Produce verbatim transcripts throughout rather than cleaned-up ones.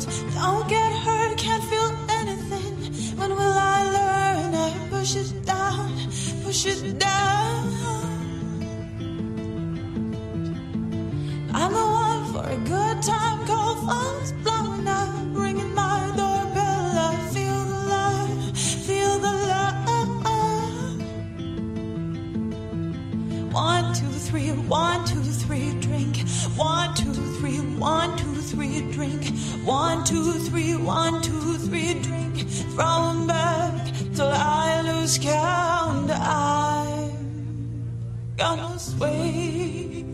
Don't get hurt, can't feel anything. When will I learn? I push it down, push it down. I'm the one for a good time. Cold phones blowing up, ringing my doorbell. I feel the love, feel the love. One, two, three, one, two, three, drink. One, two, three, one, two, three, drink. One, two, three, one, two, three, drink. From back till I lose count. I'm gonna sway.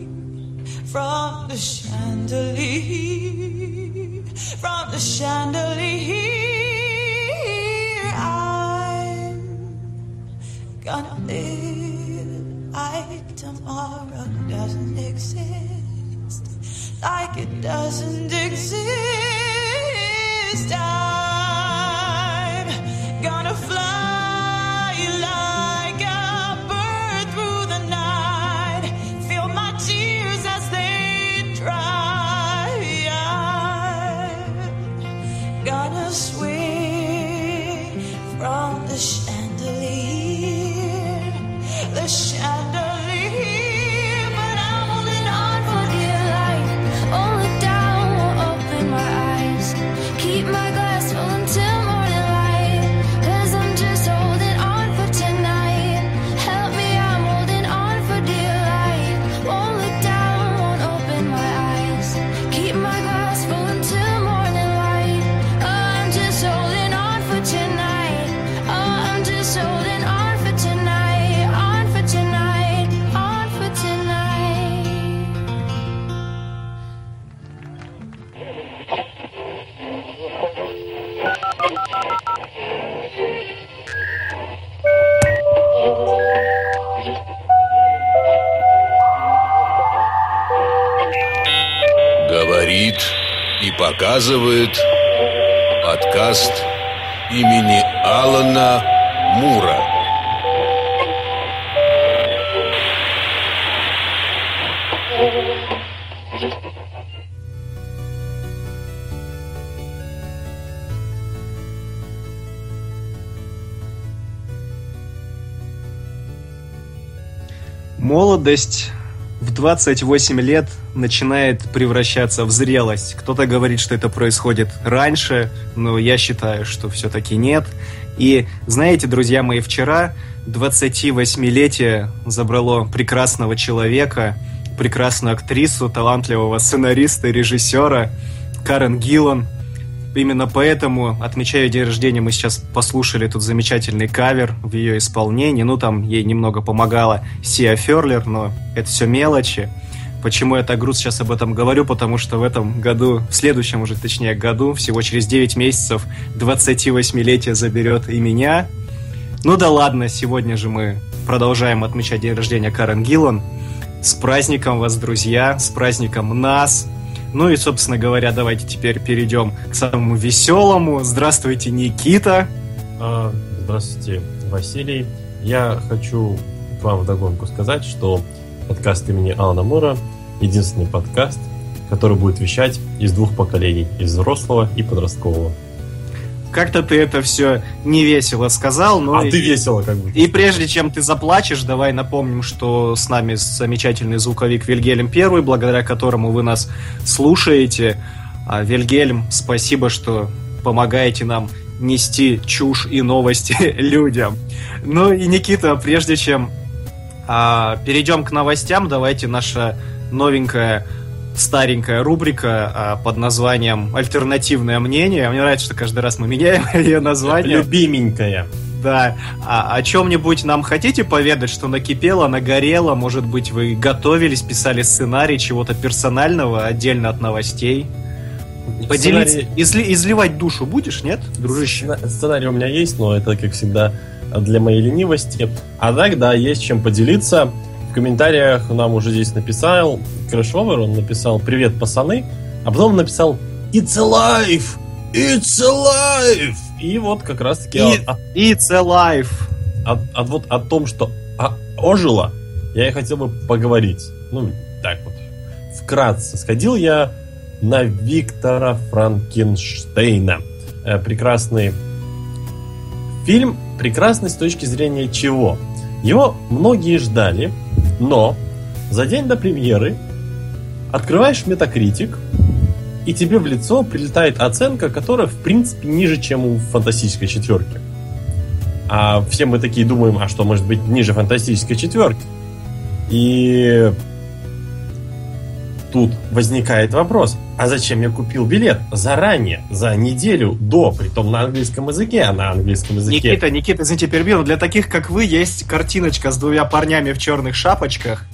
From the chandelier, from the chandelier, I'm gonna live like tomorrow doesn't exist, like it doesn't exist. I'm gonna fly like a bird through the night, feel my tears. I'm gonna swing from the chandelier, the chandelier, but I'm holding on for dear life. All look down or open my eyes, keep my glass full until morning light, 'cause I'm just holding on for tonight. Help me, I'm holding on for dear life. Won't look down, won't open my eyes, keep my glass full until morning light. Oh, I'm just holding on for tonight. Oh, I'm just holding on for tonight, on for tonight, on for tonight. Говорит и показывает подкаст имени Алана Мура. Молодость в двадцать восемь лет начинает превращаться в зрелость. Кто-то говорит, что это происходит раньше, но я считаю, что все-таки нет. И знаете, друзья мои, вчера двадцативосьмилетие забрало прекрасного человека, прекрасную актрису, талантливого сценариста и режиссера Карен Гиллан. Именно поэтому, отмечая день рождения, мы сейчас послушали тут замечательный кавер в ее исполнении. Ну, там ей немного помогала Сиа Фёрлер, но это все мелочи. Почему я так грустно сейчас об этом говорю? Потому что в этом году, в следующем уже, точнее, году, всего через девять месяцев двадцативосьмилетие заберет и меня. Ну да ладно, сегодня же мы продолжаем отмечать день рождения Карен Гиллан. С праздником вас, друзья, с праздником нас! Ну и, собственно говоря, давайте теперь перейдем к самому веселому. Здравствуйте, Никита. Здравствуйте, Василий. Я хочу вам вдогонку сказать, что подкаст имени Алана Мура – единственный подкаст, который будет вещать из двух поколений – из взрослого и подросткового. Как-то ты это все невесело сказал. Но а и, ты весело как бы. И прежде чем ты заплачешь, давай напомним, что с нами замечательный звуковик Вильгельм Первый, благодаря которому вы нас слушаете. А, Вильгельм, спасибо, что помогаете нам нести чушь и новости людям. Ну и Никита, прежде чем а, перейдем к новостям, давайте наша новенькая... старенькая рубрика под названием «Альтернативное мнение». Мне нравится, что каждый раз мы меняем ее название. Любименькая. Да. А о чем-нибудь нам хотите поведать, что накипело, нагорело? Может быть, вы готовились, писали сценарий чего-то персонального, отдельно от новостей? Поделиться. Сценарий... Изли... Изливать душу будешь, нет, дружище? Сценарий у меня есть, но это, как всегда, для моей ленивости. А так, да, есть чем поделиться. В комментариях нам уже здесь написал Крэшовер, он написал «Привет, пацаны», а потом написал «It's alive! It's alive!» И вот как раз-таки It, от, It's alive! От, от, вот о том, что о, ожило, я и хотел бы поговорить. Ну, так вот. Вкратце. Сходил я на Виктора Франкенштейна. Прекрасный фильм. Прекрасный с точки зрения чего? Его многие ждали, но за день до премьеры открываешь Metacritic, и тебе в лицо прилетает оценка, которая, в принципе, ниже, чем у «Фантастической четверки». А все мы такие думаем, а что может быть ниже «Фантастической четверки»? И тут возникает вопрос, а зачем я купил билет заранее, за неделю до, притом на английском языке, а на английском языке... Никита, Никита, извините, перебил, для таких, как вы, есть картиночка с двумя парнями в черных шапочках,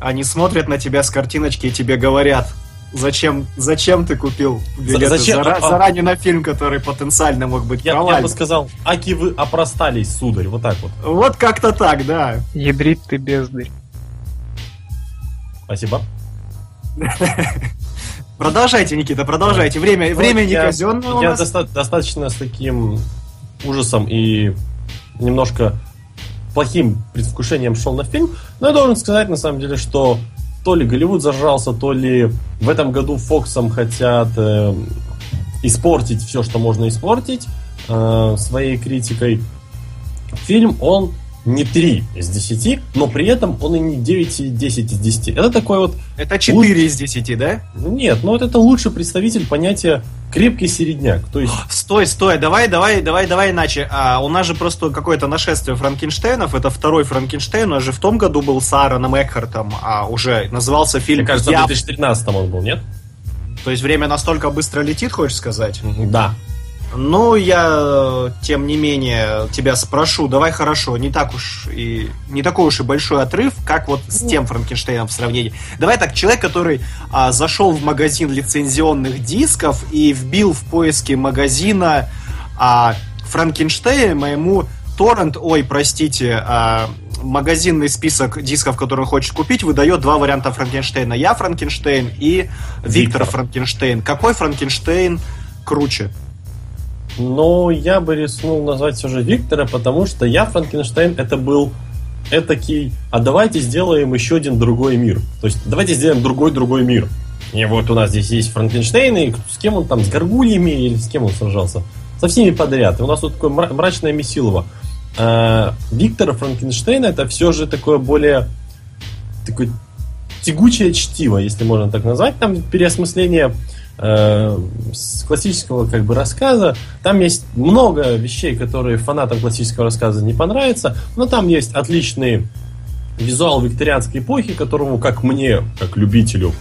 они смотрят на тебя с картиночки и тебе говорят... Зачем, зачем ты купил билеты зачем? Зара, заранее на фильм, который потенциально мог быть провальным? Я, я бы сказал, аки вы опростались, сударь, вот так вот. Вот как-то так, да. Ядрить ты, бездарь. Спасибо. Продолжайте, Никита, продолжайте. Время, время не казенное у нас. Я достаточно с таким ужасом и немножко плохим предвкушением шел на фильм, но я должен сказать, на самом деле, что то ли Голливуд зажрался, то ли в этом году Фоксом хотят э, испортить все, что можно испортить э, своей критикой. Фильм, он не три из десяти, но при этом он и не девять и десять из десяти. Это такой вот... Это четыре луч... из десяти, да? Нет, ну вот это лучший представитель понятия крепкий середняк. То есть... Стой, стой, давай, давай, давай, давай иначе. А у нас же просто какое-то нашествие Франкенштейнов. Это второй Франкенштейн. У нас же в том году был с Аароном Экхартом, а уже назывался фильм... Мне кажется, Я... в две тысячи тринадцатом он был, нет? То есть время настолько быстро летит, хочешь сказать? Да. Ну, я, тем не менее, тебя спрошу, давай хорошо, не так уж и не такой уж и большой отрыв, как вот с тем Франкенштейном в сравнении. Давай так, человек, который а, зашел в магазин лицензионных дисков и вбил в поиске магазина а, Франкенштейн, моему торрент, ой, простите, а, магазинный список дисков, которые он хочет купить, выдает два варианта Франкенштейна. Я Франкенштейн и Виктор, Виктор. Франкенштейн. Какой Франкенштейн круче? Но я бы рискнул назвать все же Виктора, потому что я, Франкенштейн, это был этакий, а давайте сделаем еще один другой мир. То есть давайте сделаем другой-другой мир. И вот у нас здесь есть Франкенштейн, и с кем он там, с горгульями или с кем он сражался? Со всеми подряд. И у нас вот такое мрачное месилово. А Виктора Франкенштейна это все же такое более такое тягучее чтиво, если можно так назвать. Там переосмысление... с классического как бы рассказа. Там есть много вещей, которые фанатам классического рассказа не понравятся, но там есть отличный визуал викторианской эпохи, которому, как мне, как любителю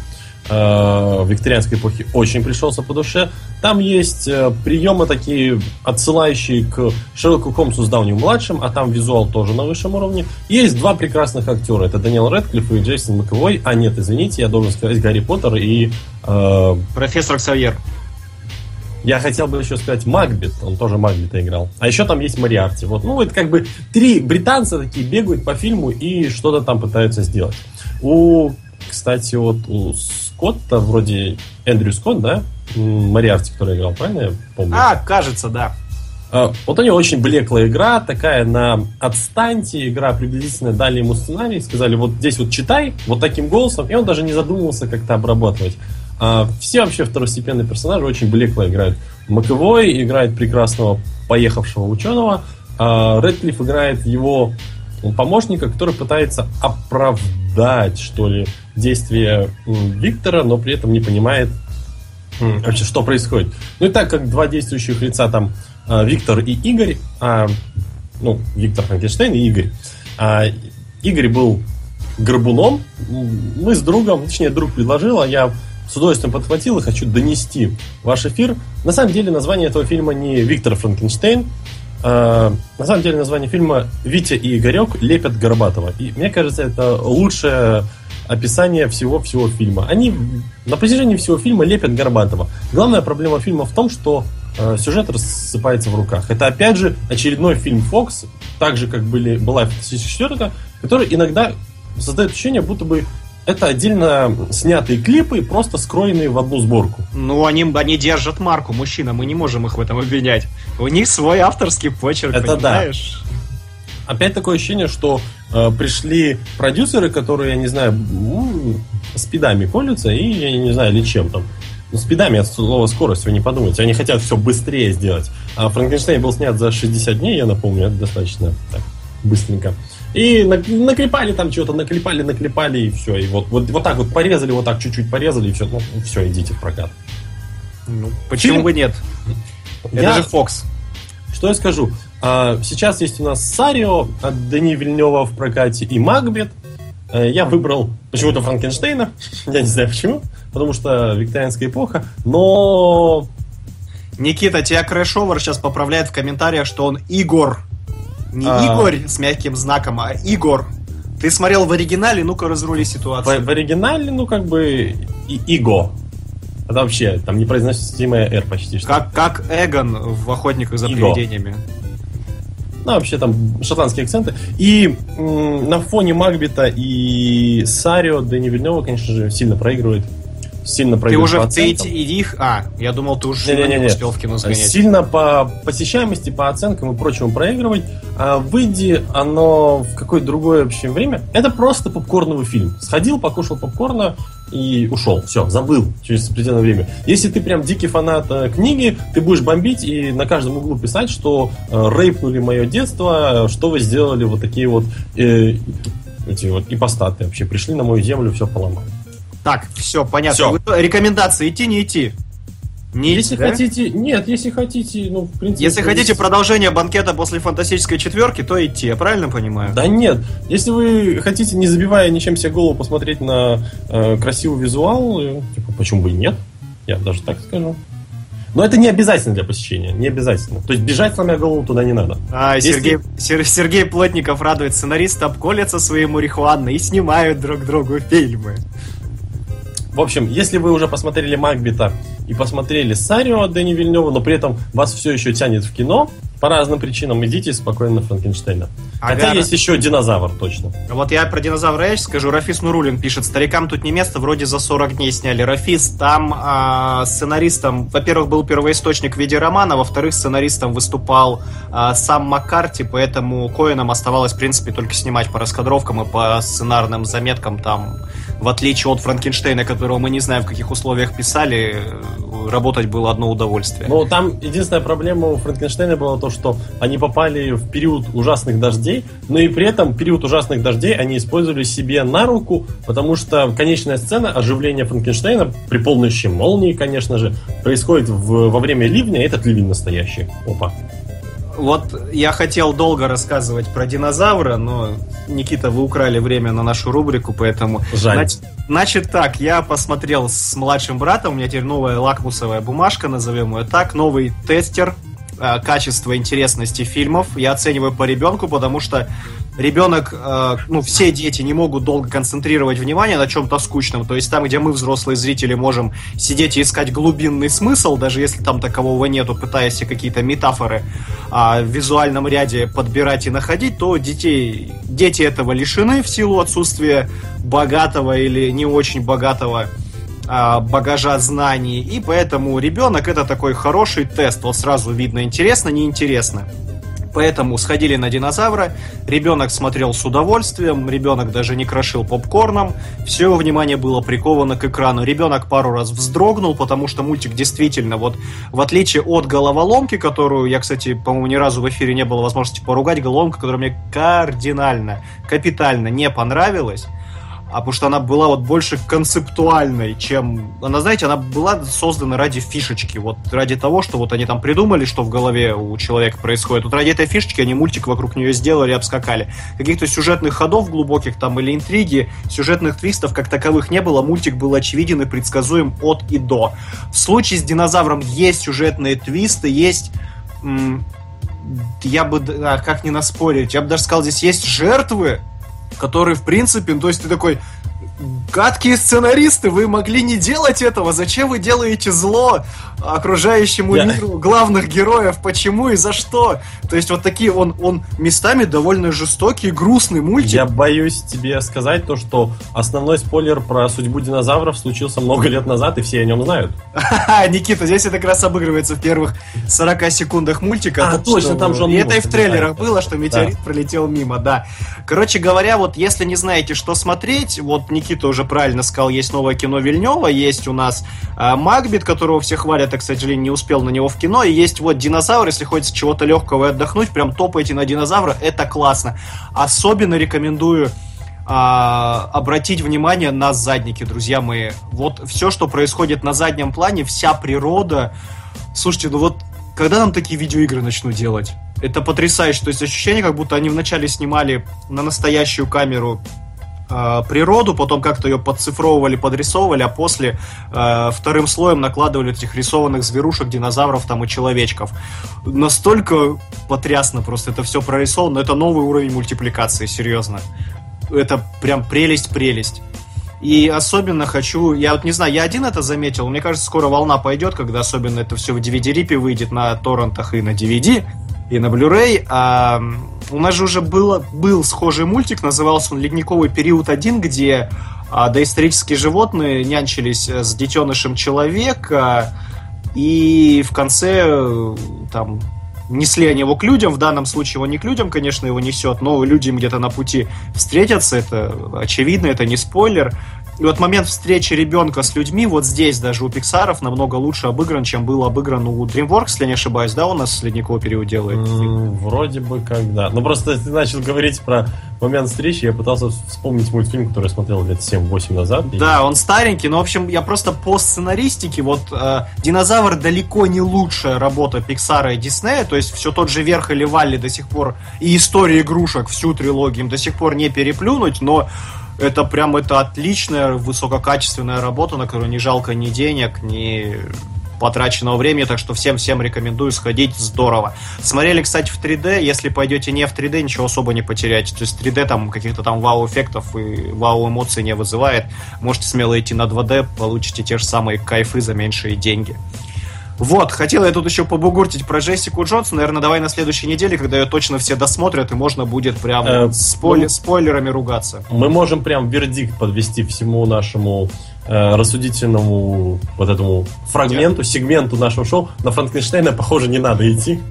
э, викторианской эпохи, очень пришелся по душе. Там есть э, приемы такие, отсылающие к Шерлоку Холмсу с Дауни-младшим, а там визуал тоже на высшем уровне. Есть два прекрасных актера, это Дэниел Рэдклифф и Джейсон Макэвой. А нет, извините, я должен сказать Гарри Поттер и Э, профессор Ксавьер. Я хотел бы еще сказать Макбет, он тоже Макбета играл. А еще там есть Мариарти. Вот, ну, это как бы три британца такие бегают по фильму и что-то там пытаются сделать. У, кстати, вот у Скотта, вроде Эндрю Скотт, да? Мариарти, который играл, правильно я помню? А, кажется, да. Вот у него очень блеклая игра, такая на отстаньте, игра приблизительно, дали ему сценарий, сказали, вот здесь вот читай, вот таким голосом, и он даже не задумывался как-то обрабатывать. Все вообще второстепенные персонажи очень блекло играют. Макэвой играет прекрасного поехавшего ученого, а Рэдклифф играет его помощника, который пытается оправдать, что ли, действия Виктора, но при этом не понимает вообще, что происходит. Ну и так как два действующих лица там Виктор и Игорь, а, ну, Виктор Франкенштейн и Игорь, а, Игорь был горбуном, мы с другом, точнее, друг предложил, а я с удовольствием подхватил и хочу донести ваш эфир. На самом деле название этого фильма не «Виктор Франкенштейн». А, на самом деле название фильма «Витя и Игорек лепят Горбатова». И мне кажется, это лучшее описание всего-всего фильма. Они на протяжении всего фильма лепят Горбатова. Главная проблема фильма в том, что а, сюжет рассыпается в руках. Это опять же очередной фильм «Фокс», так же, как были, была «Фантастическая четвёрка», который иногда создает ощущение, будто бы это отдельно снятые клипы, просто скроенные в одну сборку. Ну, они, они держат марку, мужчина, мы не можем их в этом обвинять. У них свой авторский почерк, это понимаешь? Да. Опять такое ощущение, что э, пришли продюсеры, которые, я не знаю, спидами колются, и я не знаю, или чем там. Ну, спидами от слова скорость, вы не подумайте. Они хотят все быстрее сделать. А Франкенштейн был снят за шестьдесят дней, я напомню, это достаточно так, быстренько. И наклепали там чего-то, наклепали, наклепали, и все. И вот, вот, вот так вот порезали, вот так чуть-чуть порезали, и все. Ну, все, идите в прокат. Ну, почему Фильм? бы нет? Это я... же Фокс. Что я скажу? А, сейчас есть у нас Сарио от Дэни Вильнёва в прокате и Макбет. А, я выбрал почему-то Франкенштейна. Я не знаю почему. Потому что викторианская эпоха. Но... Никита, тебя Крэшовер сейчас поправляет в комментариях, что он Игорь. Не а... Игорь с мягким знаком, а Игорь. Ты смотрел в оригинале, ну-ка разрули ситуацию. В, в оригинале, ну как бы и, Иго. Это вообще, там не произносимое R почти что. Как, как Эгон в «Охотниках за привидениями». Ну, вообще там шотландские акценты. И м- на фоне Макбета и Сарио Дэни Вильнёва, конечно же, сильно проигрывает. Сильно проигрывает ты уже по оценкам. Ты их... А, я думал, ты уже не, не, не успел в кино сгонять. Сильно по посещаемости, по оценкам и прочему проигрывать. А выйди оно в какое-то другое вообще время. Это просто попкорновый фильм. Сходил, покушал попкорна и ушел. Все, забыл через определенное время. Если ты прям дикий фанат э, книги, ты будешь бомбить и на каждом углу писать, что э, рейпнули мое детство, что вы сделали вот такие вот, э, эти вот ипостаты вообще. Пришли на мою землю, все поломали. Так, все, понятно. Все. Рекомендации идти, не идти. Не если идти, хотите, да? Нет, если хотите, ну, в принципе... Если хотите есть... продолжение банкета после «Фантастической четверки», то идти, я правильно понимаю? Да нет, если вы хотите, не забивая ничем себе голову, посмотреть на э, красивый визуал, э, типа, почему бы и нет, я даже так скажу. Но это не обязательно для посещения, не обязательно. То есть бежать, сломя голову, туда не надо. А, если... Сергей, Сер, Сергей Плотников радует сценариста, обколятся своей марихуаной и снимают друг другу фильмы. В общем, если вы уже посмотрели Макбета и посмотрели Сарио от Дэни Вильнёва, но при этом вас все еще тянет в кино, по разным причинам идите спокойно на Франкенштейна. Ага. Хотя есть еще динозавр, точно. Вот я про динозавра я скажу. Рафис Нурулин пишет, старикам тут не место, вроде за сорок дней сняли. Рафис, там э, сценаристом, во-первых, был первоисточник в виде романа, во-вторых, сценаристом выступал э, сам Маккарти, поэтому Коэнам оставалось, в принципе, только снимать по раскадровкам и по сценарным заметкам там. В отличие от Франкенштейна, которого мы не знаем, в каких условиях писали, работать было одно удовольствие. Ну, там единственная проблема у Франкенштейна была то, что они попали в период ужасных дождей, но и при этом период ужасных дождей они использовали себе на руку, потому что конечная сцена оживления Франкенштейна при полнейшей молнии, конечно же, происходит в, во время ливня, и этот ливень настоящий. Опа. Вот я хотел долго рассказывать про динозавра, но, Никита, вы украли время на нашу рубрику, поэтому... Жаль. Значит, значит так, я посмотрел с младшим братом, у меня теперь новая лакмусовая бумажка, назовем ее так, новый тестер э, качества интересности фильмов. Я оцениваю по ребенку, потому что ребенок, э, ну, все дети не могут долго концентрировать внимание на чем-то скучном, то есть там, где мы, взрослые зрители, можем сидеть и искать глубинный смысл, даже если там такового нету, пытаясь какие-то метафоры э, в визуальном ряде подбирать и находить, то детей, дети этого лишены в силу отсутствия богатого или не очень богатого багажа знаний, и поэтому ребенок — это такой хороший тест, вот сразу видно, интересно, неинтересно. Поэтому сходили на динозавра, ребенок смотрел с удовольствием, ребенок даже не крошил попкорном, все его внимание было приковано к экрану. Ребенок пару раз вздрогнул, потому что мультик действительно, вот в отличие от головоломки, которую я, кстати, по-моему, ни разу в эфире не было возможности поругать, головоломка, которая мне кардинально, капитально не понравилась, а потому что она была вот больше концептуальной, чем... Она, знаете, она была создана ради фишечки, вот ради того, что вот они там придумали, что в голове у человека происходит. Вот ради этой фишечки они мультик вокруг нее сделали, обскакали. Каких-то сюжетных ходов глубоких там или интриги, сюжетных твистов как таковых не было. Мультик был очевиден и предсказуем от и до. В случае с динозавром есть сюжетные твисты, есть... М- я бы... А, как не наспорить? Я бы даже сказал, здесь есть жертвы, который, в принципе, ну, то есть ты такой: гадкие сценаристы, вы могли не делать этого, зачем вы делаете зло окружающему yeah. миру главных героев, почему и за что? То есть вот такие, он, он местами довольно жестокий, грустный мультик. Я боюсь тебе сказать то, что основной спойлер про судьбу динозавров случился много лет назад, и все о нем знают. Никита, здесь это как раз обыгрывается в первых сорока секундах мультика. А, точно, там Джон Ву. И это и в трейлерах было, что метеорит пролетел мимо, да. Короче говоря, вот если не знаете, что смотреть, вот Никита Никита уже правильно сказал, есть новое кино Вильнёва, есть у нас э, Макбет, которого все хвалят, я, к сожалению, не успел на него в кино, и есть вот Динозавр, если хочется чего-то легкого и отдохнуть, прям топайте на Динозавра, это классно. Особенно рекомендую А, обратить внимание на задники, друзья мои. Вот все, что происходит на заднем плане, вся природа. Слушайте, ну вот когда нам такие видеоигры начнут делать? Это потрясающе. То есть ощущение, как будто они вначале снимали на настоящую камеру а, природу, потом как-то ее подцифровывали, подрисовывали, а после а, вторым слоем накладывали этих рисованных зверушек, динозавров там и человечков. Настолько потрясно просто это все прорисовано. Это новый уровень мультипликации, серьезно. Это прям прелесть-прелесть. И особенно хочу... Я вот не знаю, я один это заметил. Мне кажется, скоро волна пойдет, когда особенно это все в ди ви ди-рипе выйдет на торрентах и на ди ви ди, и на Blu-ray. А у нас же уже было, был схожий мультик, назывался он «Ледниковый период один», где а, доисторические животные нянчились с детенышем человека, и в конце там... Несли они его к людям, в данном случае его не к людям, конечно, его несет, но люди им где-то на пути встретятся, это очевидно, это не спойлер. И вот момент встречи ребенка с людьми вот здесь даже у Пиксаров намного лучше обыгран, чем был обыгран у DreamWorks, если я не ошибаюсь, да, у нас «Ледниковый период» делает? Mm, вроде бы как, да. Ну, просто ты начал говорить про момент встречи, я пытался вспомнить мультфильм, который я смотрел лет семь-восемь назад. И... Да, он старенький, но, в общем, я просто по сценаристике, вот э, «Динозавр» далеко не лучшая работа Пиксара и Диснея, то есть все тот же Верх или Валли до сих пор, и «История игрушек», всю трилогию им до сих пор не переплюнуть, но... Это прям это отличная, высококачественная работа, на которую не жалко ни денег, ни потраченного времени. Так что всем-всем рекомендую сходить, здорово. Смотрели, кстати, в три дэ. Если пойдете не в три дэ, ничего особо не потеряете. То есть три дэ там каких-то там вау-эффектов и вау-эмоций не вызывает. Можете смело идти на два дэ, получите те же самые кайфы за меньшие деньги. Вот, хотел я тут еще побугуртить про Джессику Джонс. Наверное, давай на следующей неделе, когда ее точно все досмотрят, и можно будет прям э, спойлер, ну, спойлерами ругаться. Мы можем прям вердикт подвести всему нашему э, рассудительному вот этому фрагменту, Нет. сегменту нашего шоу. На Франкенштейна, похоже, не надо идти.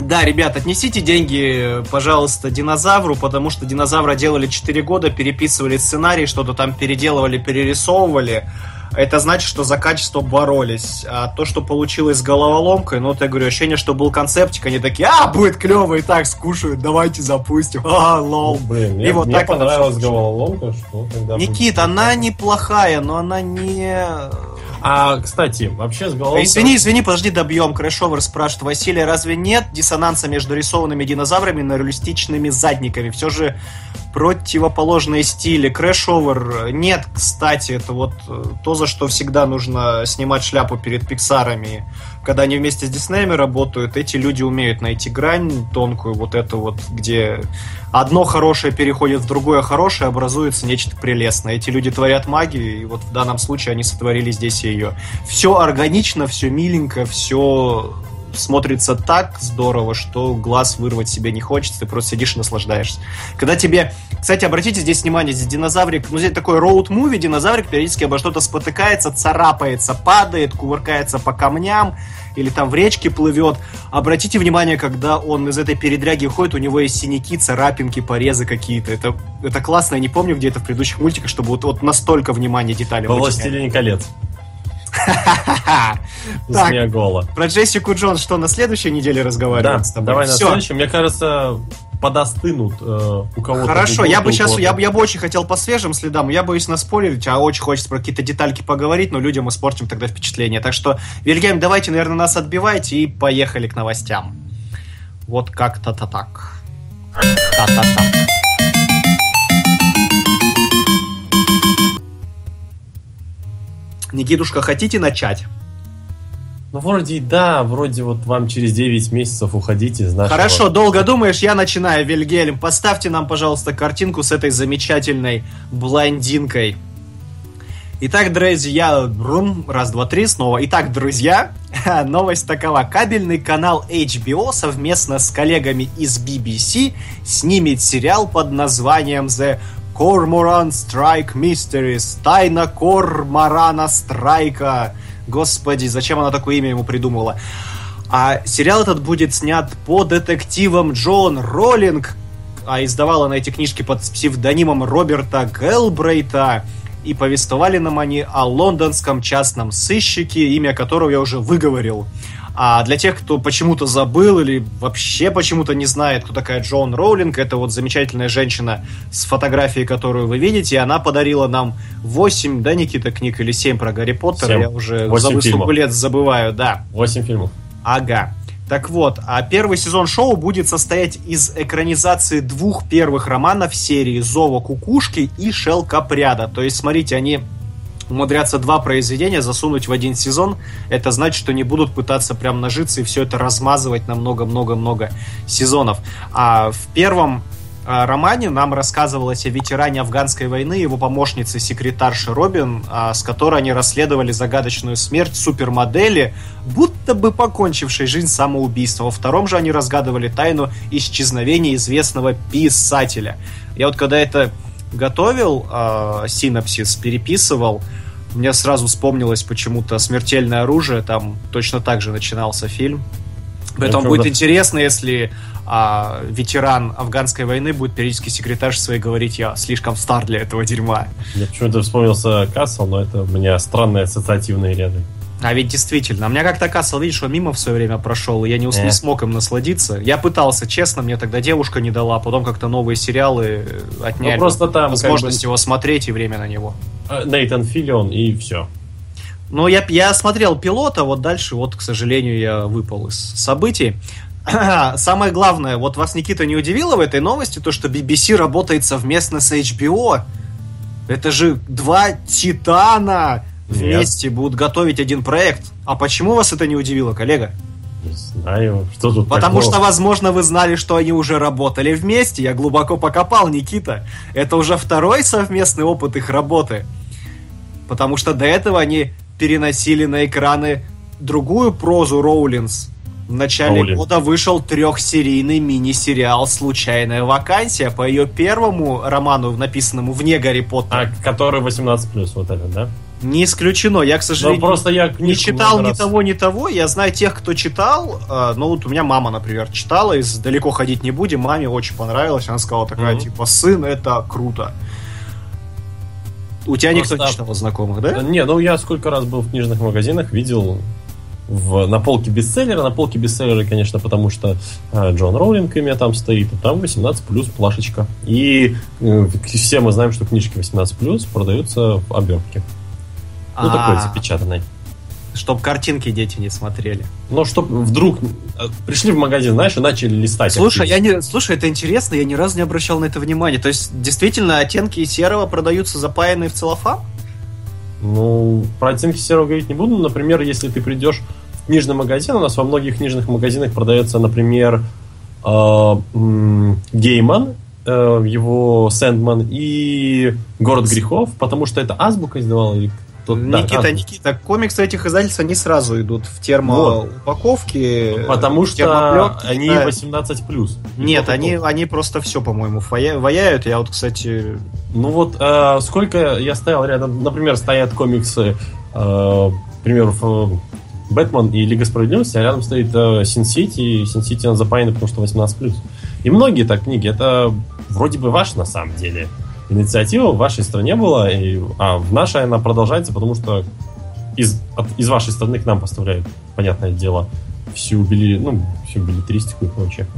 Да, ребят, отнесите деньги, пожалуйста, Динозавру, потому что Динозавра делали четыре года, переписывали сценарий, что-то там переделывали, перерисовывали. Это значит, что за качество боролись. А то, что получилось с головоломкой, ну, вот я говорю, ощущение, что был концептик, они такие, а, будет клево, и так скушают, давайте запустим. А, лол. Блин, мне, и вот мне так понравилась головоломка, что тогда... Никит, будет... она неплохая, но она не... А, кстати, вообще с головоломкой... Извини, извини, подожди, добьем. Крэшовер спрашивает, Василий, разве нет диссонанса между рисованными динозаврами и реалистичными задниками? Все же... Противоположные стили. Крэшовер нет, кстати, это вот то, за что всегда нужно снимать шляпу перед Пиксарами. Когда они вместе с Диснеями работают, эти люди умеют найти грань тонкую, вот эту вот, где одно хорошее переходит в другое хорошее, образуется нечто прелестное. Эти люди творят магию, и вот в данном случае они сотворили здесь ее. Все органично, все миленько, все смотрится так здорово, что глаз вырвать себе не хочется, ты просто сидишь и наслаждаешься. Когда тебе... Кстати, обратите здесь внимание, здесь динозаврик, ну здесь такой роуд-муви, динозаврик периодически обо что-то спотыкается, царапается, падает, кувыркается по камням, или там в речке плывет. Обратите внимание, когда он из этой передряги уходит, у него есть синяки, царапинки, порезы какие-то. Это, это классно, я не помню, где это в предыдущих мультиках, чтобы вот, вот настолько внимания деталей. Во «Властелине колец». Так, про Джессику Джонс что, на следующей неделе разговариваем да, с тобой? Давай Все. на следующем, мне кажется, подостынут э, у кого-то. Хорошо, я бы сейчас, я, я бы очень хотел по свежим следам, я боюсь наспорить, а очень хочется про какие-то детальки поговорить, но людям испортим тогда впечатление. Так что, Вильгельм, давайте, наверное, нас отбивайте и поехали к новостям. Вот как-то так. Та-та-та. Никитушка, хотите начать? Ну, вроде и да, вроде вот вам через девять месяцев уходите из нашего... Хорошо, долго думаешь, я начинаю, Вильгельм. Поставьте нам, пожалуйста, картинку с этой замечательной блондинкой. Итак, друзья... Брум, раз, два, три, снова. Итак, друзья, новость такова. Кабельный канал эйч би о совместно с коллегами из би би си снимет сериал под названием «The Корморан Страйк Mysteries», «Тайна Корморана Страйка». Господи, зачем она такое имя ему придумала? А сериал этот будет снят по детективам Джоан Роулинг, а издавала она эти книжки под псевдонимом Роберта Гелбрейта. и повествовали нам они о лондонском частном сыщике, имя которого я уже выговорил. А для тех, кто почему-то забыл или вообще почему-то не знает, кто такая Джоан Роулинг, это вот замечательная женщина с фотографией, которую вы видите, и она подарила нам восемь, да, Никита, книг или семь про Гарри Поттера, семь. Я уже за выступу лет забываю, да. восемь фильмов. Ага. Так вот, а первый сезон шоу будет состоять из экранизации двух первых романов серии «Зова кукушки» и «Шелкопряда». То есть, смотрите, они умудрятся два произведения засунуть в один сезон. Это значит, что не будут пытаться прям нажиться и все это размазывать на много-много-много сезонов. А в первом романе нам рассказывалось о ветеране афганской войны, его помощнице секретарше Робин, с которой они расследовали загадочную смерть супермодели, будто бы покончившей жизнь самоубийством. Во втором же они разгадывали тайну исчезновения известного писателя. Я вот когда это готовил, э, синопсис переписывал, мне сразу вспомнилось почему-то «Смертельное оружие», там точно так же начинался фильм. Поэтому будет интересно, если а, ветеран афганской войны будет периодически секретарше своей говорить: я слишком стар для этого дерьма. Я почему-то вспомнился Кассел, но это у меня странные ассоциативные ряды. А ведь действительно, у меня как-то Кассел, видишь, он мимо в свое время прошел, и я не, усл- не смог им насладиться. Я пытался, честно, мне тогда девушка не дала, потом как-то новые сериалы отняли, ну, просто там возможность как бы его смотреть и время на него. Нейтан Филлион и все. Ну, я, я смотрел пилота, вот дальше, вот, к сожалению, я выпал из событий. Самое главное, вот вас, Никита, не удивило в этой новости, то, что би би си работает совместно с эйч би о? Это же два титана вместе Нет. будут готовить один проект. А почему вас это не удивило, коллега? Не знаю, что тут Потому такого? Что, возможно, вы знали, что они уже работали вместе. Я глубоко покопал, Никита. Это уже второй совместный опыт их работы. Потому что до этого они переносили на экраны другую прозу Роулинс. В начале Роулинг. года вышел трехсерийный мини-сериал «Случайная вакансия» по ее первому роману, написанному вне Гарри Поттера. А, который восемнадцать плюс, вот это, да? Не исключено. Я, к сожалению, просто я не читал ни того, ни того. Я знаю тех, кто читал. Ну, вот у меня мама, например, читала из «Далеко ходить не будем». Маме очень понравилось. Она сказала такая, mm-hmm. типа, сын, это круто. У тебя просто никто не читал знакомых, да? Не, ну я сколько раз был в книжных магазинах, видел в, на полке бестселлера. На полке бестселлера, конечно, потому что э, Джоан Роулинг имя там стоит, и там восемнадцать плюс плашечка. И э, все мы знаем, что книжки восемнадцать плюс продаются в обертке. Ну, А-а-а. такой запечатанной. Чтоб картинки дети не смотрели. Ну, чтоб вдруг пришли в магазин, знаешь, и начали листать. Слушай, я не... Слушай, это интересно, я ни разу не обращал на это внимания. То есть, действительно, оттенки серого продаются запаянные в целлофан? Ну, про оттенки серого говорить не буду. Например, если ты придешь в книжный магазин, у нас во многих книжных магазинах продается, например, Гейман, его Сэндман и Город грехов, потому что это Азбука издавала или Тут, Никита, да, Никита, комиксы этих издательств, они сразу идут в термоупаковке. Вот. Потому что они восемнадцать плюс. Нет, они, они просто все, по-моему, ваяют. Я вот, кстати... Ну вот, э, сколько я стоял рядом... Например, стоят комиксы, э, к примеру, Бэтмен и Лига Справедливости, а рядом стоит э, Син-Сити, и Син-Сити он запаян, потому что восемнадцать плюс. И многие так книги. Это вроде бы ваш, на самом деле, инициатива в вашей стране была, и, а в нашей она продолжается, потому что из, от, из вашей страны к нам поставляют, понятное дело, всю, били, ну, всю билетристику и прочее.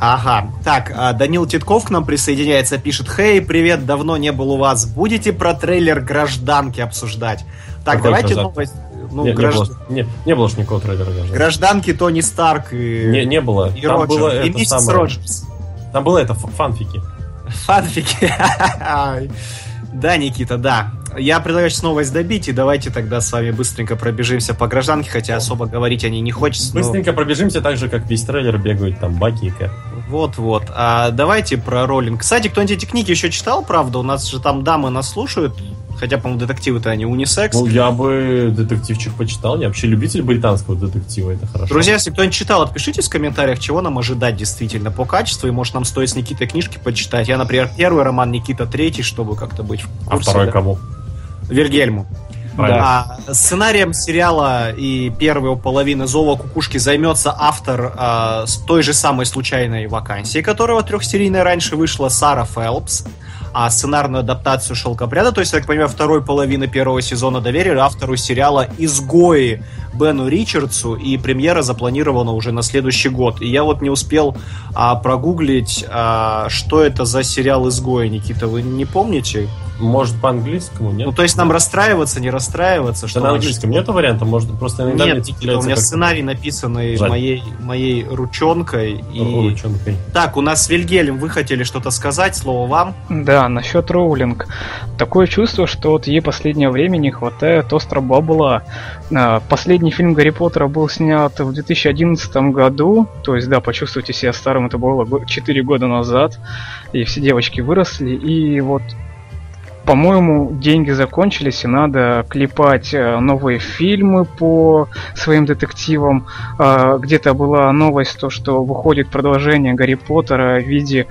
Ага. Так, Данил Титков к нам присоединяется, пишет: «Хей, привет, давно не был у вас. Будете про трейлер «Гражданки» обсуждать?» Так, Какой давайте граждан? новость... Ну, не, гражд... не, было, не, не было ж никакого трейлера «Гражданки». «Гражданки» Тони Старк и... Не, не было. И, там было и это Миссис самое... Роджерс. Там было это, фанфики. Фанфики. Да, Никита, да. Я предлагаю сейчас новость добить, и давайте тогда с вами быстренько пробежимся по «Гражданке», хотя особо говорить о ней не хочется. Быстренько но... пробежимся так же, как весь трейлер, бегают там Баки и Кэп. Вот-вот. А давайте про Роулинг. Кстати, кто-нибудь эти книги еще читал, правда? У нас же там дамы нас слушают, хотя, по-моему, детективы-то они унисекс. Ну, я бы детективчик почитал. Я вообще любитель британского детектива, это хорошо. Друзья, если кто-нибудь читал, отпишитесь в комментариях, чего нам ожидать действительно по качеству, и, может, нам стоит с Никитой книжки почитать. Я, например, первый роман, Никита третий, чтобы как-то быть в курсе. А второй да? кому? Вильгельму. Да. Сценарием сериала и первой половины «Зова кукушки» займется автор э, с той же самой «Случайной вакансии», которого трехсерийная раньше вышла, Сара Фелпс. а сценарную адаптацию «Шелкопряда», то есть, я так понимаю, второй половины первого сезона, доверили автору сериала «Изгои» Бену Ричардсу, и премьера запланирована уже на следующий год. И я вот не успел а, прогуглить, а, что это за сериал «Изгои», Никита, вы не помните? Может, по-английскому, нет? Ну, то есть, нам расстраиваться, не расстраиваться? Что на английском нету варианта? Может, просто иногда... Нет, Никита, у меня как... сценарий, написанный моей, моей ручонкой. И... ручонкой. Так, у нас с Вильгельм, вы хотели что-то сказать? Слово вам. Да, насчет Роулинг. Такое чувство, что вот ей последнее время не хватает остро бабла. Последний фильм Гарри Поттера был снят в две тысячи одиннадцатом году. То есть, да, почувствуйте себя старым, это было четыре года назад. И все девочки выросли. И вот... По-моему, деньги закончились, и надо клепать новые фильмы по своим детективам. Где-то была новость, то, что выходит продолжение Гарри Поттера в виде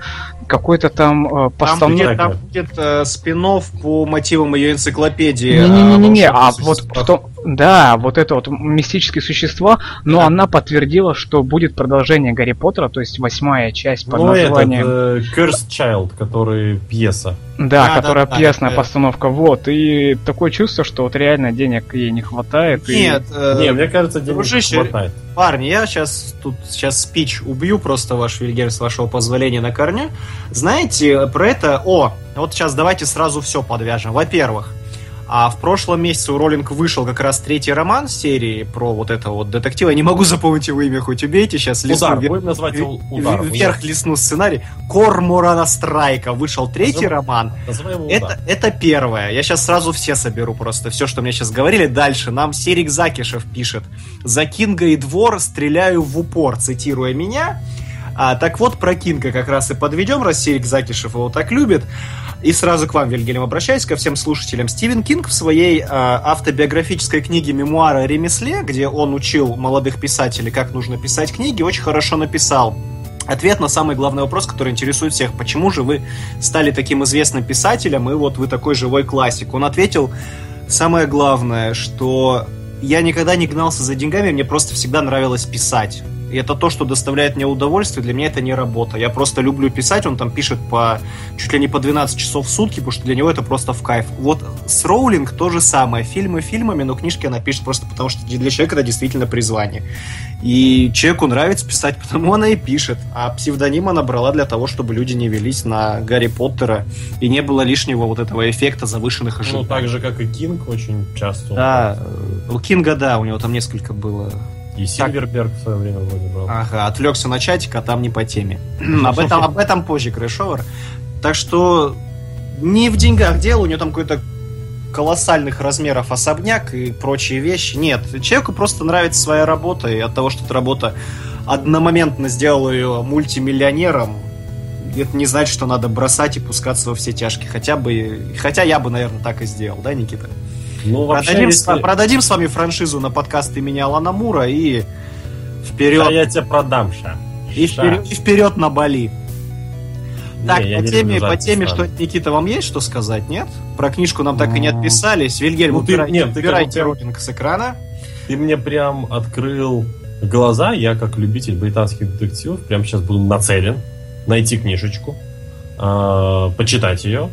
какой-то там постановки. Там будет, будет спин-офф по мотивам ее энциклопедии. Не-не-не, а вот потом... Да, вот это вот мистические существа, но да. Она подтвердила, что будет продолжение Гарри Поттера, то есть восьмая часть под ну, названием... Ну, это Cursed Child, который пьеса. Да, а, которая да, пьесная да, постановка, это... вот, и такое чувство, что вот реально денег ей не хватает. Нет, и... э... Нет, мне кажется, денег Дружище... не хватает. Парни, я сейчас тут сейчас спич убью просто ваш Вильгельм, с вашего позволения, на корню. Знаете, про это... О, вот сейчас давайте сразу все подвяжем. Во-первых, а в прошлом месяце у Роулинг вышел как раз третий роман серии про вот этого вот детектива. Я не могу запомнить его имя, хоть убейте. Сейчас удар, лесну, будем назвать его ударом. Вверх лесну сценарий. Корморана Страйка. Вышел третий называем, роман. Называем его это, это первое. Я сейчас сразу все соберу просто. Все, что мне сейчас говорили. Дальше нам Серик Закишев пишет. «За Кинга и двор стреляю в упор», цитируя меня. А, так вот, про Кинга как раз и подведем, раз Серик Закишев его так любит. И сразу к вам, Вильгельм, обращаюсь, ко всем слушателям. Стивен Кинг в своей э, автобиографической книге «Мемуары о ремесле», где он учил молодых писателей, как нужно писать книги, очень хорошо написал ответ на самый главный вопрос, который интересует всех. Почему же вы стали таким известным писателем, и вот вы такой живой классик? Он ответил, самое главное, что я никогда не гнался за деньгами, мне просто всегда нравилось писать. И это то, что доставляет мне удовольствие, для меня это не работа. Я просто люблю писать, он там пишет по чуть ли не по двенадцать часов в сутки, потому что для него это просто в кайф. Вот с Роулинг то же самое. Фильмы фильмами, но книжки она пишет просто потому, что для человека это действительно призвание. И человеку нравится писать, потому она и пишет. А псевдоним она брала для того, чтобы люди не велись на Гарри Поттера и не было лишнего вот этого эффекта завышенных ожиданий. Ну, так же, как и Кинг очень часто. Да, у Кинга, да, у него там несколько было... И Сильверберг в свое время вроде брал. Ага, отвлекся на чатик, а там не по теме. об, этом, об этом позже, Крэшовер. Так что не в деньгах дело, у него там какой-то колоссальных размеров особняк и прочие вещи. Нет, человеку просто нравится своя работа, и от того, что эта работа одномоментно сделала ее мультимиллионером, это не значит, что надо бросать и пускаться во все тяжкие. Хотя бы, хотя я бы, наверное, так и сделал, да, Никита? Ну, вообще, продадим, если... продадим с вами франшизу на подкаст имени Алана Мура и вперед. Да, я тебя продам, Ша. И вперед, и вперед на Бали. Не, так, по теме, по теме, что, Никита, вам есть что сказать, нет? Про книжку нам так и не отписались. Вильгельм, ну, убирайте, ты, нет, убирайте ты, Роулинг с экрана. Ты мне прям открыл глаза. Я, как любитель британских детективов, прямо сейчас буду нацелен найти книжечку, э, почитать ее.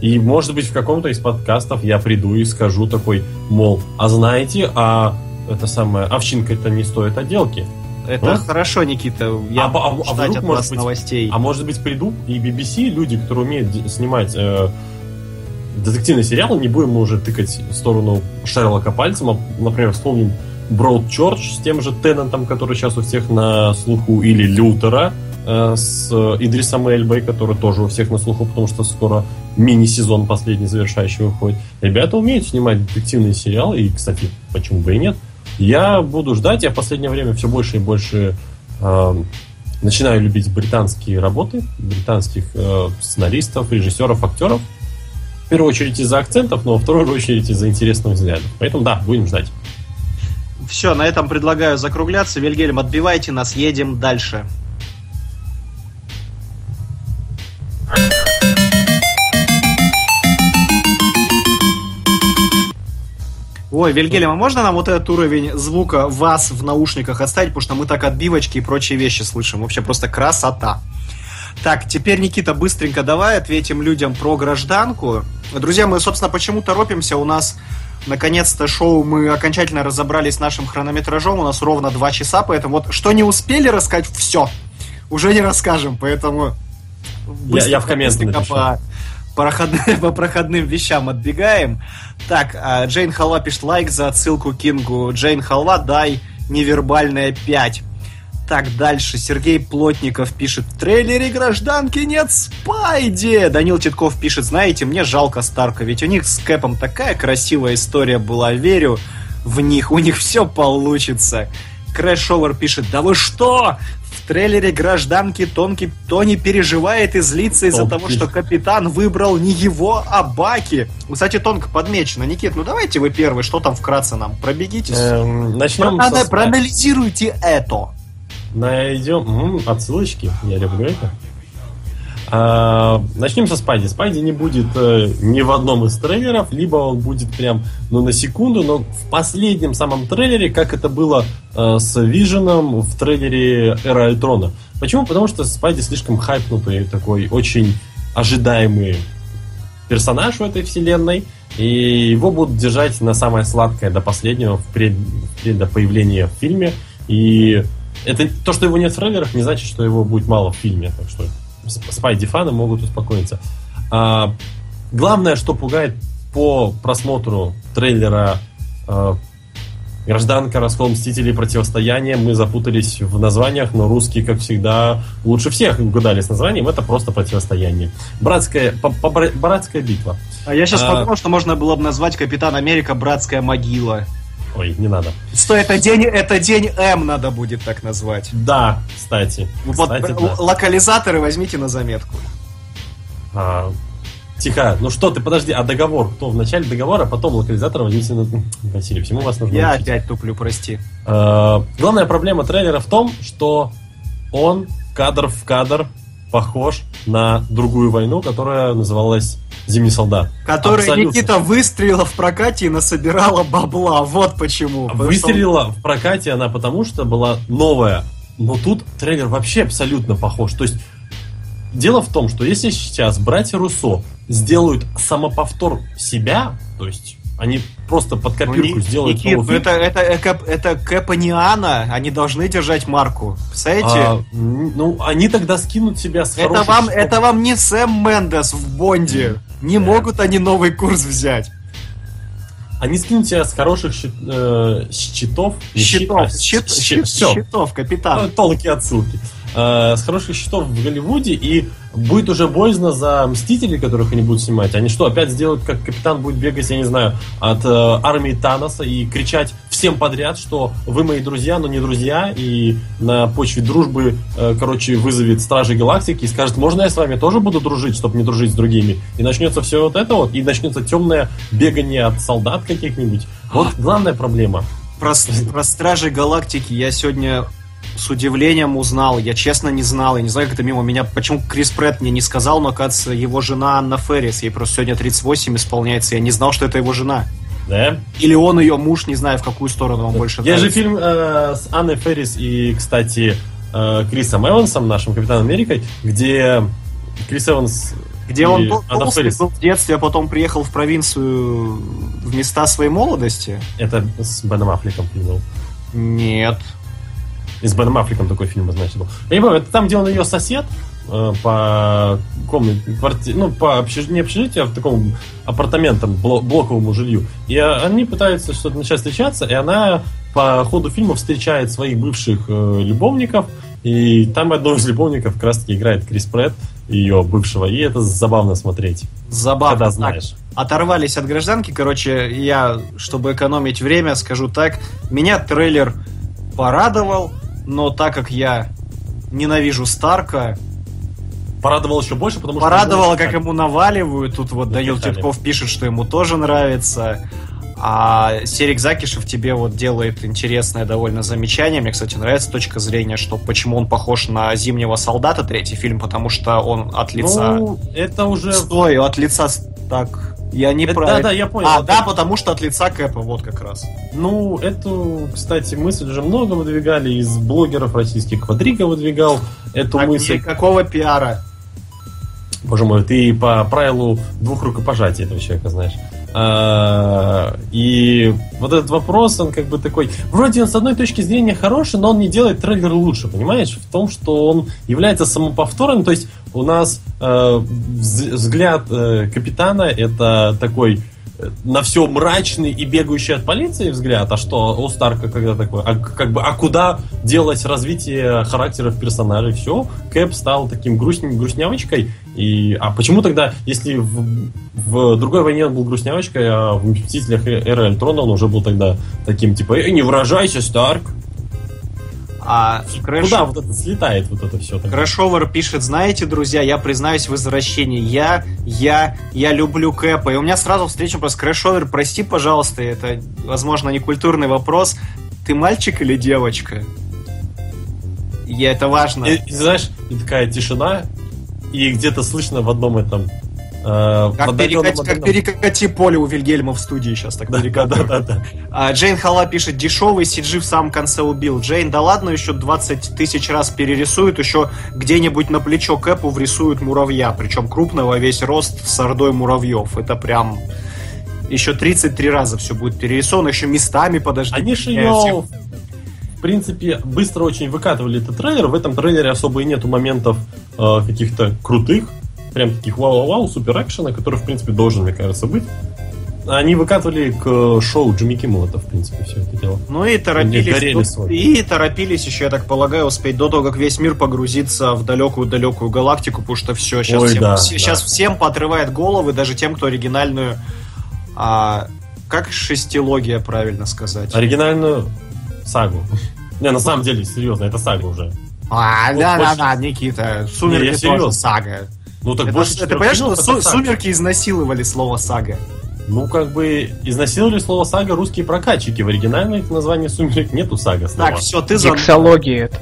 И, может быть, в каком-то из подкастов я приду и скажу такой, мол, а знаете, а это самое, овчинка-то не стоит отделки. Это а? хорошо, Никита, я а, буду а, ждать а вдруг, от вас быть, новостей. А может быть, приду и би би си, люди, которые умеют снимать э, детективный сериал, не будем мы уже тыкать в сторону Шерлока пальцем, а, например, вспомним Broadchurch с тем же Теннантом, который сейчас у всех на слуху, или Лютера с Идрисом Эльбой, который тоже у всех на слуху, потому что скоро мини-сезон последний завершающий выходит. Ребята умеют снимать детективные сериалы, и, кстати, почему бы и нет. Я буду ждать, я в последнее время все больше и больше э, начинаю любить британские работы, британских э, сценаристов, режиссеров, актеров. В первую очередь из-за акцентов, но во вторую очередь из-за интересных взглядов. Поэтому да, будем ждать. Все, на этом предлагаю закругляться. Вильгельм, отбивайте нас, едем дальше. Ой, Вильгельм, а можно нам вот этот уровень звука вас в наушниках оставить, потому что мы так отбивочки и прочие вещи слышим. Вообще просто красота. Так, теперь, Никита, быстренько давай ответим людям про гражданку. Друзья, мы, собственно, почему торопимся? У нас, наконец-то, шоу, мы окончательно разобрались с нашим хронометражом. У нас ровно два часа, поэтому вот что не успели рассказать, все. Уже не расскажем, поэтому... Быстро, я, я в комменты по, по проходным вещам отбегаем. Так, Джейн Халва пишет лайк за отсылку к Кингу. Джейн Халва, дай невербальное пять. Так, дальше. Сергей Плотников пишет: в трейлере гражданки нет Спайди. Данил Титков пишет: знаете, мне жалко Старка, ведь у них с Кэпом такая красивая история была, верю в них, у них все получится. Крэшовер пишет: да вы что? В трейлере гражданки тонкий Тони переживает и злится из-за того, что капитан выбрал не его, а Баки. Кстати, тонко подмечено. Никит, ну давайте вы первый, что там вкратце нам? Пробегитесь. Эм, начнем Про- со... Проанализируйте это. Найдем... М-м, отсылочки. Я люблю это. А, начнем со Спайди. Спайди не будет э, ни в одном из трейлеров, либо он будет прям, ну, на секунду, но в последнем самом трейлере, как это было э, с Виженом в трейлере Эра Альтрона. Почему? Потому что Спайди слишком хайпнутый, такой очень ожидаемый персонаж в этой вселенной, и его будут держать на самое сладкое до последнего, впредь, впредь до появления в фильме. И это то, что его нет в трейлерах, не значит, что его будет мало в фильме, так что Спайди-фаны могут успокоиться. а, Главное, что пугает по просмотру трейлера а, «Гражданка. Раскол Мстителей. Противостояние». Мы запутались в названиях, но русские, как всегда, лучше всех угадали с названием. Это просто «Противостояние». Братская, братская битва. А я сейчас а... подумал, что можно было бы назвать «Капитан Америка. Братская могила». Ой, не надо. Что это день, это день М надо будет так назвать. Да, кстати. Вот кстати, л- да. Локализаторы возьмите на заметку. А, тихо, ну что ты, подожди, а договор? Кто в начале договора, а потом локализаторы возьмите на... Василий, всему вас нужно Я учить. Опять туплю, прости. А, главная проблема трейлера в том, что он кадр в кадр похож на другую войну, которая называлась «Зимний солдат». Который абсолютно. Никита выстрелила в прокате и насобирала бабла. Вот почему. Выстрелила в прокате она потому, что была новая. Но тут трейлер вообще абсолютно похож. То есть дело в том, что если сейчас братья Руссо сделают самоповтор себя, то есть они просто под копирку ну, сделают... Никит, ну это, это, это, это Кэпаниана, они должны держать марку. Представляете? А, ну, они тогда скинут себя с хорошей... Это вам, это вам не Сэм Мендес в Бонде. Не могут они новый курс взять. Они скинут тебя с хороших щит, э, щитов... Щитов, щит, щит, щит, щит, щитов, капитан. Тонкие отсылки. Э, с хороших щитов в Голливуде, и будет уже боязно за Мстителей, которых они будут снимать. Они что, опять сделают, как капитан будет бегать, я не знаю, от э, армии Таноса и кричать всем подряд, что вы мои друзья, но не друзья, и на почве дружбы, э, короче, вызовет Стражей Галактики и скажет: можно я с вами тоже буду дружить, чтобы не дружить с другими? И начнется все вот это вот, и начнется темное бегание от солдат каких-нибудь. Вот главная проблема. Про, про Стражей Галактики я сегодня... с удивлением узнал, я честно не знал, я не знаю, как это мимо меня, почему Крис Прэтт мне не сказал, но, кажется, его жена Анна Феррис, ей просто сегодня тридцать восемь исполняется, я не знал, что это его жена. Да? Или он ее муж, не знаю, в какую сторону он да. больше нравится. Я же фильм э, с Анной Феррис и, кстати, э, Крисом Эвансом, нашим Капитаном Америкой, где Крис Эванс... Где он был, был в детстве, а потом приехал в провинцию в места своей молодости. Это с Беном Аффлеком фильм. Нет. И с Беном Аффлеком такой фильм, значит, был. Я не помню, это там, где он ее сосед э, по комнате, квартире, ну, по общеж... не общежитию, а в таком апартаментам, бло... блоковому жилью. И они пытаются что-то начать встречаться, и она по ходу фильма встречает своих бывших э, любовников, и там одного из любовников как раз-таки играет Крис Прэтт, ее бывшего, и это забавно смотреть. Забавно. Когда знаешь. Так, оторвались от гражданки, короче, я, чтобы экономить время, скажу так, меня трейлер порадовал, но так как я ненавижу Старка... Порадовал еще больше, потому что... Порадовало, как ему наваливают. Тут вот Данил Титков пишет, что ему тоже нравится. А Серик Закишев тебе вот делает интересное довольно замечание. Мне, кстати, нравится точка зрения, что почему он похож на «Зимнего солдата», третий фильм, потому что он от лица... Ну, это уже... Стой, от лица так... Я не это, прав. Да, да, я понял. А, это... да, потому что от лица Кэпа, вот как раз. Ну, эту, кстати, мысль уже много выдвигали из блогеров российских. Квадрика выдвигал эту а мысль. Никакого пиара. боже мой, ты по правилу двух рукопожатий этого человека знаешь. И вот этот вопрос, он как бы такой, вроде он с одной точки зрения хороший, но он не делает трейлер лучше, понимаешь? В том, что он является самоповтором. То есть у нас э, взгляд э, капитана — это такой на все мрачный и бегающий от полиции взгляд, а что у Старка когда такое? А, как бы, а куда делать развитие характеров персонажей? Все, Кэп стал таким грустненькой грустнявочкой. И, а почему тогда, если в, в другой войне он был грустнявочкой, а в «Мстителях эры Альтрона» он уже был тогда таким, типа, «Эй, не выражайся, Старк!» А Крэш... Куда вот это слетает вот это все? Крэшовер пишет: знаете, друзья, я признаюсь в возвращении. Я, я, я люблю Кэпа. И у меня сразу встреча просто: Крэшовер, прости, пожалуйста, это, возможно, некультурный вопрос. Ты мальчик или девочка? И это важно. И, и, знаешь, и такая тишина, и где-то слышно в одном этом... Э, как, перекати, как перекати поле у Вильгельма в студии сейчас. Так да, да, да, да. А, Джейн Хала пишет: дешевый си джи в самом конце убил. Джейн, да ладно, еще двадцать тысяч раз перерисуют, еще где-нибудь на плечо Кэпу врисуют муравья, причем крупного, весь рост с ордой муравьев. Это прям... Еще тридцать три раза все будет перерисовано, еще местами подожди. Они же ее, в принципе, быстро очень выкатывали этот трейлер. В этом трейлере особо и нету моментов э, каких-то крутых, прям таких вау-вау-вау, супер-экшена, который, в принципе, должен, мне кажется, быть. Они выкатывали к шоу Джимми Киммела-то, в принципе, все это дело. Ну и торопились, ну, и торопились еще, я так полагаю, успеть до того, как весь мир погрузится в далекую-далекую галактику, потому что все, сейчас, Ой, всем, да, все, да. сейчас всем поотрывает головы, даже тем, кто оригинальную... А, как шестилогия, правильно сказать? Оригинальную сагу. Не, на самом деле, серьезно, это сага уже. А, да-да-да, Никита, «Сумерки» тоже сага. Ну, так это, больше это понимаешь, что су- «Сумерки» изнасиловали слово «сага». Ну, как бы, изнасиловали слово «сага» русские прокатчики. В оригинальных названиях «Сумерек» нету «сага». Слова. Так, все, ты забыл. Гексология это.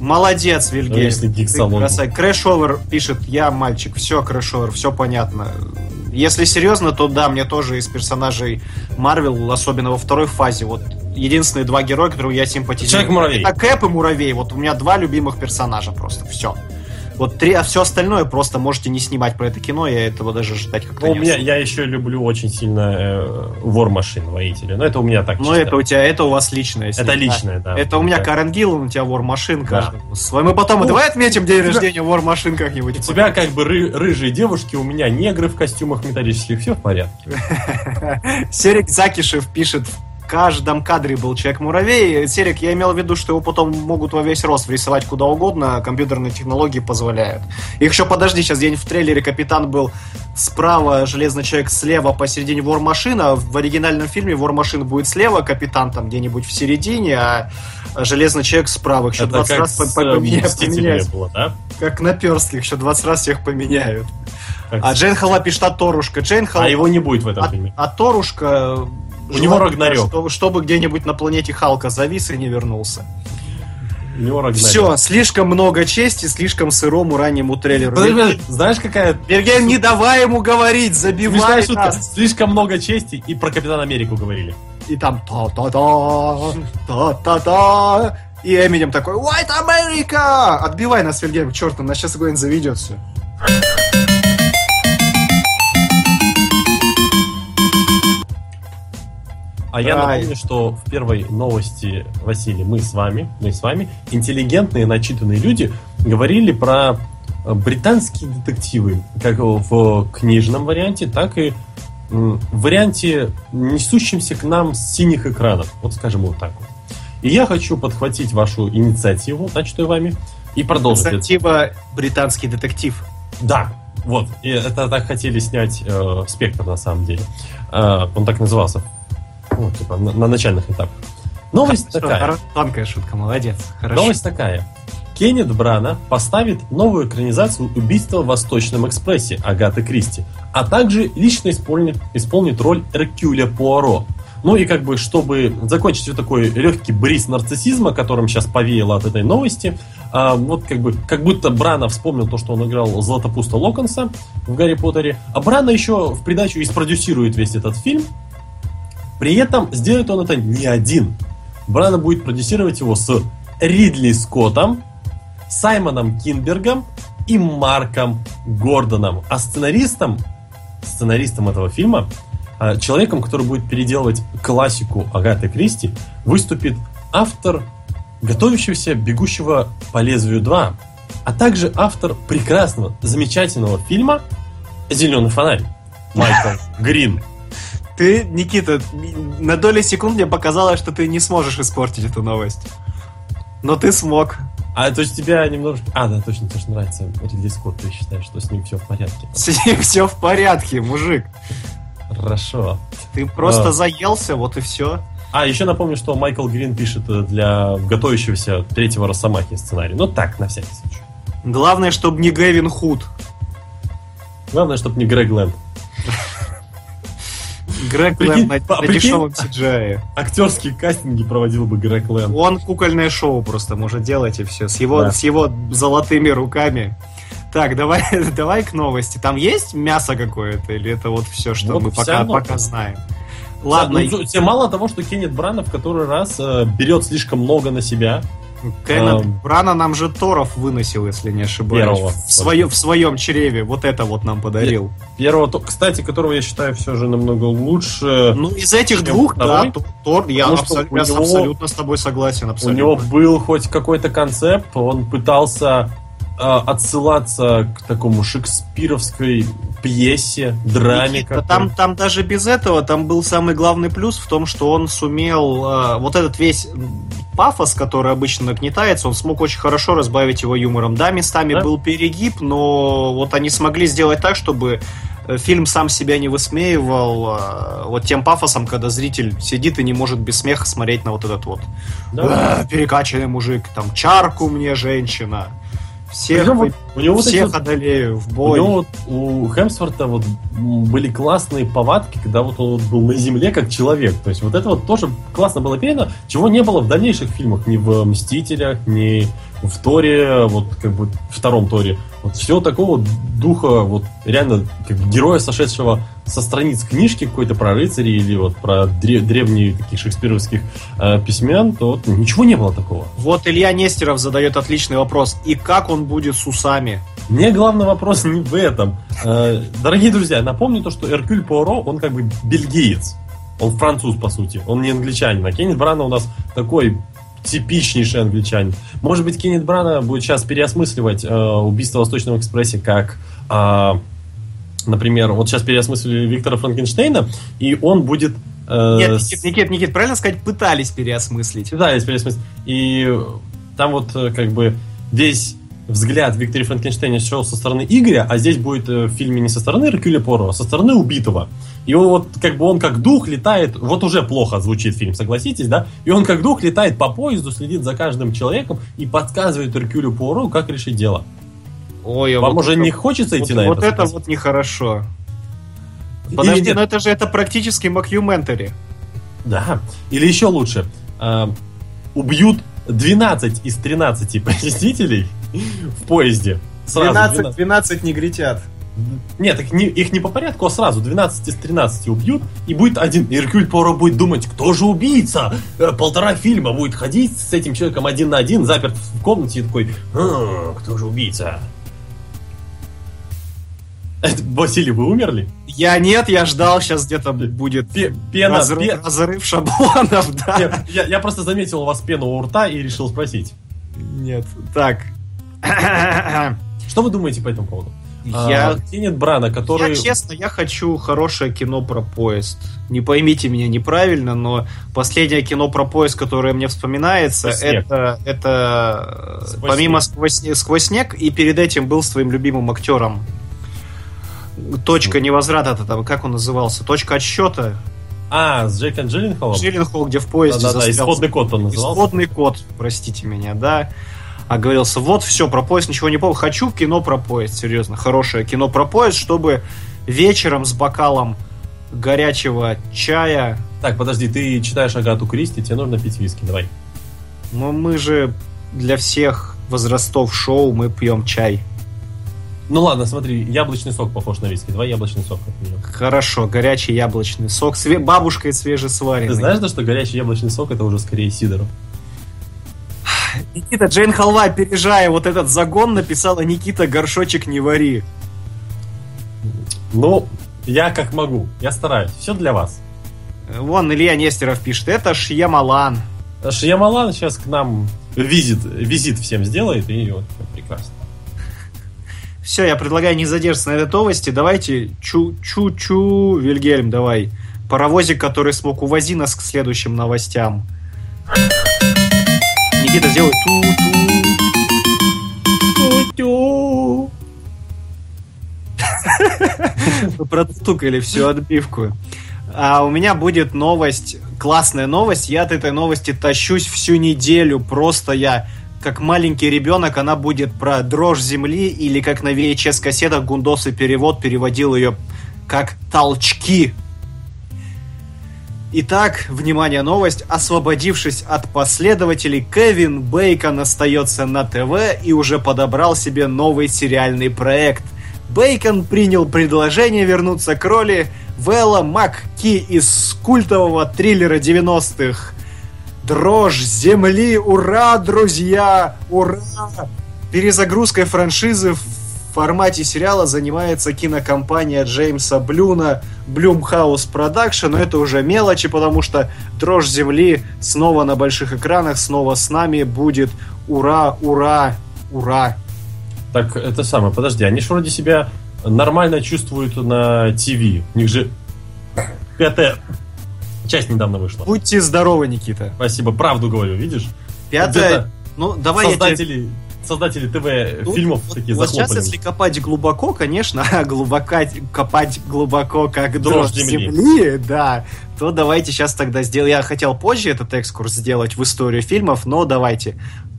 Молодец, Вильгельм. Ну, Крэшовер пишет: я мальчик. Все, Крэшовер, все понятно. Если серьезно, то да, мне тоже из персонажей Марвел, особенно во второй фазе, вот единственные два героя, которые я симпатизирую. Это Кэп и Муравей. Вот у меня два любимых персонажа просто. Все. Вот три, а все остальное просто можете не снимать про это кино, я этого даже ждать как-то ну, не особо. Я еще люблю очень сильно э, вор-машин, воителя. Но это у меня так чисто. Но это у тебя, это у вас личное. Это да? личное, да. Это у меня да. Карен Гиллан, у тебя вор-машин. Да. Мы потом, О, давай отметим день тебя... рождения вор-машин как-нибудь. У тебя как бы ры- рыжие девушки, у меня негры в костюмах металлических, все в порядке. Серик Закишев пишет: в каждом кадре был Человек-муравей. Серик, я имел в виду, что его потом могут во весь рост рисовать куда угодно, компьютерные технологии позволяют. Их еще, подожди, сейчас день в трейлере капитан был справа, Железный человек слева, посередине вор-машина. В оригинальном фильме вор-машин будет слева, капитан там где-нибудь в середине, а Железный человек справа. Их еще это двадцать раз поменяют. Да? Как наперстки, еще двадцать раз всех поменяют. Как а Джейн Халла пишет: а Торушка. Джейн Халла... А его не будет в этом а, фильме. А Торушка... У него Рагнарёк. Чтобы, чтобы где-нибудь на планете Халка завис и не вернулся. У него Рагнарёк. Все, слишком много чести, слишком сырому раннему трейлеру. Подожди, знаешь, какая... Вильгельм, не давай ему говорить, забивай нас. Слишком много чести, и про Капитана Америку говорили. И там та-та-та, та-та-та. И Эминем такой: White America! Отбивай нас, Вильгельм, черт, нас сейчас Гуэн заведет все. А да. Я напомню, что в первой новости, Василий, мы с вами, мы с вами, интеллигентные, начитанные люди, говорили про британские детективы, как в книжном варианте, так и в варианте, несущемся к нам с синих экранов. Вот скажем вот так вот. И я хочу подхватить вашу инициативу, начатую вами, и продолжить. Инициатива «Британский детектив». Да. Вот. И это так хотели снять э, «Спектр», на самом деле. Э, он так назывался. Вот, типа, на, на начальных этапах. Новость Хорошо, такая. Тонкая шутка, молодец. Хорошо. Новость такая. Кеннет Брана поставит новую экранизацию «Убийства в Восточном экспрессе» Агаты Кристи, а также лично исполнит, исполнит роль Эркюля Пуаро. Ну и как бы, чтобы закончить вот такой легкий бриз нарциссизма, которым сейчас повеяло от этой новости, а, вот как бы, как будто Брана вспомнил то, что он играл Златопуста Локонса в «Гарри Поттере», а Брана еще в придачу и спродюсирует весь этот фильм. При этом сделает он это не один. Брана будет продюсировать его с Ридли Скоттом, Саймоном Кинбергом и Марком Гордоном. А сценаристом, сценаристом этого фильма, человеком, который будет переделывать классику Агаты Кристи, выступит автор готовящегося «Бегущего по лезвию два», а также автор прекрасного, замечательного фильма «Зеленый фонарь» Майкл Грин. Ты, Никита, на долю секунд мне показалось, что ты не сможешь испортить эту новость. Но ты смог. А то есть тебя немножко... А, да, точно, тебе же нравится Ридли Скотт, ты считаешь, что с ним все в порядке. С ним все в порядке, мужик. Хорошо. Ты просто а... заелся, вот и все. А, еще напомню, что Майкл Грин пишет для готовящегося третьего Росомахи сценарий. Ну так, на всякий случай. Главное, чтобы не Гэвин Худ. Главное, чтобы не Грег Лэнд. Грег Лэнд на дешевом си джи ай. Актерские кастинги проводил бы Грег Лэнд. Он кукольное шоу просто может делать, и все. С его, да. с его золотыми руками. Так, давай, давай к новости. Там есть мясо какое-то? Или это вот все, что вот мы пока, пока знаем? Ладно. Ну, тебе мало того, что Кеннет Брана в который раз э, берет слишком много на себя. Кеннет эм... Брана нам же Торов выносил, если не ошибаюсь. Первого, в, свое, в своем чреве. Вот это вот нам подарил. Первого, кстати, которого я считаю все же намного лучше. Ну, из этих двух, второй, да, Тор, я, абсол- я него, абсолютно с тобой согласен. Абсолютно. У него был хоть какой-то концепт, он пытался э, отсылаться к такому шекспировской... пьесе, драме. Там, там даже без этого, там был самый главный плюс в том, что он сумел э, вот этот весь пафос, который обычно нагнетается, он смог очень хорошо разбавить его юмором. Да, местами да? был перегиб, но вот они смогли сделать так, чтобы фильм сам себя не высмеивал э, вот тем пафосом, когда зритель сидит и не может без смеха смотреть на вот этот вот да. э, перекачанный мужик, там, чарку мне, женщина. Всех, Причем, вы, у него всех вот эти, одолею в бой. У, него, у Хемсворта вот были классные повадки, когда вот он был на земле как человек. То есть вот это вот тоже классно было передано, чего не было в дальнейших фильмах. Ни в «Мстителях», ни в «Торе», вот как бы втором «Торе». Вот всего такого духа, вот реально как бы героя, сошедшего со страниц книжки какой-то про рыцарей или вот про древние таких шекспировских э, письмен, то вот ничего не было такого. Вот Илья Нестеров задает отличный вопрос. И как он будет с усами? Мне главный вопрос не в этом. Э, дорогие друзья, напомню то, что Эркюль Пуаро, он как бы бельгиец. Он француз, по сути. Он не англичанин. А Кеннет Брана у нас такой... типичнейший англичанин. Может быть, Кеннет Брана будет сейчас переосмысливать э, «Убийство в Восточном экспрессе» как, э, например, вот сейчас переосмыслили Виктора Франкенштейна, и он будет... Э, Нет, Никит, Никит, Никит, правильно сказать, пытались переосмыслить. Пытались переосмыслить. И там вот как бы весь взгляд Виктора Франкенштейна шел со стороны Игоря, а здесь будет в фильме не со стороны Эркюля Пуаро, а со стороны убитого. И он вот как бы он как дух летает, вот уже плохо звучит фильм, согласитесь, да? И он как дух летает по поезду, следит за каждым человеком и подсказывает Эркюлю Пуаро, как решить дело. Ой, вам вот уже это, не хочется идти вот, на это? Вот это вот нехорошо. Подожди, Или... но это же это практически мокьюментари. Да. Или еще лучше. Э, убьют двенадцать из тринадцати посетителей в поезде. Сразу двенадцать, двенадцать негритят. Нет, их не, их не по порядку, а сразу двенадцать из тринадцати убьют, и будет один. И Эркюль Пуаро будет думать, кто же убийца? Полтора фильма будет ходить с этим человеком один на один, заперт в комнате, и такой, «М-м, кто же убийца? Это, Василий, вы умерли? Я нет, я ждал, сейчас где-то будет пена, разрыв, пен... разрыв шаблонов, да. Нет, я, я просто заметил у вас пену у рта и решил спросить. Нет, так. Что вы думаете по этому поводу? Я... Кеннет Брана, который... Я, честно, я хочу хорошее кино про поезд. Не поймите меня неправильно, но последнее кино про поезд, которое мне вспоминается, это, это сквозь помимо снег. «Сквозь снег», и перед этим был с твоим любимым актером. «Точка невозврата», там, как он назывался? «Точка отсчета». А, с Джеком Джилленхолом? Джилленхол, где в поезде да, да, застрял. «Исходный код» он назывался. «Исходный код», простите меня, да. А говорился, вот все, про поезд ничего не помню. Хочу кино про поезд, серьезно. Хорошее кино про поезд, чтобы вечером с бокалом горячего чая... Так, подожди, ты читаешь Агату Кристи, тебе нужно пить виски, давай. Ну, мы же для всех возрастов шоу мы пьем чай. Ну ладно, смотри, яблочный сок похож на виски. Давай яблочный сок. Хорошо, горячий яблочный сок. Све... Бабушкой свежесваренный. Ты знаешь, да, что горячий яблочный сок это уже скорее сидр? Никита Джейн Халва, опережая вот этот загон, написала: «Никита, горшочек не вари». Ну, я как могу, я стараюсь, все для вас. Вон Илья Нестеров пишет: это Шьямалан. Шьямалан сейчас к нам визит, визит всем сделает, и вот прекрасно. Все, я предлагаю не задерживаться на этой новости. Давайте, чу-чу-чу, Вильгельм, давай. Паровозик, который смог, увози нас к следующим новостям. Никита, сделай ту-ту. Ту-ту. Мы протукали всю отбивку. А у меня будет новость, классная новость. Я от этой новости тащусь всю неделю. Просто я, как маленький ребенок, она будет про дрожь земли, или как на ви эйч эс-кассетах Гундос и перевод переводил ее как толчки. Итак, внимание, новость. Освободившись от последователей, Кевин Бейкон остается на ТВ и уже подобрал себе новый сериальный проект. Бейкон принял предложение вернуться к роли Вэлла Макки из культового триллера девяностых «Дрожь земли». Ура, друзья! Ура! Перезагрузкой франшизы в формате сериала занимается кинокомпания Джеймса Блюна Blumhouse Production, но это уже мелочи, потому что «Дрожь земли» снова на больших экранах, снова с нами будет. Ура, ура, ура! Так, это самое, подожди, они же вроде себя нормально чувствуют на ТВ. У них же пятая часть недавно вышла. Будьте здоровы, Никита. Спасибо, правду говорю, видишь? Пятая... Ну, давай создатели, я тебе... создатели ТВ-фильмов ну, такие вот, захлопали. Вот сейчас, если копать глубоко, конечно, глубокать, копать глубоко, как дрожь земли. земли, да, то давайте сейчас тогда сделаем... Я хотел позже этот экскурс сделать в историю фильмов, но давайте...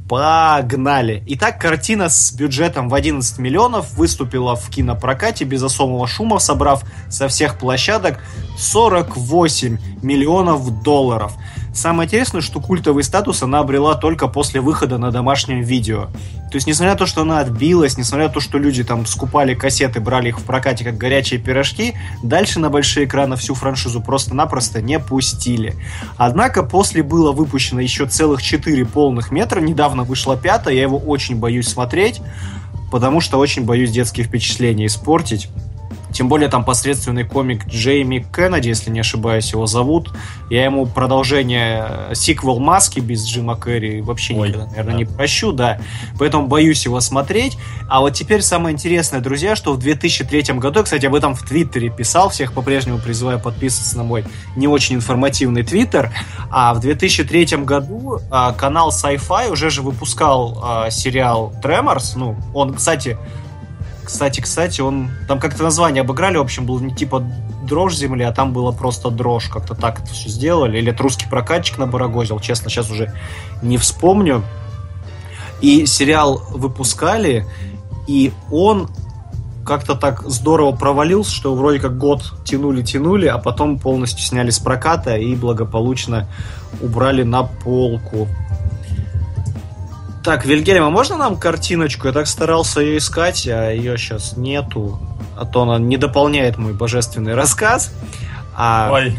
Погнали! Итак, картина с бюджетом в одиннадцать миллионов выступила в кинопрокате без особого шума, собрав со всех площадок сорок восемь миллионов долларов. Самое интересное, что культовый статус она обрела только после выхода на домашнем видео. То есть, несмотря на то, что она отбилась, несмотря на то, что люди там скупали кассеты, брали их в прокате как горячие пирожки, дальше на большие экраны всю франшизу просто-напросто не пустили. Однако после было выпущено еще целых четыре полных метра. Недавно вышла пятая, я его очень боюсь смотреть, потому что очень боюсь детские впечатления испортить. Тем более там посредственный комик Джейми Кеннеди, если не ошибаюсь, его зовут. Я ему продолжение, сиквел «Маски» без Джима Керри вообще Ой, никогда, наверное, да. не прощу, да. Поэтому боюсь его смотреть. А вот теперь самое интересное, друзья, что в две тысячи третьем году, я, кстати, об этом в Твиттере писал, всех по-прежнему призываю подписываться на мой не очень информативный Твиттер, а в две тысячи третьем году канал Sci-Fi уже же выпускал сериал «Треморс». Ну, он, кстати... Кстати, кстати, он... Там как-то название обыграли, в общем, был не типа «Дрожь земли», а там было просто «Дрожь». Как-то так это все сделали. Или это русский прокатчик набарагозил, честно, сейчас уже не вспомню. И сериал выпускали, и он как-то так здорово провалился, что вроде как год тянули-тянули, а потом полностью сняли с проката и благополучно убрали на полку. Так, Вильгельм, а можно нам картиночку? Я так старался ее искать, а ее сейчас нету. А то она не дополняет мой божественный рассказ. А... Ой.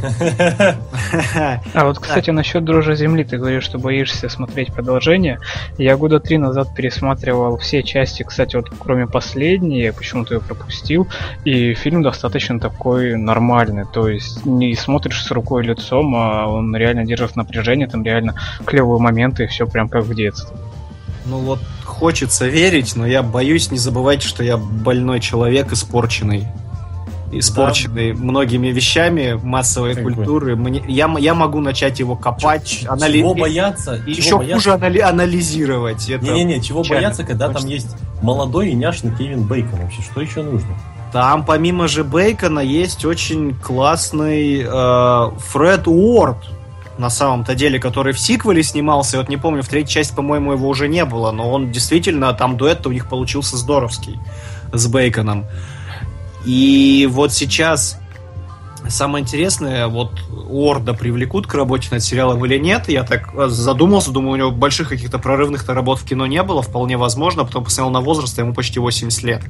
А вот, кстати, насчет «Дрожи земли» ты говоришь, что боишься смотреть продолжение. Я года три назад пересматривал все части, кстати, вот кроме последней, я почему-то ее пропустил. И фильм достаточно такой нормальный, то есть не смотришь с рукой и лицом, а он реально держит напряжение, там реально клевые моменты, и все прям как в детстве. Ну вот, хочется верить, но я боюсь, не забывайте, что я больной человек, испорченный. Испорченный да. многими вещами массовой как культуры. Мне, я, я могу начать его копать. Ч- анали... Чего бояться? И чего еще бояться? Хуже анали... анализировать. Не-не-не, чего печально. Бояться, когда Хочется. Там есть молодой и няшный Кевин Бейкон. Вообще, что еще нужно? Там, помимо же Бейкона, есть очень классный э, Фред Уорд. На самом-то деле, который в сиквеле снимался, я вот не помню, в третьей части, по-моему, его уже не было, но он действительно, там дуэт-то у них получился здоровский с Бейконом. И вот сейчас самое интересное, вот Уорда привлекут к работе над сериалом или нет, я так задумался, думаю, у него больших каких-то прорывных-то работ в кино не было, вполне возможно, потом посмотрел на возраст, ему почти восемьдесят лет.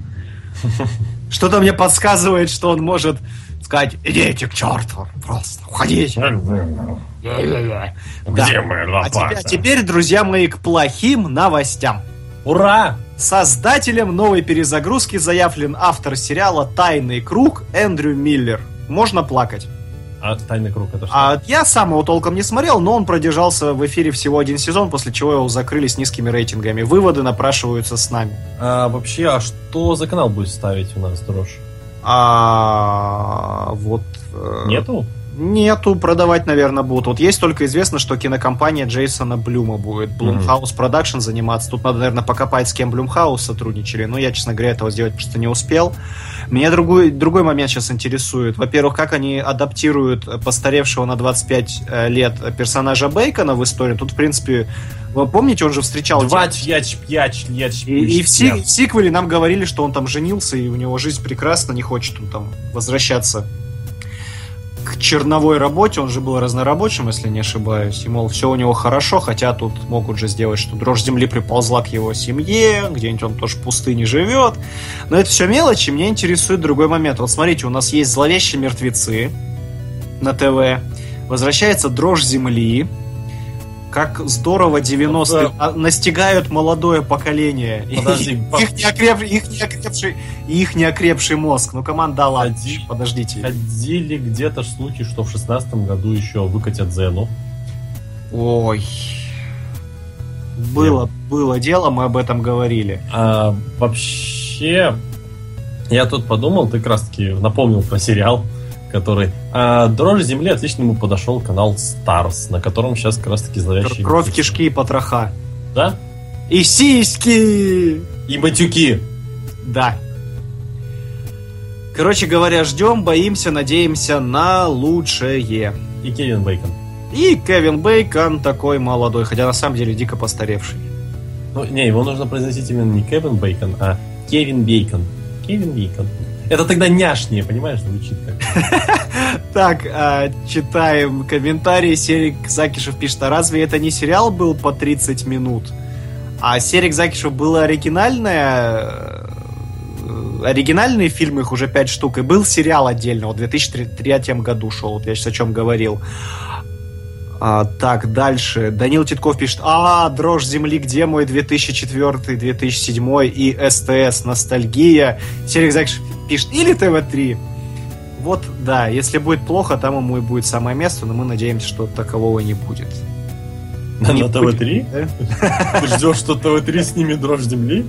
Что-то мне подсказывает, что он может сказать: идите к черту, просто уходите. Где моя лопата? А теперь, друзья мои, к плохим новостям. Ура! Создателем новой перезагрузки заявлен автор сериала «Тайный круг» Эндрю Миллер. Можно плакать. А «Тайный круг» это что? А я сам его толком не смотрел, но он продержался в эфире всего один сезон, после чего его закрыли с низкими рейтингами. Выводы напрашиваются с нами. А вообще, а что за канал будет ставить у нас, дрожь? А вот... Нету? Нету, продавать, наверное, будут. Вот есть только известно, что кинокомпания Джейсона Блюма будет Blumhouse Production заниматься. Тут надо, наверное, покопать, с кем Blumhouse сотрудничали. Но я, честно говоря, этого сделать просто не успел. Меня другой, другой момент сейчас интересует. Во-первых, как они адаптируют постаревшего на двадцать пять лет персонажа Бейкона в историю. Тут, в принципе... Вы помните, он же встречал... двадцать пять лет. И, и в, си- в сиквеле нам говорили, что он там женился, и у него жизнь прекрасна, не хочет он там возвращаться к черновой работе. Он же был разнорабочим, если не ошибаюсь. И, мол, все у него хорошо, хотя тут могут же сделать, что дрожь земли приползла к его семье, где-нибудь он тоже в пустыне живет. Но это все мелочи, меня интересует другой момент. Вот смотрите, у нас есть «Зловещие мертвецы» на ТВ, возвращается «Дрожь земли». Как здорово девяностые да. настигают молодое поколение. Подожди, их, не окреп, их, не окрепший, их не окрепший мозг. Ну, команда Алан, подождите. Ходили где-то слухи, что в шестнадцатом году еще выкатят Зену. Ой. Было, было дело, мы об этом говорили. А, вообще, я тут подумал, ты как раз таки напомнил про сериал, который... А, «Дрожь земли» отлично ему подошел канал Старс, на котором сейчас как раз таки зловещие... Кровь, мертвецы. Кишки и потроха. Да? И сиськи! И матюки! Да. Короче говоря, ждем, боимся, надеемся на лучшее. И Кевин Бейкон. И Кевин Бейкон такой молодой, хотя на самом деле дико постаревший. Ну, не, его нужно произносить именно не Кевин Бейкон, а Кевин Бейкон. Кевин Бейкон. Это тогда няшнее, понимаешь, звучит так. Так, читаем комментарии. Серик Закишев пишет: а разве это не сериал был по тридцать минут? А Серик Закишев было оригинальное... Оригинальные фильмы, их уже пять штук. И был сериал отдельно, в две тысячи третьем году шел. Вот я сейчас о чем говорил. А, так, дальше. Данил Титков пишет: а, «Дрожь земли», где мой две тысячи четвёртый, две тысячи седьмой и СТС, ностальгия. Серик Закишев пишет: или ТВ-три. Вот, да, если будет плохо, там ему и будет самое место, но мы надеемся, что такового не будет. На ТВ-три? Ты ждешь, что ТВ-три снимет «Дрожь земли»?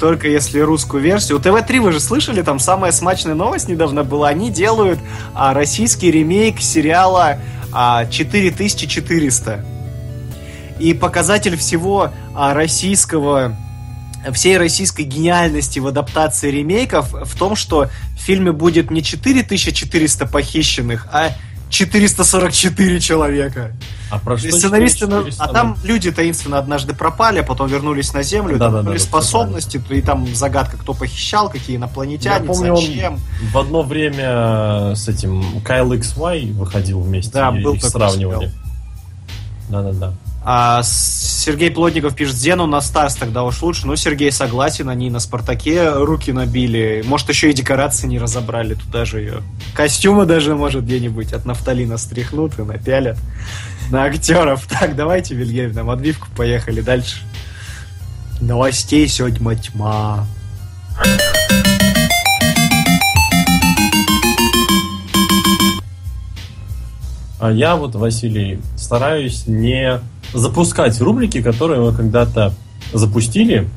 Только если русскую версию. У ТВ-три, вы же слышали, там самая смачная новость недавно была. Они делают российский ремейк сериала четыре тысячи четыреста. И показатель всего российского... всей российской гениальности в адаптации ремейков в том, что в фильме будет не четыре тысячи четыреста похищенных, а четыреста сорок четыре человека. А про что сценаристы... четыреста, а там люди таинственно однажды пропали, потом вернулись на Землю, да, да, были да, способности, да. И там загадка, кто похищал, какие инопланетяне, я помню, зачем. В одно время с этим Kyle икс уай выходил вместе, да, и был их сравнивали. Да-да-да. А Сергей Плотников пишет: «Зену на Старс тогда уж лучше». Ну, Сергей согласен, они на Спартаке руки набили. Может, еще и декорации не разобрали, туда же ее. Костюмы даже, может, где-нибудь от нафталина стряхнут и напялят на актеров. Так, давайте, Вильгельм, нам отбивку, поехали дальше. Новостей сегодня тьма. А я вот, Василий, стараюсь не запускать рубрики, которые мы когда-то запустили.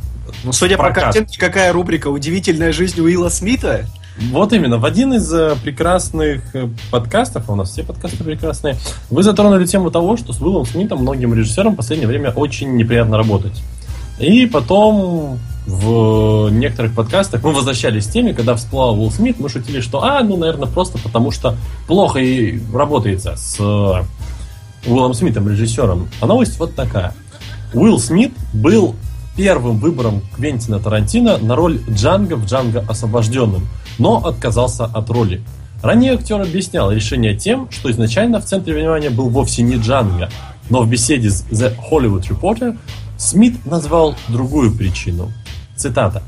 Ну, судя по картинке, какая рубрика? «Удивительная жизнь Уилла Смита»? Вот именно. В один из прекрасных подкастов, у нас все подкасты прекрасные, вы затронули тему того, что с Уиллом Смитом, многим режиссером, в последнее время очень неприятно работать. И потом в некоторых подкастах мы возвращались к теме, когда всплывал Уилл Смит, мы шутили, что, а, ну, наверное, просто потому что плохо и работается с Уиллом Смитом, режиссером. А новость вот такая. Уилл Смит был первым выбором Квентина Тарантино на роль Джанго в «Джанго освобожденном», но отказался от роли. Ранее актер объяснял решение тем, что изначально в центре внимания был вовсе не Джанго, но в беседе с The Hollywood Reporter Смит назвал другую причину. Цитата.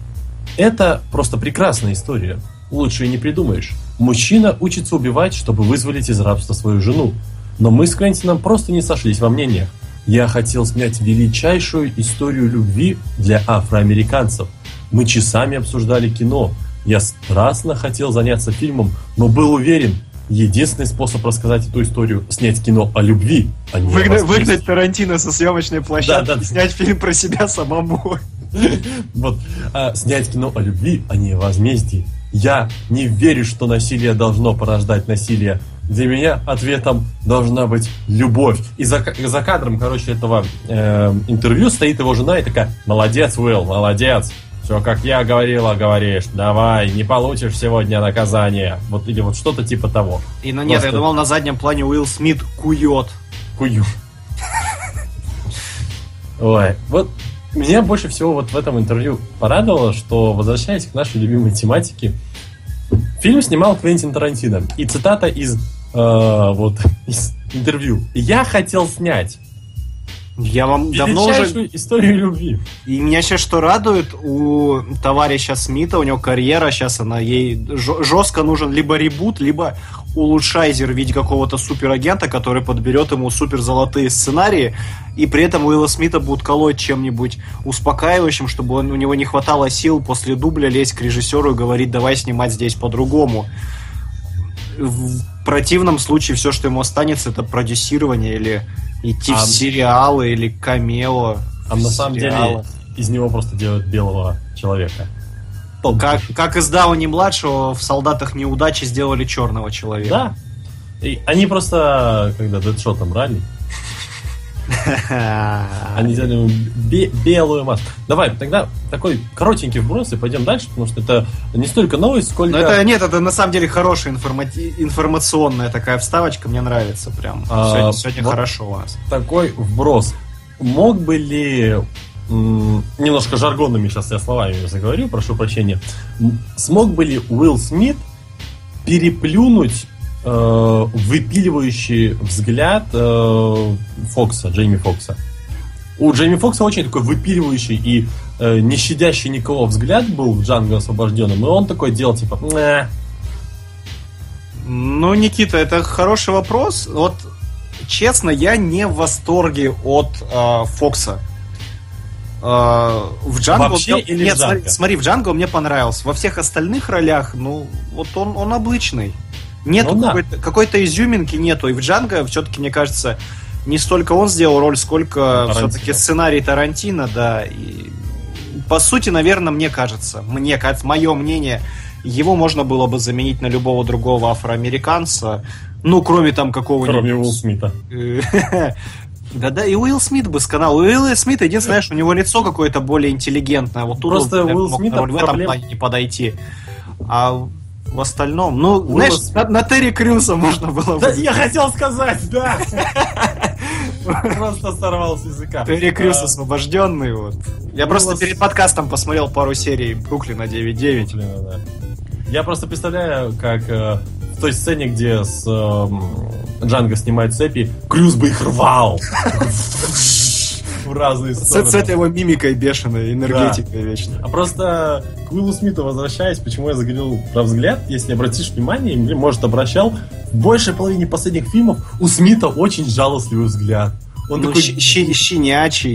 «Это просто прекрасная история. Лучше и не придумаешь. Мужчина учится убивать, чтобы вызволить из рабства свою жену. Но мы с Квентином просто не сошлись во мнениях. Я хотел снять величайшую историю любви для афроамериканцев. Мы часами обсуждали кино. Я страстно хотел заняться фильмом, но был уверен, единственный способ рассказать эту историю – снять кино о любви, а не Выгна- о Выгнать Тарантино со съемочной площадки, да, да, снять фильм про себя самому. Вот. А, снять кино о любви, а не о возмездии. Я не верю, что насилие должно порождать насилие. Для меня ответом должна быть любовь. И за, за кадром, короче, этого э, интервью стоит его жена и такая: молодец, Уилл, молодец. Все, как я говорила, говоришь. Давай, не получишь сегодня наказание. Вот, или вот что-то типа того. И, ну, нет, просто... я думал, на заднем плане Уилл Смит кует. Кует. Ой, вот меня больше всего вот в этом интервью порадовало, что, возвращаясь к нашей любимой тематике, фильм снимал Квентин Тарантино. И цитата из, э, вот, из интервью. «Я хотел снять Я вам давно уже... историю любви». И меня сейчас что радует, у товарища Смита, у него карьера сейчас, она ей жестко нужен либо ребут, либо улучшайзер в виде какого-то суперагента, который подберет ему супер золотые сценарии, и при этом Уилла Смита будут колоть чем-нибудь успокаивающим, чтобы он, у него не хватало сил после дубля лезть к режиссеру и говорить: давай снимать здесь по-другому. В противном случае все, что ему останется, это продюсирование или идти а, в сериалы или камео. А на самом сериалы. деле из него просто делают белого человека. Как, как из Дауни-младшего в «Солдатах неудачи» сделали черного человека. Да. И они просто, когда Дэдшотом брали, они взяли белую маску. Давай, тогда такой коротенький вброс и пойдем дальше, потому что это не столько новость, сколько... Это, нет, это на самом деле хорошая информати... информационная такая вставочка, мне нравится прям. А, сегодня сегодня вот хорошо у вас. Такой вброс. Мог бы ли... М- немножко жаргонными сейчас я словами заговорю, прошу прощения. Смог бы ли Уилл Смит переплюнуть выпиливающий взгляд э, Фокса, Джейми Фокса? У Джейми Фокса очень такой выпиливающий и э, не щадящий никого взгляд был в «Джанго освобожденном», и он такой делал типа... Мэ". Ну, Никита, это хороший вопрос. Вот, честно, я не в восторге от э, Фокса. Uh, в Джанго вообще он... или Нет, в Джанго? Смотри, смотри, в Джанго он мне понравился. Во всех остальных ролях, ну, вот он, он обычный. Нет, ну, какой-то, да. какой-то изюминки нету. И в Джанго все-таки, мне кажется, не столько он сделал роль, сколько Тарантино. все-таки сценарий Тарантино, да. И, по сути, наверное, мне кажется, мне кажется, мое мнение, его можно было бы заменить на любого другого афроамериканца. Ну, кроме там какого-нибудь... Кроме Уилла Смита. Да-да, и Уилл Смит бы сказал. У Уилла Смита, единственное, знаешь, у него лицо какое-то более интеллигентное. Вот тут просто Уилл Смит в этом плане не подойти. А в остальном, ну, Уилл знаешь, Смит... на, на Терри Крюса можно было да, бы... Да, я хотел сказать, да! Просто сорвал с языка. Терри Крюс освобожденный, вот. Я просто перед подкастом посмотрел пару серий «Бруклина девять девять». Я просто представляю, как в той сцене, где с... Джанго снимает цепи, Крюс бы их рвал в разные стороны. С этой его мимикой бешеной, энергетикой вечной. А просто к Уиллу Смиту возвращаясь, почему я заговорил про взгляд, если обратишь внимание, или, может, обращал, в большей половине последних фильмов у Смита очень жалостливый взгляд. Он ну, такой щ- щенячий,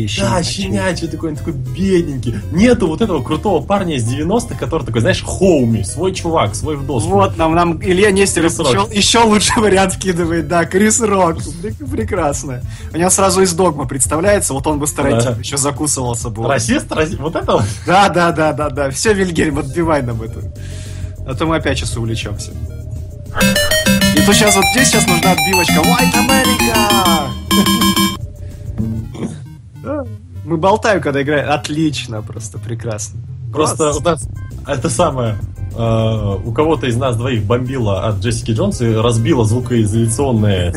щенячий. Да, щенячий такой, он такой бедненький. Нету вот этого крутого парня из девяностых, который такой, знаешь, хоуми, свой чувак, свой в доску. Вот нам, нам Илья Нестеров еще, еще лучший вариант вкидывает, да, Крис Рок. Прекрасно. У него сразу из «Догмы» представляется, вот он бы Тарантино да. еще закусывался бы. Расист? Расист? Вот это? Да, да, да, да, да. Все, Вильгельм, отбивай нам это. А то мы опять сейчас увлечемся. И то сейчас вот здесь сейчас нужна отбивочка. White America! Мы болтаем, когда играем. Отлично, просто прекрасно. Просто у нас это самое. Э, у кого-то из нас двоих бомбило от Джессики Джонс и разбило звукоизоляционное.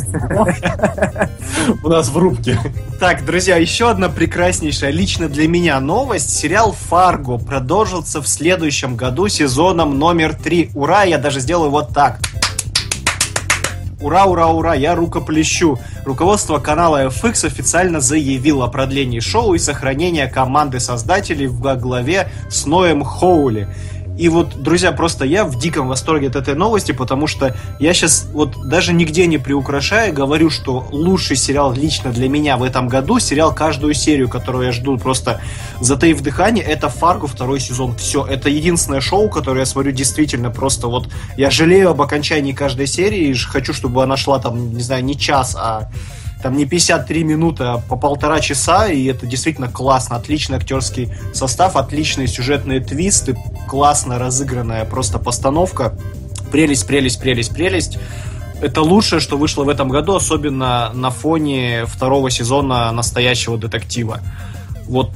У нас в рубке. Так, друзья, еще одна прекраснейшая лично для меня новость. Сериал «Фарго» продолжится в следующем году сезоном номер три. Ура, я даже сделаю вот так. Ура, ура, ура, я рукоплещу. Руководство канала эф икс официально заявило о продлении шоу и сохранении команды создателей во главе с Ноем Хоули. И вот, друзья, просто я в диком восторге от этой новости, потому что я сейчас вот даже нигде не приукрашая говорю, что лучший сериал лично для меня в этом году, сериал каждую серию, которую я жду просто затаив дыхание, это «Фарго» второй сезон. Все, это единственное шоу, которое я смотрю действительно просто вот... Я жалею об окончании каждой серии и хочу, чтобы она шла там, не знаю, не час, а... Там не пятьдесят три минуты, а по полтора часа, и это действительно классно. Отличный актерский состав, отличные сюжетные твисты, классно разыгранная просто постановка. Прелесть, прелесть, прелесть, прелесть. Это лучшее, что вышло в этом году, особенно на фоне второго сезона «Настоящего детектива». Вот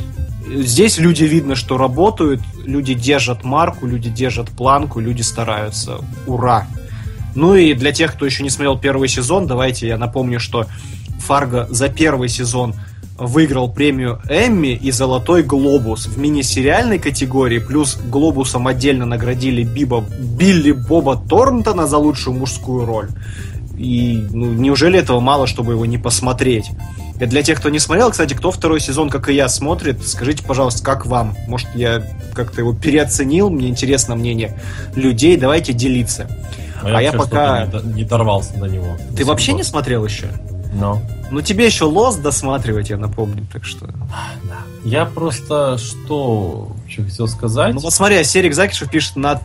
здесь люди видно, что работают, люди держат марку, люди держат планку, люди стараются. Ура! Ну и для тех, кто еще не смотрел первый сезон, давайте я напомню, что «Фарго» за первый сезон выиграл премию «Эмми» и «Золотой глобус» в мини-сериальной категории, плюс глобусом отдельно наградили Биба, Билли Боба Торнтона за лучшую мужскую роль. И ну, неужели этого мало, чтобы его не посмотреть? И для тех, кто не смотрел, кстати, кто второй сезон, как и я, смотрит, скажите, пожалуйста, как вам? Может, я как-то его переоценил? Мне интересно мнение людей, давайте делиться. А, а я пока... Не дорвался до него. Ты вообще не смотрел еще? No. Ну тебе еще «Лост» досматривать, я напомню, так что... Я просто что хотел сказать... Ну вот смотри, Асерик Закишев пишет на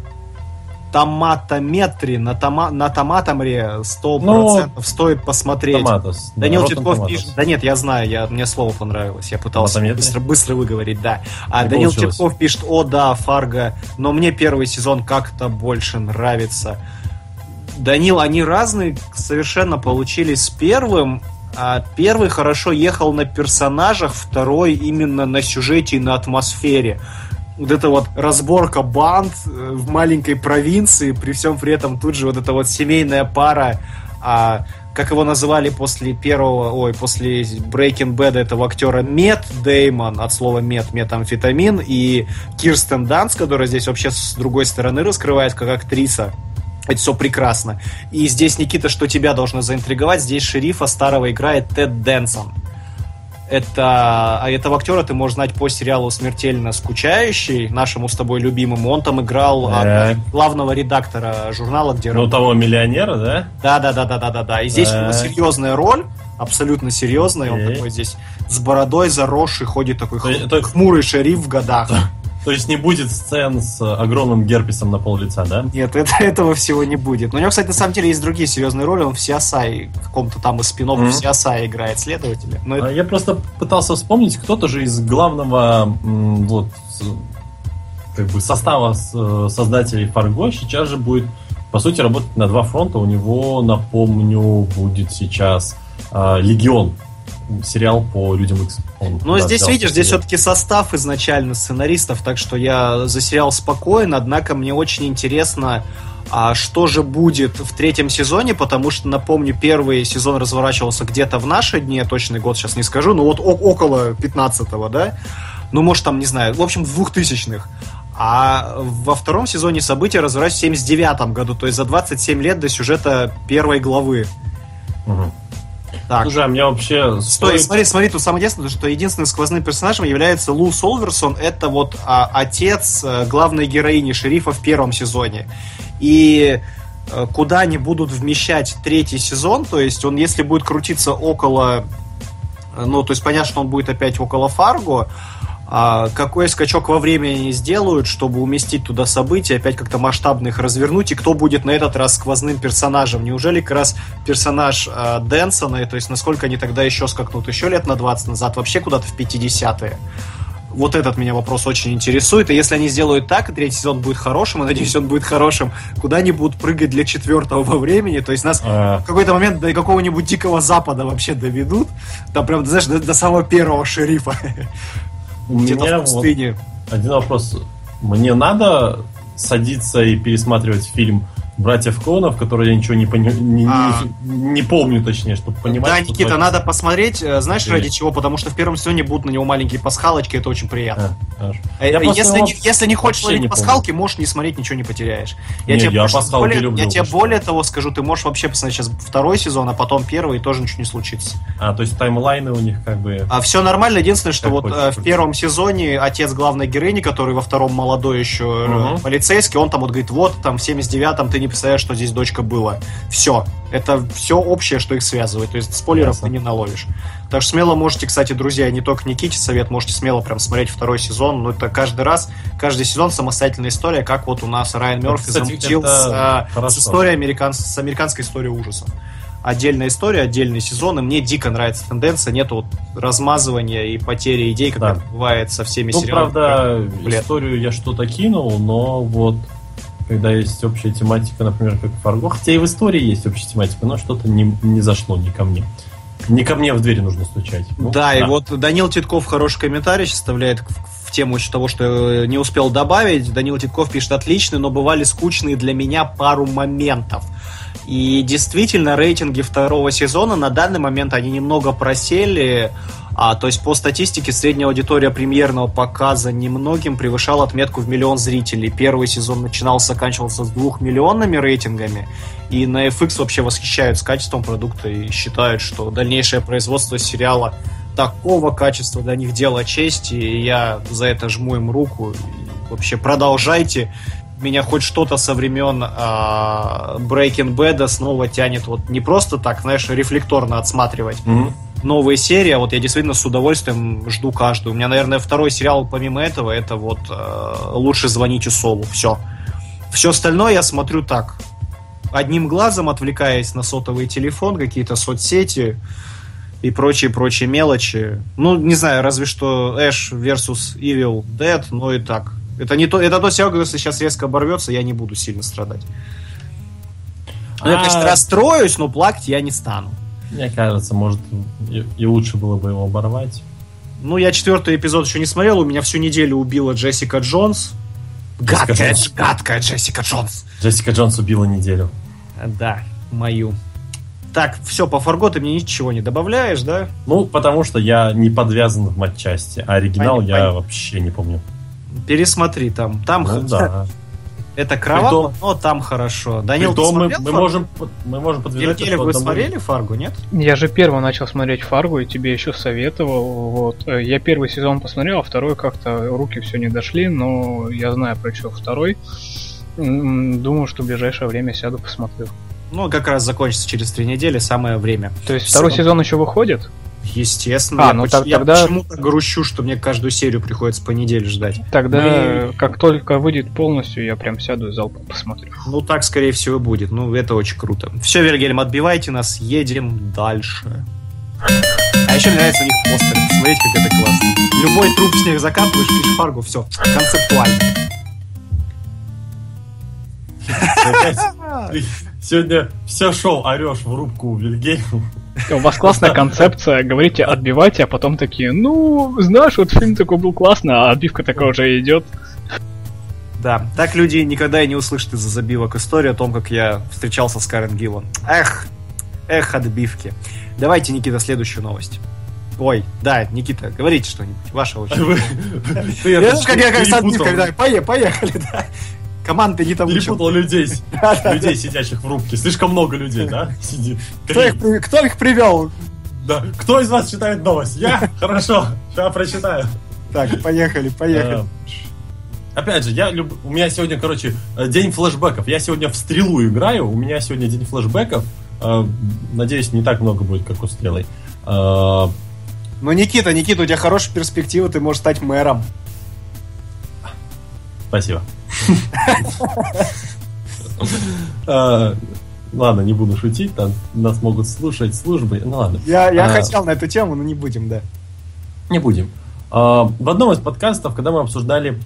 томатометре, на, тома... на томатомре сто процентов no. стоит посмотреть. Томатос. Данил да, Титков пишет... Да нет, я знаю, я... мне слово понравилось, я пытался быстро, быстро выговорить, да. А не Данил получилось. Титков пишет, о да, «Фарго», но мне первый сезон как-то больше нравится. Данил, они разные совершенно получились с первым. А первый хорошо ехал на персонажах, второй именно на сюжете и на атмосфере. Вот эта вот разборка банд в маленькой провинции, при всем при этом тут же вот эта вот семейная пара, а, как его называли после первого, ой, после Breaking Bad этого актера Мет Деймон, от слова мет, метамфетамин, и Кирстен Данст, которая здесь вообще с другой стороны раскрывается как актриса. Это все прекрасно. И здесь, Никита, что тебя должно заинтриговать, здесь шерифа старого играет Тед Дэнсон. Это... А этого актера ты можешь знать по сериалу «Смертельно скучающий», нашему с тобой любимому. Он там играл от главного редактора журнала, где... Ну, того миллионера, да? Да-да-да-да-да-да. И здесь у него серьезная роль, абсолютно серьезная. Он такой здесь с бородой заросший, ходит такой хмурый шериф в годах. То есть не будет сцен с огромным герпесом на пол лица, да? Нет, это, этого всего не будет. Но у него, кстати, на самом деле есть другие серьезные роли. Он в си эс ай, в каком-то там из спин-оффов mm-hmm. в си эс ай играет следователя. Но это... Я просто пытался вспомнить, кто-то же из главного вот, как бы состава создателей «Фарго» сейчас же будет, по сути, работать на два фронта. У него, напомню, будет сейчас «Легион». Сериал по «Людям Икс». Ну, да, здесь, видишь, здесь все-таки состав изначально сценаристов, так что я за сериал спокоен, однако мне очень интересно, а что же будет в третьем сезоне, потому что, напомню, первый сезон разворачивался где-то в наши дни, точный год сейчас не скажу, но вот около пятнадцатого, да? Ну, может, там, не знаю, в общем, в двухтысячных. А во втором сезоне события разворачиваются в семьдесят девятом году, то есть за двадцать семь лет до сюжета первой главы. Угу. Так. Слушай, а мне вообще... Стой, смотри, смотри, тут самое интересное, что единственным сквозным персонажем является Лу Солверсон, это вот а, отец главной героини шерифа в первом сезоне. И а, куда они будут вмещать третий сезон, то есть он, если будет крутиться около... Ну, то есть понятно, что он будет опять около «Фарго», а какой скачок во времени они сделают, чтобы уместить туда события, опять как-то масштабно их развернуть, и кто будет на этот раз сквозным персонажем? Неужели как раз персонаж э, Дэнсона, то есть насколько они тогда еще скакнут, еще лет на двадцать назад, вообще куда-то в пятидесятые? Вот этот меня вопрос очень интересует, и если они сделают так, и третий сезон будет хорошим, и, надеюсь, он будет хорошим, куда они будут прыгать для четвертого во времени, то есть нас а... в какой-то момент до какого-нибудь Дикого Запада вообще доведут, там прям, знаешь, до, до самого первого шерифа. У меня вот один вопрос. Мне надо садиться и пересматривать фильм братьев Конов, которые я ничего не, пони... не, а... не помню, точнее, чтобы понимать. Да, Никита, твои... надо посмотреть, знаешь, ради чего, потому что в первом сезоне будут на него маленькие пасхалочки, это очень приятно. А, если, не, если не хочешь смотреть пасхалки, помню. Можешь не смотреть, ничего не потеряешь. Я, не, тебе, я, больше, более, люблю, я тебе более того скажу, ты можешь вообще посмотреть сейчас второй сезон, а потом первый, и тоже ничего не случится. А, то есть таймлайны у них как бы... А все нормально, единственное, что вот хочется. В первом сезоне отец главной героини, который во втором молодой еще угу. полицейский, он там вот говорит, вот, там в семьдесят девятом ты не представляешь, что здесь дочка была. Все. Это все общее, что их связывает. То есть спойлеров Ясно. Ты не наловишь. Так что смело можете, кстати, друзья, не только Никите совет, можете смело прям смотреть второй сезон. Но это каждый раз, каждый сезон самостоятельная история, как вот у нас Райан Мерфи замутил с, с историей американ... с американской историей ужаса. Отдельная история, отдельные сезоны. Мне дико нравится тенденция, нету вот размазывания и потери идей, как да. бывает со всеми ну, сериалами. Ну, правда, как... историю я что-то кинул, но вот когда есть общая тематика, например, как Фарго, хотя и в истории есть общая тематика, но что-то не, не зашло не ко мне. Не ко мне в двери нужно стучать. Ну, да, да, и вот Данил Титков хороший комментарий сейчас оставляет в тему того, что не успел добавить. Данил Титков пишет: отличный, но бывали скучные для меня пару моментов. И действительно, рейтинги второго сезона на данный момент они немного просели. А, то есть по статистике средняя аудитория премьерного показа немногим превышала отметку в миллион зрителей. Первый сезон начинался, заканчивался с двухмиллионными рейтингами. И на эф икс вообще восхищаются качеством продукта и считают, что дальнейшее производство сериала такого качества для них дело чести. И я за это жму им руку. И вообще продолжайте. Меня хоть что-то со времен э, Breaking Bad'а снова тянет вот не просто так, знаешь, рефлекторно отсматривать mm-hmm. новые серии. Вот я действительно с удовольствием жду каждую. У меня, наверное, второй сериал помимо этого это вот э, «Лучше звоните Солу». Все. Все остальное я смотрю так. Одним глазом, отвлекаясь на сотовый телефон, какие-то соцсети и прочие-прочие мелочи. Ну, не знаю, разве что Ash versus. Evil Dead, но и так. Это не то, это то сериал, если сейчас резко оборвется, я не буду сильно страдать. Ну, я, конечно, расстроюсь, но плакать я не стану. Мне кажется, может, и, и лучше было бы его оборвать. Ну, я четвертый эпизод еще не смотрел, у меня всю неделю убила Джессика Джонс. Джессика гадкая, Джонс. гадкая Джессика Джонс. Джессика Джонс убила неделю. Да, мою. Так, все, по Фарго ты мне ничего не добавляешь, да? Ну, потому что я не подвязан в матчасти, а оригинал пойми, я пойми. вообще не помню. Пересмотри там. Там ну, да. Это кроваво, Притом... но там хорошо. Данил, Притом ты смотрел мы, мы, можем, мы можем подвязать... Или вы смотрели мы... Фарго, нет? Я же первым начал смотреть Фарго и тебе еще советовал. Вот. Я первый сезон посмотрел, а второй как-то руки все не дошли, но я знаю про что второй. Думаю, что в ближайшее время сяду, посмотрю. Ну, как раз закончится через три недели, самое время. То есть все. Второй сезон еще выходит? Естественно, а, ну, я, так, я тогда... почему-то грущу, что мне каждую серию приходится по неделе ждать. Тогда, мы... как только выйдет полностью, я прям сяду и залпом посмотрю. Ну, так, скорее всего, будет. Ну, это очень круто. Все, Вильгельм, отбивайте нас, едем дальше. А еще мне нравится у них постер. Смотрите, как это классно. Любой труп с них закапываешь, пишешь Фарго, все, концептуально. Сегодня все шоу орешь в рубку у Вильгельма. У вас классная концепция, говорите, отбивайте, а потом такие, ну, знаешь, вот фильм такой был классный, а отбивка такая уже идет. Да, так люди никогда и не услышат из-за забивок историю о том, как я встречался с Карен Гиллан. Эх, эх, отбивки. Давайте, Никита, следующую новость. Ой, да, Никита, говорите что-нибудь, ваша очередь. Я же как я как с отбивкой, да, поехали, да. Команда не там перепутал людей, людей, сидящих в рубке. Слишком много людей, да? Сидит. Кто их, кто их привел? Да. Кто из вас читает новость? Я? Хорошо. Я прочитаю. Так, поехали, поехали. Опять же, я люб... у меня сегодня, короче, день флешбеков. Я сегодня в стрелу играю. У меня сегодня день флешбеков. Надеюсь, не так много будет, как у стрелы. Ну, Никита, Никита, у тебя хорошая перспектива. Ты можешь стать мэром. Спасибо. Ладно, не буду шутить, там нас могут слушать службы. Ну ладно. Я, я а, хотел на эту тему, но не будем, да. Не будем. А, в одном из подкастов, когда мы обсуждали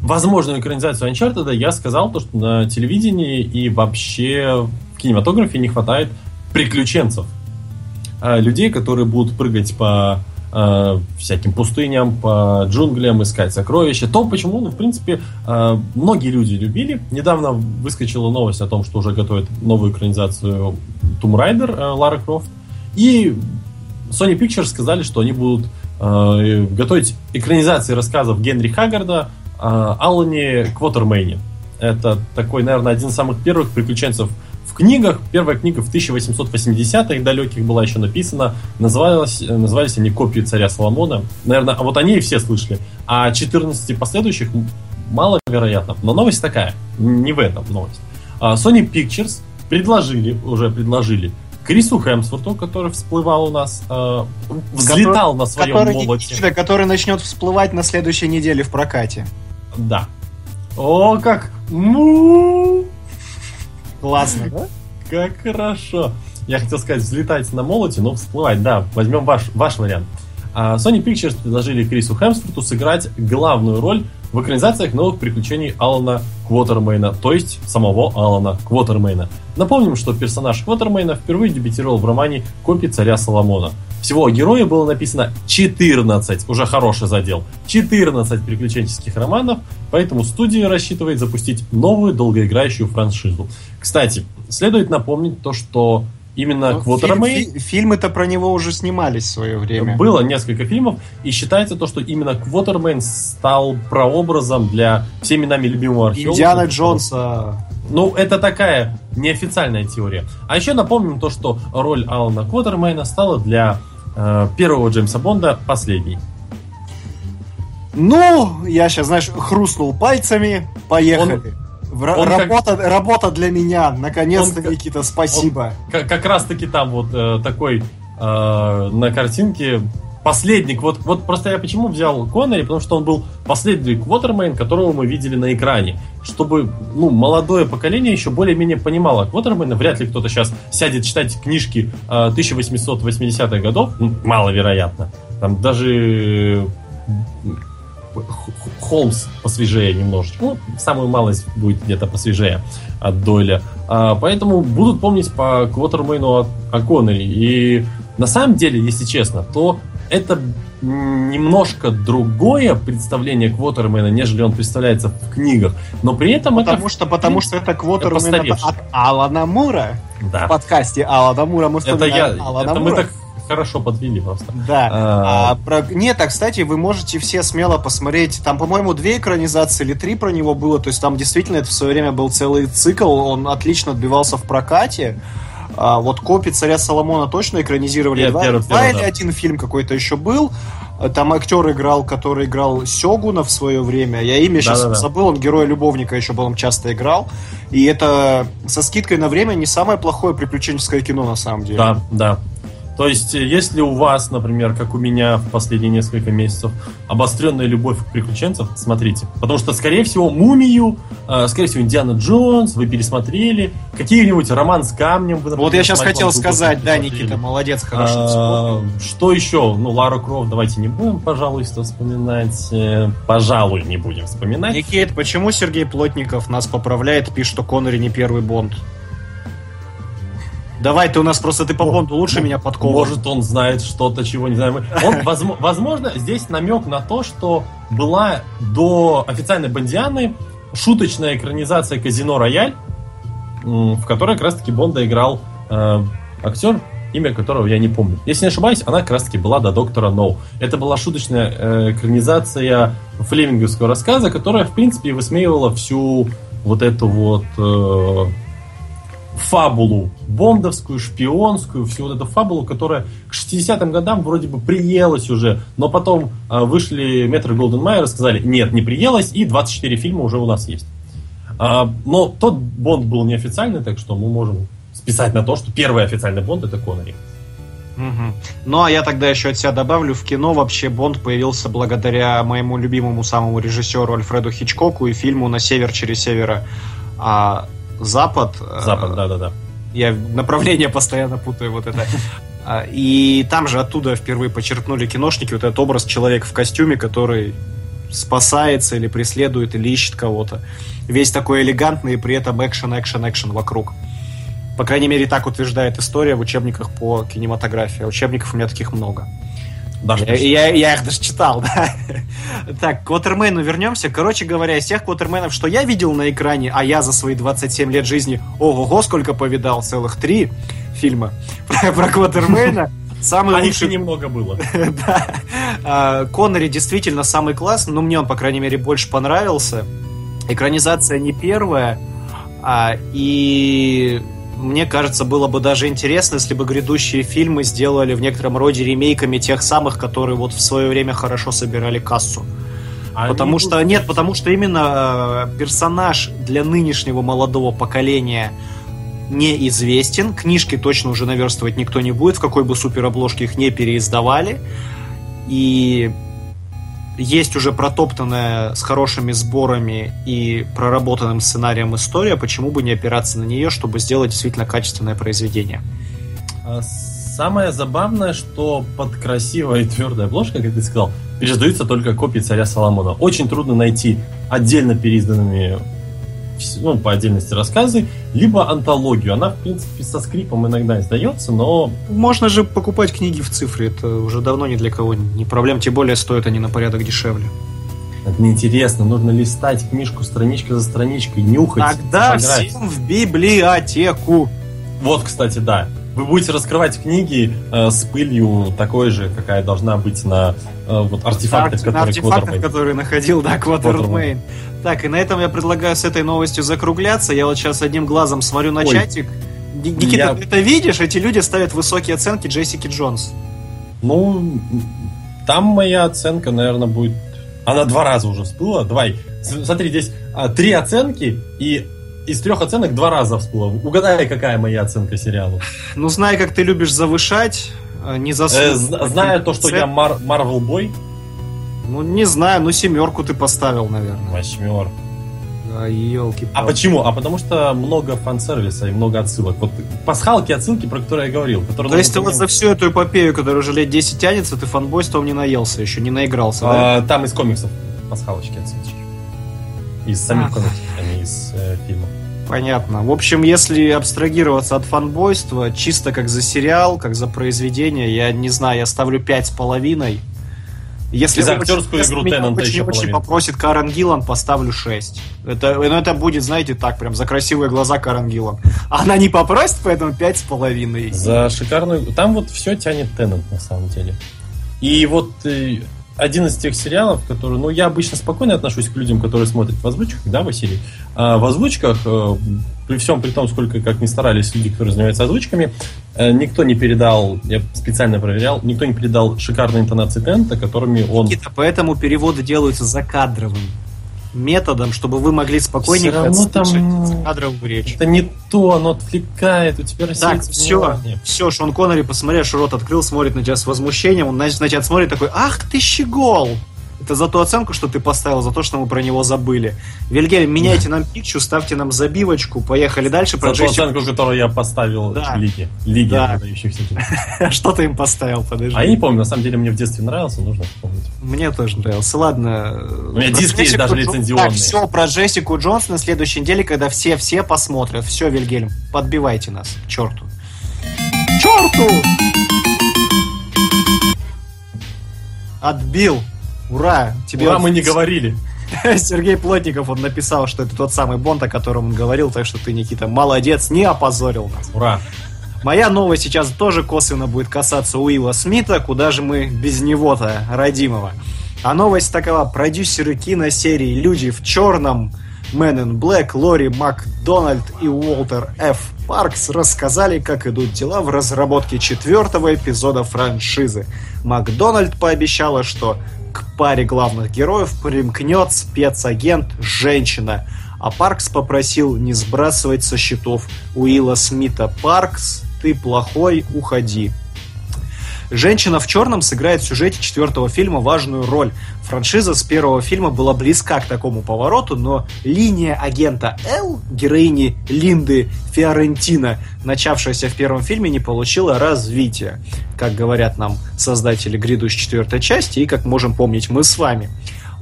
возможную экранизацию Uncharted, я сказал то, что на телевидении и вообще в кинематографе не хватает приключенцев. А, людей, которые будут прыгать по э, всяким пустыням, по джунглям искать сокровища. То, почему, ну, в принципе, э, многие люди любили. Недавно выскочила новость о том, что уже готовят новую экранизацию Tomb Raider э, Лара Крофт. И Sony Pictures сказали, что они будут э, готовить экранизации рассказов Генри Хаггарда э, Алане Квотермейне. Это такой, наверное, один из самых первых приключенцев в книгах. Первая книга в тысяча восемьсот восьмидесятых далеких была еще написана. Называлась, назывались они «Копии царя Соломона». Наверное, вот они и все слышали. А четырнадцать последующих маловероятно. Но новость такая. Не в этом новость. Sony Pictures предложили, уже предложили Крису Хемсворту, который всплывал у нас, э, взлетал который, на своем который, молоте. Который начнет всплывать на следующей неделе в прокате. Да. О, как... Му! Классно, да? Как хорошо. Я хотел сказать, взлетать на молоте, но всплывать, да, возьмем ваш, ваш вариант. Sony Pictures предложили Крису Хемсворту сыграть главную роль в экранизациях новых приключений Алана Квотермейна, то есть самого Алана Квотермейна. Напомним, что персонаж Квотермейна впервые дебютировал в романе «Копии царя Соломона». Всего о герое было написано четырнадцать, уже хороший задел, четырнадцать приключенческих романов, поэтому студия рассчитывает запустить новую долгоиграющую франшизу. Кстати, следует напомнить то, что именно ну, Квотермейн... Фи- фи- фильмы-то про него уже снимались в свое время. Было несколько фильмов, и считается то, что именно Квотермейн стал прообразом для всеми нами любимого археолога. Индиана Джонса... Ну, это такая неофициальная теория. А еще напомним то, что роль Алана Квотермейна стала для э, первого Джеймса Бонда последней. Ну, я сейчас, знаешь, хрустнул пальцами. Поехали. Он, Р- он работа, как... работа для меня. Наконец-то, он, Никита, спасибо. Он, как, как раз-таки там вот э, такой э, на картинке... Последник, вот, вот просто я почему взял Коннери, потому что он был последний Квотермейн, которого мы видели на экране. Чтобы, ну, молодое поколение еще более-менее понимало Квотермейна. Вряд ли кто-то сейчас сядет читать книжки э, тысяча восьмисот восьмидесятых годов. Ну, маловероятно. Там даже Холмс посвежее немножечко. Ну, самую малость будет где-то посвежее от Дойля. Э, поэтому будут помнить по Квотермейну о Коннери. И на самом деле, если честно, то... Это немножко другое представление Квотермейна, нежели он представляется в книгах. Но при этом потому это... Что, потому что это Квотермейн от Алана Мура. Да. В подкасте Алана Мура мы вспоминаем это я, Алана это Мура. Мы так хорошо подвели просто. Да. А... А, про... Нет, а, кстати, вы можете все смело посмотреть. Там, по-моему, две экранизации или три про него было. То есть там действительно это в свое время был целый цикл. Он отлично отбивался в прокате. А вот «Копии царя Соломона» точно экранизировали. Нет, два, первый, два первый, или да. Один фильм какой-то еще был. Там актер играл, который играл Сёгуна в свое время. Я имя да, сейчас да, забыл, да. Он героя-любовника еще был, он часто играл. И это, со скидкой на время, не самое плохое приключенческое кино на самом деле. Да, да. То есть, если у вас, например, как у меня в последние несколько месяцев, обостренная любовь к приключенцам, смотрите. Потому что, скорее всего, «Мумию», э, скорее всего, «Индиана Джонс» вы пересмотрели. Какие-нибудь «Роман с камнем». Вы, например, вот я сейчас хотел сказать, да, Никита, молодец, хорошо вспомнил. А, что еще? Ну, Лару Крофт давайте не будем, пожалуй, вспоминать. Пожалуй, не будем вспоминать. Никит, почему Сергей Плотников нас поправляет, пишет, что Коннери не первый Бонд? Давай, ты у нас просто, ты по Бонду лучше меня подковывал. Может, он знает что-то, чего не знаем. Он, возможно, здесь намек на то, что была до официальной Бондианы шуточная экранизация «Казино Рояль», в которой как раз-таки Бонда играл э, актер, имя которого я не помню. Если не ошибаюсь, она как раз-таки была до «Доктора Ноу». Это была шуточная э, экранизация флеминговского рассказа, которая, в принципе, высмеивала всю вот эту вот... Э, фабулу бондовскую, шпионскую, всю вот эту фабулу, которая к шестидесятым годам вроде бы приелась уже, но потом а, вышли Метро Голден Майер и сказали, нет, не приелась, и двадцать четыре фильма уже у нас есть. А, но тот Бонд был неофициальный, так что мы можем списать на то, что первый официальный Бонд — это Коннери. Угу. Ну, а я тогда еще от себя добавлю, в кино вообще Бонд появился благодаря моему любимому самому режиссеру Альфреду Хичкоку и фильму «На север через севера». А... Запад. Запад, да-да-да. Я направление постоянно путаю вот это. И там же оттуда впервые почерпнули киношники вот этот образ человека в костюме, который спасается или преследует, или ищет кого-то. Весь такой элегантный, и при этом экшен, экшен, экшен вокруг. По крайней мере, так утверждает история в учебниках по кинематографии. Учебников у меня таких много. Даже я, я, я их даже читал, да. Так, к Квотермену вернемся. Короче говоря, из тех Квотерменов, что я видел на экране, а я за свои двадцать семь лет жизни, ого-го, сколько повидал, целых три фильма про, про Квотермена. Самый а лучший... еще немного было. Да. Коннери действительно самый классный, но мне он, по крайней мере, больше понравился. Экранизация не первая, и... мне кажется, было бы даже интересно, если бы грядущие фильмы сделали в некотором роде ремейками тех самых, которые вот в свое время хорошо собирали кассу. А потому не что... Нет, потому что именно персонаж для нынешнего молодого поколения неизвестен. Книжки точно уже наверстывать никто не будет, в какой бы суперобложке их не переиздавали. И... есть уже протоптанная с хорошими сборами и проработанным сценарием история, почему бы не опираться на нее, чтобы сделать действительно качественное произведение. Самое забавное, что под красивой твердой обложкой, как ты сказал, переиздаются только копии «Царя Соломона». Очень трудно найти отдельно переизданными, ну, по отдельности рассказы, либо антологию. Она, в принципе, со скрипом иногда издается, но... Можно же покупать книги в цифре, это уже давно ни для кого не проблем, тем более стоят они на порядок дешевле. Это неинтересно, нужно листать книжку страничка за страничкой, нюхать. Тогда фотографии. Всем в библиотеку! Вот, кстати, да. Вы будете раскрывать книги э, с пылью такой же, какая должна быть на э, вот, артефактах, на, которые, на артефактах которые находил, да, Квотермейн. Так, и на этом я предлагаю с этой новостью закругляться. Я вот сейчас одним глазом смотрю на Ой, чатик. Никита, я... ты это видишь? Эти люди ставят высокие оценки Джессики Джонс. Ну, там моя оценка, наверное, будет... Она два раза уже всплыла. Давай, смотри, здесь а, три оценки и... из трех оценок два раза всплыла. Угадай, какая моя оценка сериалу. Ну, знай, как ты любишь завышать, не засунуть. Э, знаю то, что я Marvel Boy. Ну, не знаю, ну семерку ты поставил, наверное. Восьмерку. Да, елки-палки. А почему? А потому что много фан-сервиса и много отсылок. Вот пасхалки, отсылки, про которые я говорил. Которые то есть ты вот за всю эту эпопею, которая уже лет десять тянется, ты фанбойством не наелся еще, не наигрался, а, да? Там из комиксов пасхалочки, отсылочки. Из самих а. комиксов, а не из э, фильмов. Понятно. В общем, если абстрагироваться от фанбойства, чисто как за сериал, как за произведение, я не знаю, я ставлю пять с половиной. Если за актерскую игру Теннанта еще половину. Если попросит Карен Гиллан, поставлю шесть. Это, ну, это будет, знаете, так прям, за красивые глаза Карен Гиллан. Она не попросит, поэтому пять с половиной. За шикарную... Там вот все тянет Теннант, на самом деле. И вот... один из тех сериалов, которые... Ну, я обычно спокойно отношусь к людям, которые смотрят в озвучках, да, Василий? А в озвучках, при всем при том, сколько как ни старались люди, которые занимаются озвучками, никто не передал, я специально проверял, никто не передал шикарные интонации Теннанта, которыми он... Никита, поэтому переводы делаются закадровым методом, чтобы вы могли спокойненько отслушать закадровую речь. Это не то, оно отвлекает, у тебя рассеется. Так, все, все, Шон Коннери, посмотришь, рот открыл, смотрит на тебя с возмущением, он, значит, на тебя смотрит такой: ах ты щегол! Это за ту оценку, что ты поставил, за то, что мы про него забыли. Вильгельм, меняйте нам пикчу, ставьте нам забивочку, поехали дальше. Про за Джессику... ту оценку, которую я поставил, да. Лиги. Лиги, да. Продающихся. Что ты им поставил, подожди. А я не помню, на самом деле мне в детстве нравился, нужно вспомнить. Мне тоже нравился, ладно. У меня диски есть даже лицензионные. Так, все, про Джессику Джонс на следующей неделе, когда все-все посмотрят. Все, Вильгельм, подбивайте нас, к черту. К черту! Отбил. Ура! Тебе Ура, вот... мы не говорили. Сергей Плотников, он написал, что это тот самый Бонд, о котором он говорил, так что ты, Никита, молодец, не опозорил нас. Ура! Моя новость сейчас тоже косвенно будет касаться Уилла Смита, куда же мы без него-то, родимого. А новость такова: продюсеры киносерии «Люди в черном», «Men in Black», Лори Макдональд и Уолтер Ф. Паркс рассказали, как идут дела в разработке четвертого эпизода франшизы. Макдональд пообещала, что к паре главных героев примкнет спецагент-женщина, а Паркс попросил не сбрасывать со счетов Уилла Смита: «Паркс, ты плохой, уходи». Женщина в черном сыграет в сюжете четвертого фильма важную роль. Франшиза с первого фильма была близка к такому повороту, но линия агента Л, героини Линды Фиорентино, начавшаяся в первом фильме, не получила развития, как говорят нам создатели грядущей четвертой части и как можем помнить мы с вами.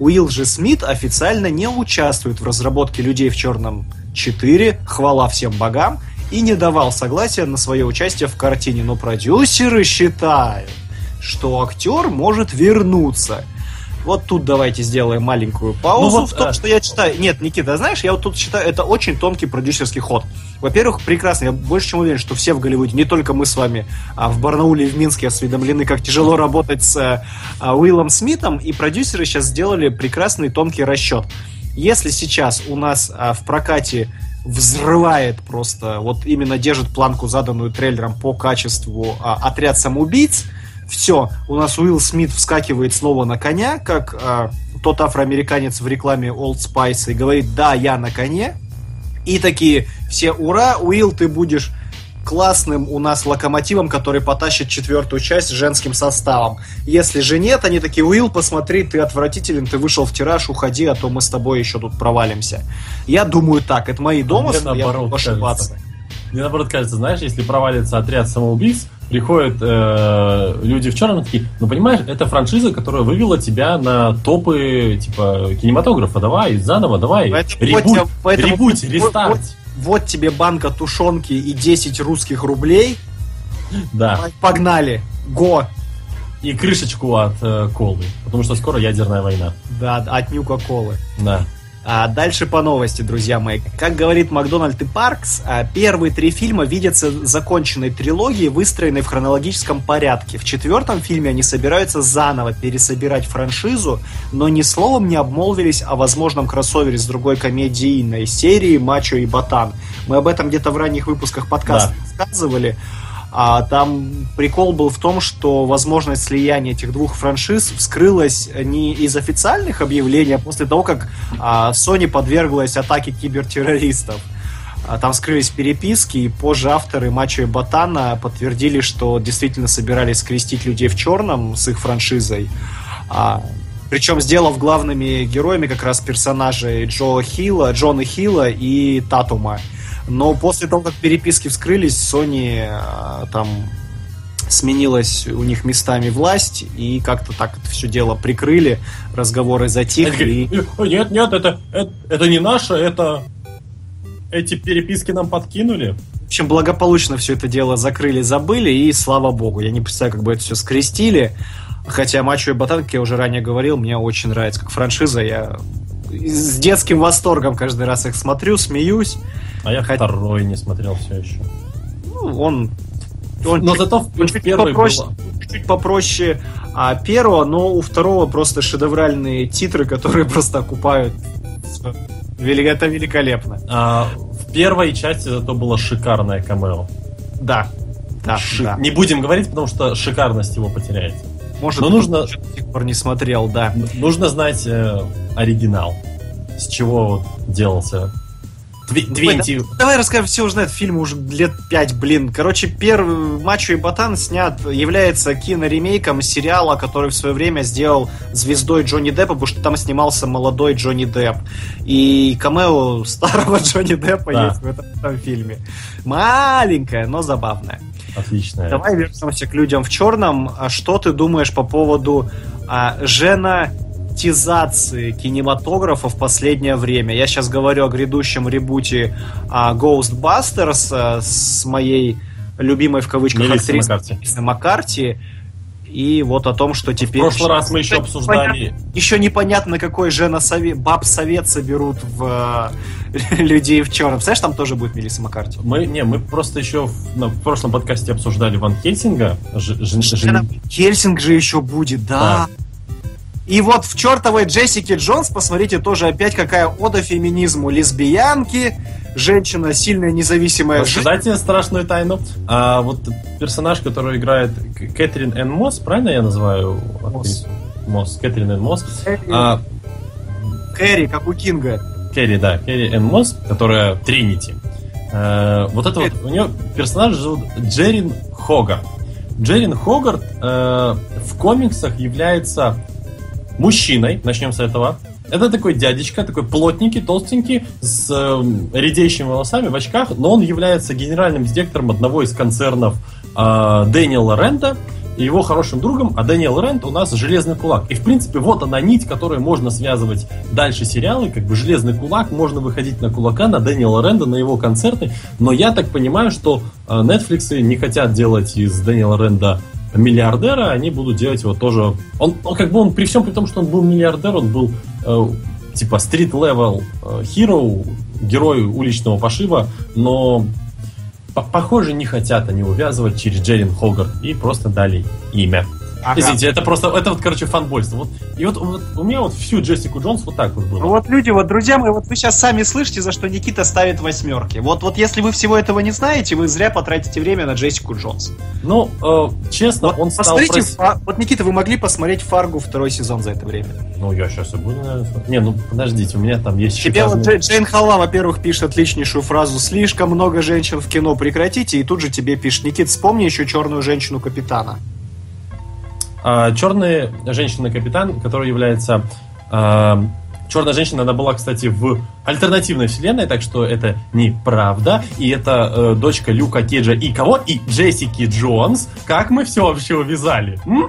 Уилл же Смит официально не участвует в разработке «Людей в черном четыре», хвала всем богам, и не давал согласия на свое участие в картине, но продюсеры считают, что актер может вернуться. Вот тут давайте сделаем маленькую паузу ну, вот, в том, а... что я читаю. Нет, Никита, знаешь, я вот тут считаю, это очень тонкий продюсерский ход. Во-первых, прекрасно, я больше чем уверен, что все в Голливуде, не только мы с вами, а в Барнауле и в Минске осведомлены, как тяжело работать с а, Уиллом Смитом, и продюсеры сейчас сделали прекрасный тонкий расчет. Если сейчас у нас а, в прокате взрывает просто, вот именно держит планку, заданную трейлером по качеству а, «Отряд самоубийц», все, у нас Уилл Смит вскакивает снова на коня, как э, тот афроамериканец в рекламе Old Spice, и говорит: да, я на коне. И такие все: ура, Уилл, ты будешь классным у нас локомотивом, который потащит четвертую часть женским составом. Если же нет, они такие: Уилл, посмотри, ты отвратителен, ты вышел в тираж, уходи, а то мы с тобой еще тут провалимся. Я думаю так, это мои домыслы, я могу ошибаться. Мне наоборот кажется, знаешь, если провалится «Отряд самоубийц», приходят э, люди в черном такие: ну понимаешь, это франшиза, которая вывела тебя на топы типа кинематографа, давай заново, давай ребут, ребут, рестарт. Вот, вот тебе банка тушенки и десять русских рублей. Да. Погнали, го. И крышечку от э, колы, потому что скоро ядерная война. Да, от нюка колы. Да. А дальше по новости, друзья мои. Как говорит Макдональд и Паркс, первые три фильма видятся законченной трилогией, выстроенной в хронологическом порядке. В четвертом фильме они собираются заново пересобирать франшизу, но ни словом не обмолвились о возможном кроссовере с другой комедийной серии «Мачо и Ботан». Мы об этом где-то в ранних выпусках подкаста да. рассказывали. А там прикол был в том, что возможность слияния этих двух франшиз вскрылась не из официальных объявлений, а после того, как а, Sony подверглась атаке кибертеррористов. А, там вскрылись переписки, и позже авторы «Мачо и Ботана» подтвердили, что действительно собирались скрестить людей в черном с их франшизой. А, причем сделав главными героями как раз персонажей Джо Хилла, Джона Хилла и Татума. Но после того, как переписки вскрылись, Sony а, там сменилась у них местами власть, и как-то так это все дело прикрыли, разговоры затихли. И... Нет, нет, это, это, это не наше, это эти переписки нам подкинули. В общем, благополучно все это дело закрыли, забыли, и слава богу. Я не представляю, как бы это все скрестили. Хотя «Мачо и Ботан», как я уже ранее говорил, мне очень нравится как франшиза. Я с детским восторгом каждый раз их смотрю, смеюсь. А я Хотя... второй не смотрел все еще. Ну, он... он но чуть, зато он чуть попроще, чуть попроще а, первого, но у второго просто шедевральные титры, которые просто окупают. Это великолепно. А, в первой части зато было шикарное камео. Да. да, Ши... да. Не будем говорить, потому что шикарность его потеряется. Может, но нужно... до сих пор не смотрел, да. Нужно знать э, оригинал. С чего делался... двадцать Давай, давай расскажем, все уже знают, фильм уже лет пять, блин. Короче, первый «Мачо и Ботан» снят, является киноремейком сериала, который в свое время сделал звездой Джонни Деппа, потому что там снимался молодой Джонни Депп. И камео старого Джонни Деппа да. есть в этом, в этом фильме. Маленькое, но забавное. Отлично. Давай вернемся к людям в черном. Что ты думаешь по поводу а, Жена... кинематографа в последнее время? Я сейчас говорю о грядущем ребуте а, Ghostbusters а, с моей любимой в кавычках актрисой Маккарти. И вот о том, что теперь... В прошлый раз мы еще обсуждали... Еще непонятно, какой же на совет, баб-совет соберут в э, «Людей в черном». Представляешь, там тоже будет Мелисса Маккарти? Мы, не, мы просто еще в, на, в прошлом подкасте обсуждали Ван Хельсинга. Ж, ж, ж... Ван Хельсинг же еще будет, да. да. И вот в чертовой Джессике Джонс, посмотрите, тоже опять какая ода феминизму. Лесбиянки, женщина сильная, независимая. Рассказайте страшную тайну. А вот персонаж, который играет Кэтрин Энн Мосс, правильно я называю? Мосс. Мосс. Кэтрин Энн Мосс. Кэри, а... Кэри, как у Кинга. Кэри, да. Кэри Энн Мосс, которая Тринити. А, вот это Кэри. Вот. У нее персонаж зовут Джерин Хогарт. Джерин Хогарт а, в комиксах является... мужчиной, начнем с этого. Это такой дядечка, такой плотненький, толстенький, с э, редеющими волосами, в очках, но он является генеральным директором одного из концернов э, Дэниела Рента и его хорошим другом, а Дэниел Рент у нас «Железный кулак». И, в принципе, вот она нить, которой можно связывать дальше сериалы, как бы «Железный кулак», можно выходить на Кулака, на Дэниела Рента, на его концерты, но я так понимаю, что э, Netflix не хотят делать из Дэниела Рента миллиардера, они будут делать его тоже... Он, он как бы он при всем при том, что он был миллиардер, он был э, типа стрит-левел hero, герой уличного пошива, но похоже не хотят они увязывать через Джерин Хогарт и просто дали имя. Ага. Извините, это просто, это вот, короче, фанбойство. Вот, и вот, вот у меня вот всю Джессику Джонс вот так вот было. Ну вот, люди, вот, друзья мои, вот вы сейчас сами слышите, за что Никита ставит восьмерки. Вот, вот если вы всего этого не знаете, вы зря потратите время на Джессику Джонс. Ну, э, честно, вот он стал... Прос... А, вот, Никита, вы могли посмотреть «Фарго» второй сезон за это время? Ну, я сейчас и буду, наверное. Не, ну, подождите, у меня там есть... Тебе вот разные... Джейн Халла, во-первых, пишет отличнейшую фразу: «Слишком много женщин в кино, прекратите», и тут же тебе пишет: «Никит, вспомни еще черную женщину-капитана». Черная женщина-капитан, которая является... Э, черная женщина, она была, кстати, в альтернативной вселенной, так что это неправда. И это э, дочка Люка Кейджа и кого? И Джессики Джонс. Как мы все вообще увязали? М?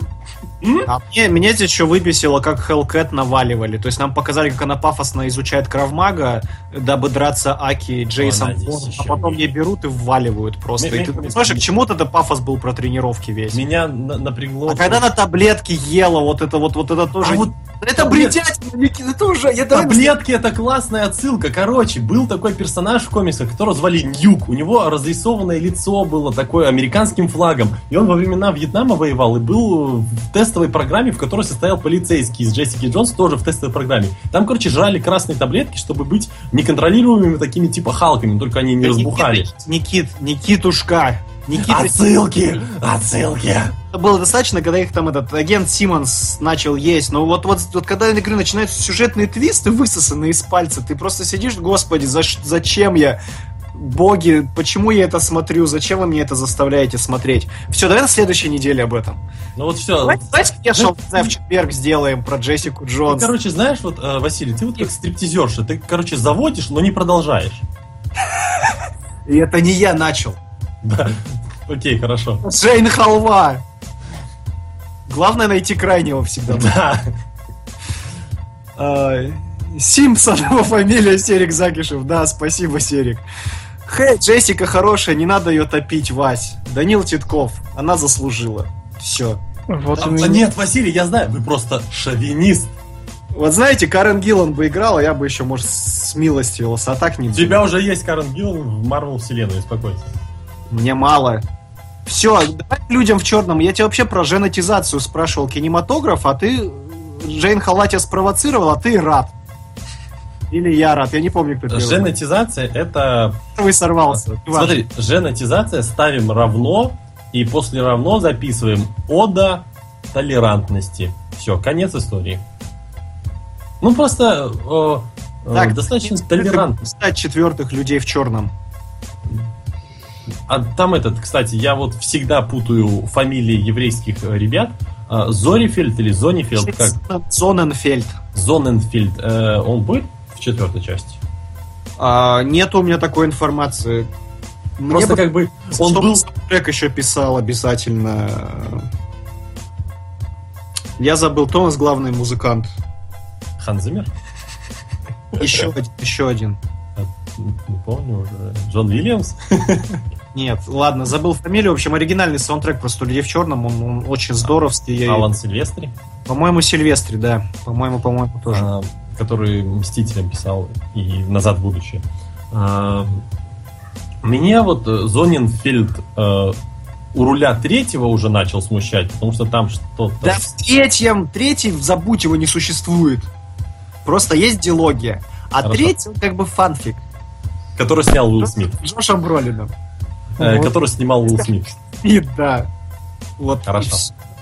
М? А мне, меня здесь еще выбесило, как Хеллкэт наваливали. То есть нам показали, как она пафосно изучает Кравмага, дабы драться Аки Джейсом Фоксом, а потом ей берут и вваливают просто. Меня, и ты меня, понимаешь, меня... к чему-то это пафос был про тренировки весь. Меня на- напрягло. А когда она таблетки ела, вот это вот, вот это тоже. А вот... Это бредятина, это уже. Я таблетки — это классная отсылка. Короче, был такой персонаж в комиксах, которого звали Ньюк. У него разрисованное лицо было такое американским флагом. И он во времена Вьетнама воевал и был в тестовой программе, в которой состоял полицейский из Джессики Джонс, тоже в тестовой программе. Там, короче, жрали красные таблетки, чтобы быть неконтролируемыми такими типа Халками, только они не разбухали. Никит, Никитушка. Никита... Отсылки! Отсылки! Это было достаточно, когда их там этот агент Симмонс начал есть. Но вот, вот, вот когда игры начинаются сюжетные твисты, высосанные из пальца, ты просто сидишь: господи, за, зачем я? Боги, почему я это смотрю? Зачем вы мне это заставляете смотреть? Все, давай на следующей неделе об этом. Ну вот все. Давайте, давайте я шел, знаю, в четверг сделаем про Джессику Джонс. Ты, короче, знаешь, вот, Василий, ты вот как стриптизерша. Ты, короче, заводишь, но не продолжаешь. И это не я начал. Да. Окей, хорошо. Джейн Халва. Главное найти крайнего всегда. Да. Симпсон, его фамилия Серик Закишев. Да, спасибо, Серик. Хей, Джессика хорошая, не надо ее топить, Вась. Данил Титков, она заслужила. Все. Вот да, меня... Нет, Василий, я знаю, вы просто шовинист. Вот знаете, Карен Гиллан бы играла, я бы еще, может, смилостивился, а так не... У тебя уже есть Карен Гиллан в Марвел вселенной, успокойся. Мне мало. Все, давай к людям в черном. Я тебя вообще про женатизацию спрашивал, кинематограф, а ты... Джейн Халла тебя спровоцировал, а ты рад. Или я рад, я не помню, кто это. Женатизация — это... Первый сорвался. Смотри, женатизация ставим равно, и после равно записываем ода толерантности. Все, конец истории. Ну, просто э, э, так, достаточно толерантно. Стать четвертых людей в черном. А там этот, кстати, я вот всегда путаю фамилии еврейских ребят. Зорифельд или Зонефельд? Как? Зоненфельд. Зоненфельд. Э, он будет в четвертой части? А, нет у меня такой информации. Просто мне как бы... Он был... Трек еще писал обязательно. Я забыл, кто у нас главный музыкант? Ханс Зиммер? Еще один, еще один. Не помню уже. Джон Уильямс? Нет, ладно, забыл фамилию. В общем, оригинальный саундтрек просто «Людей в черном», он, он очень здоровский. Алан Сильвестри? По-моему, Сильвестри, да. По-моему, по-моему, тоже. А, который «Мстителям» писал и «Назад в будущее». А, меня вот Зоненфельд а, у руля третьего уже начал смущать, потому что там что-то... Да в третьем, третий, забудь, его не существует. Просто есть дилогия. А Хорошо. Третий, как бы фанфик. Который снял Уилл Смит. Джоша Бролина. Э, вот. Который снимал Уилл Смит. И да. Вот. Хорошо.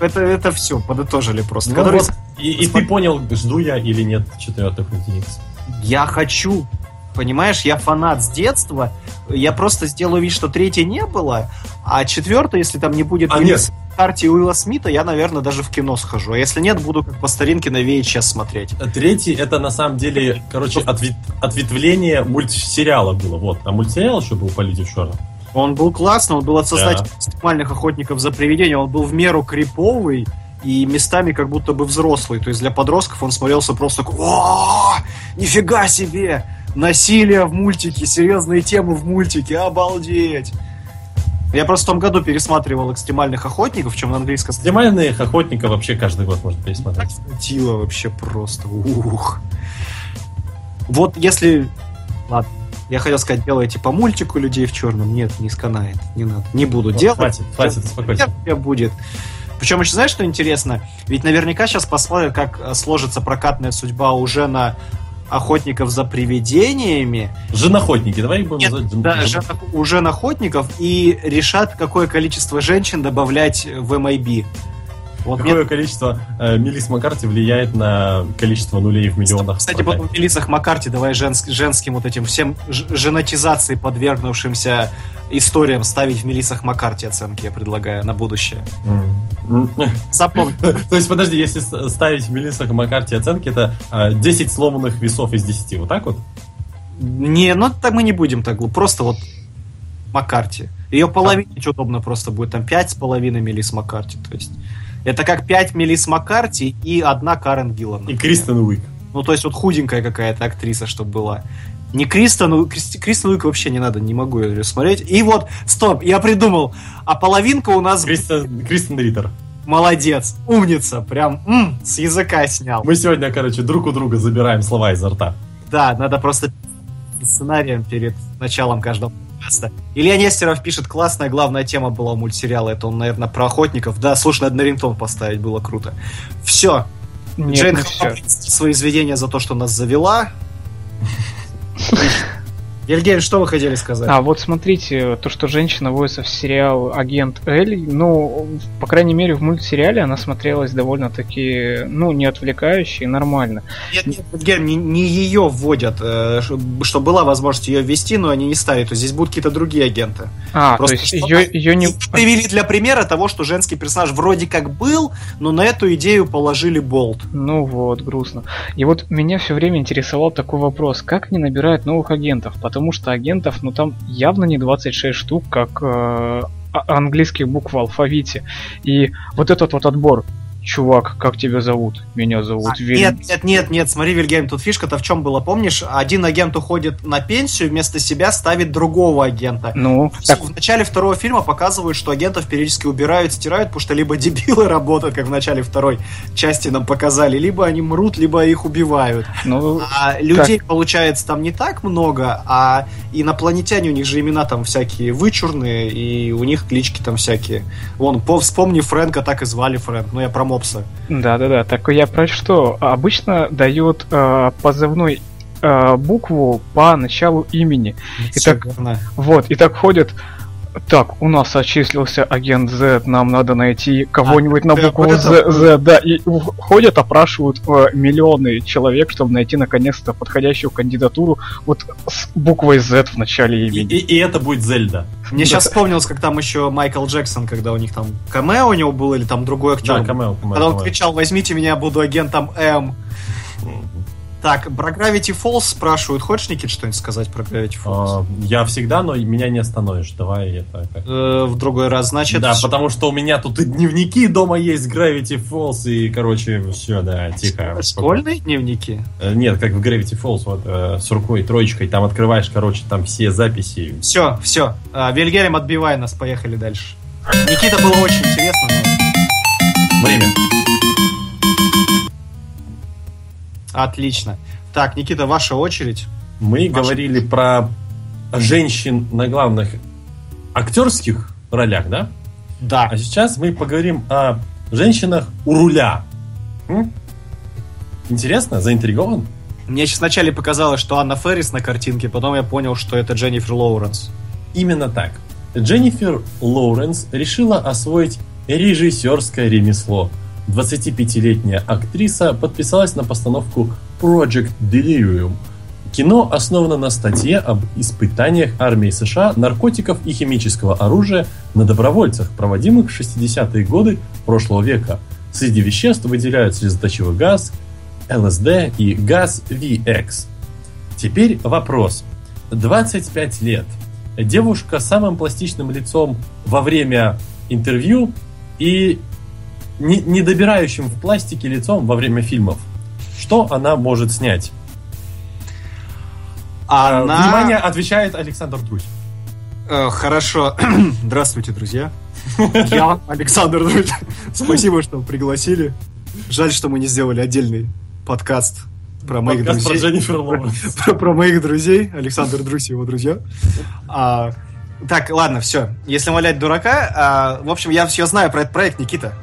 Это, это все, подытожили просто. Ну, который... вот. И, и ты понял, жду я или нет четвертых единиц. Я хочу. Понимаешь, я фанат с детства. Я просто сделаю вид, что третьей не было. А четвертая, если там не будет а нет. Маккарти и Уилла Смита, я, наверное, даже в кино схожу. А если нет, буду как по старинке на ви эйч эс смотреть. Третий — это на самом деле, короче, ответ... ответвление мультсериала было. Вот. А мультсериал еще был по «Люди в черном». Он был классный, он был от создателей да. «Экстремальных охотников за привидениями». Он был в меру криповый и местами как будто бы взрослый. То есть для подростков он смотрелся просто как... О, нифига себе! Насилие в мультике, серьезные темы в мультике, обалдеть! Я просто в том году пересматривал «Экстремальных охотников», чем на английском. «Экстремальных охотников» вообще каждый год можно пересматривать. Так смутило вообще просто. Ух. Вот если... Ладно. Я хотел сказать, делайте по мультику «Людей в черном». Нет, не сканает. Не надо. Не буду вот, делать. Хватит, хватит, успокойся. Будет. Причем еще знаешь, что интересно? Ведь наверняка сейчас посмотрят, как сложится прокатная судьба уже на охотников за привидениями. Женохотники, давай их будем Нет, назвать. Да, жен... женохотников, и решат, какое количество женщин добавлять в эм ай би. Вот какое нет... количество э, милиц Маккарти влияет на количество нулей в миллионах. Кстати, по милицах Маккарти, давай женск, женским вот этим всем ж, женатизации подвергнувшимся историям ставить в милицах Маккарти оценки, я предлагаю, на будущее. Mm. Запомни. То есть, подожди, если ставить в милицах Маккарти оценки, это десять сломанных весов из десяти, вот так вот? Не, ну так мы не будем так глупо, просто вот Маккарти. Ее половинить удобно просто будет, там пять с половиной милиц Маккарти, то есть... Это как пять Мелис Маккарти и одна Карен Гиллан. Например. И Кристен Уик. Ну, то есть вот худенькая какая-то актриса, чтобы была. Не Кристен Уик, Кристи, Кристен Уик вообще не надо, не могу ее смотреть. И вот, стоп, я придумал. А половинка у нас... Кристен, Кристен Риттер. Молодец, умница, прям м, с языка снял. Мы сегодня, короче, друг у друга забираем слова изо рта. Да, надо просто сценарием перед началом каждого... Илья Нестеров пишет, классная главная тема была у мультсериала. Это он, наверное, про охотников. Да, слушай, надо на рингтон поставить, было круто. Все. Нет, Джейн свои извинения за то, что нас завела. Ельгель, что вы хотели сказать? А, вот смотрите, то, что женщина вводится в сериал «Агент Эль», ну, по крайней мере, в мультсериале она смотрелась довольно-таки, ну, не отвлекающе и нормально. Нет, нет, Ельгель, не, не ее вводят, что была возможность ее ввести, но они не стали, то здесь будут какие-то другие агенты. А, просто то есть ее, ее не... Привели для примера того, что женский персонаж вроде как был, но на эту идею положили болт. Ну вот, грустно. И вот меня все время интересовал такой вопрос, как они набирают новых агентов? Потому что агентов, ну там явно не двадцать шесть штук, как э, английских букв в алфавите. И вот этот вот отбор. Чувак, как тебя зовут? Меня зовут а, Вильям. Нет, нет, нет, нет, смотри, Вильгельм, тут фишка-то в чем была, помнишь? Один агент уходит на пенсию, вместо себя ставит другого агента. Ну, так... В начале второго фильма показывают, что агентов периодически убирают, стирают, потому что либо дебилы работают, как в начале второй части нам показали, либо они мрут, либо их убивают. Ну, а людей, так... получается, там не так много, а инопланетяне, у них же имена там всякие вычурные, и у них клички там всякие. Вон, по, вспомни Фрэнка, так и звали Фрэнк, ну я промолчу. Да-да-да, так я про что? Обычно дают э, позывной э, букву по началу имени. И так, вот, и так ходят. Так, у нас отчислился агент З, нам надо найти кого-нибудь а, на букву З, это... З, да, и ходят, опрашивают э, миллионы человек, чтобы найти наконец-то подходящую кандидатуру вот с буквой З в начале имени. И, и, и это будет Зельда. Мне да. сейчас вспомнилось, как там еще Майкл Джексон, когда у них там камео у него был, или там другой актер. Да, камео, камео, когда он кричал, возьмите меня, я буду агентом М. Так, про Gravity Falls спрашивают. Хочешь, Никит, что-нибудь сказать про Gravity Falls? Я всегда, но меня не остановишь. Давай это... Э, в другой раз, значит... Да, потому что у меня тут и дневники дома есть, Gravity Falls, и, короче, все, да, тихо. Школьные дневники? Э, нет, как в Gravity Falls, вот, э, с рукой, троечкой, там открываешь, короче, там все записи. Все, все. Э, Вильгельм, отбивай нас, поехали дальше. Никита, было очень интересно. Но... Время. Отлично. Так, Никита, ваша очередь. Мы ваша... говорили про женщин на главных актерских ролях, да? Да. А сейчас мы поговорим о женщинах у руля. М? Интересно? Заинтригован? Мне сейчас вначале показалось, что Анна Феррис на картинке, потом я понял, что это Дженнифер Лоуренс. Именно так. Дженнифер Лоуренс решила освоить режиссерское ремесло. двадцатипятилетняя актриса подписалась на постановку Project Delirium. Кино основано на статье об испытаниях армии США, наркотиков и химического оружия на добровольцах, проводимых в шестидесятые годы прошлого века. Среди веществ выделяют слезоточивый газ, ЛСД и газ эф икс. Теперь вопрос. двадцать пять лет. Девушка с самым пластичным лицом во время интервью и... недобирающим в пластике лицом во время фильмов. Что она может снять? Она... Внимание, отвечает Александр Друзь. Хорошо. Здравствуйте, друзья. Я Александр Руль. Спасибо, что пригласили. Жаль, что мы не сделали отдельный подкаст про моих подкаст друзей. Про, про, про моих друзей. Александр Друзь и его друзья. А, так, ладно, все. Если валять дурака, а, в общем, я все знаю про этот проект, Никита.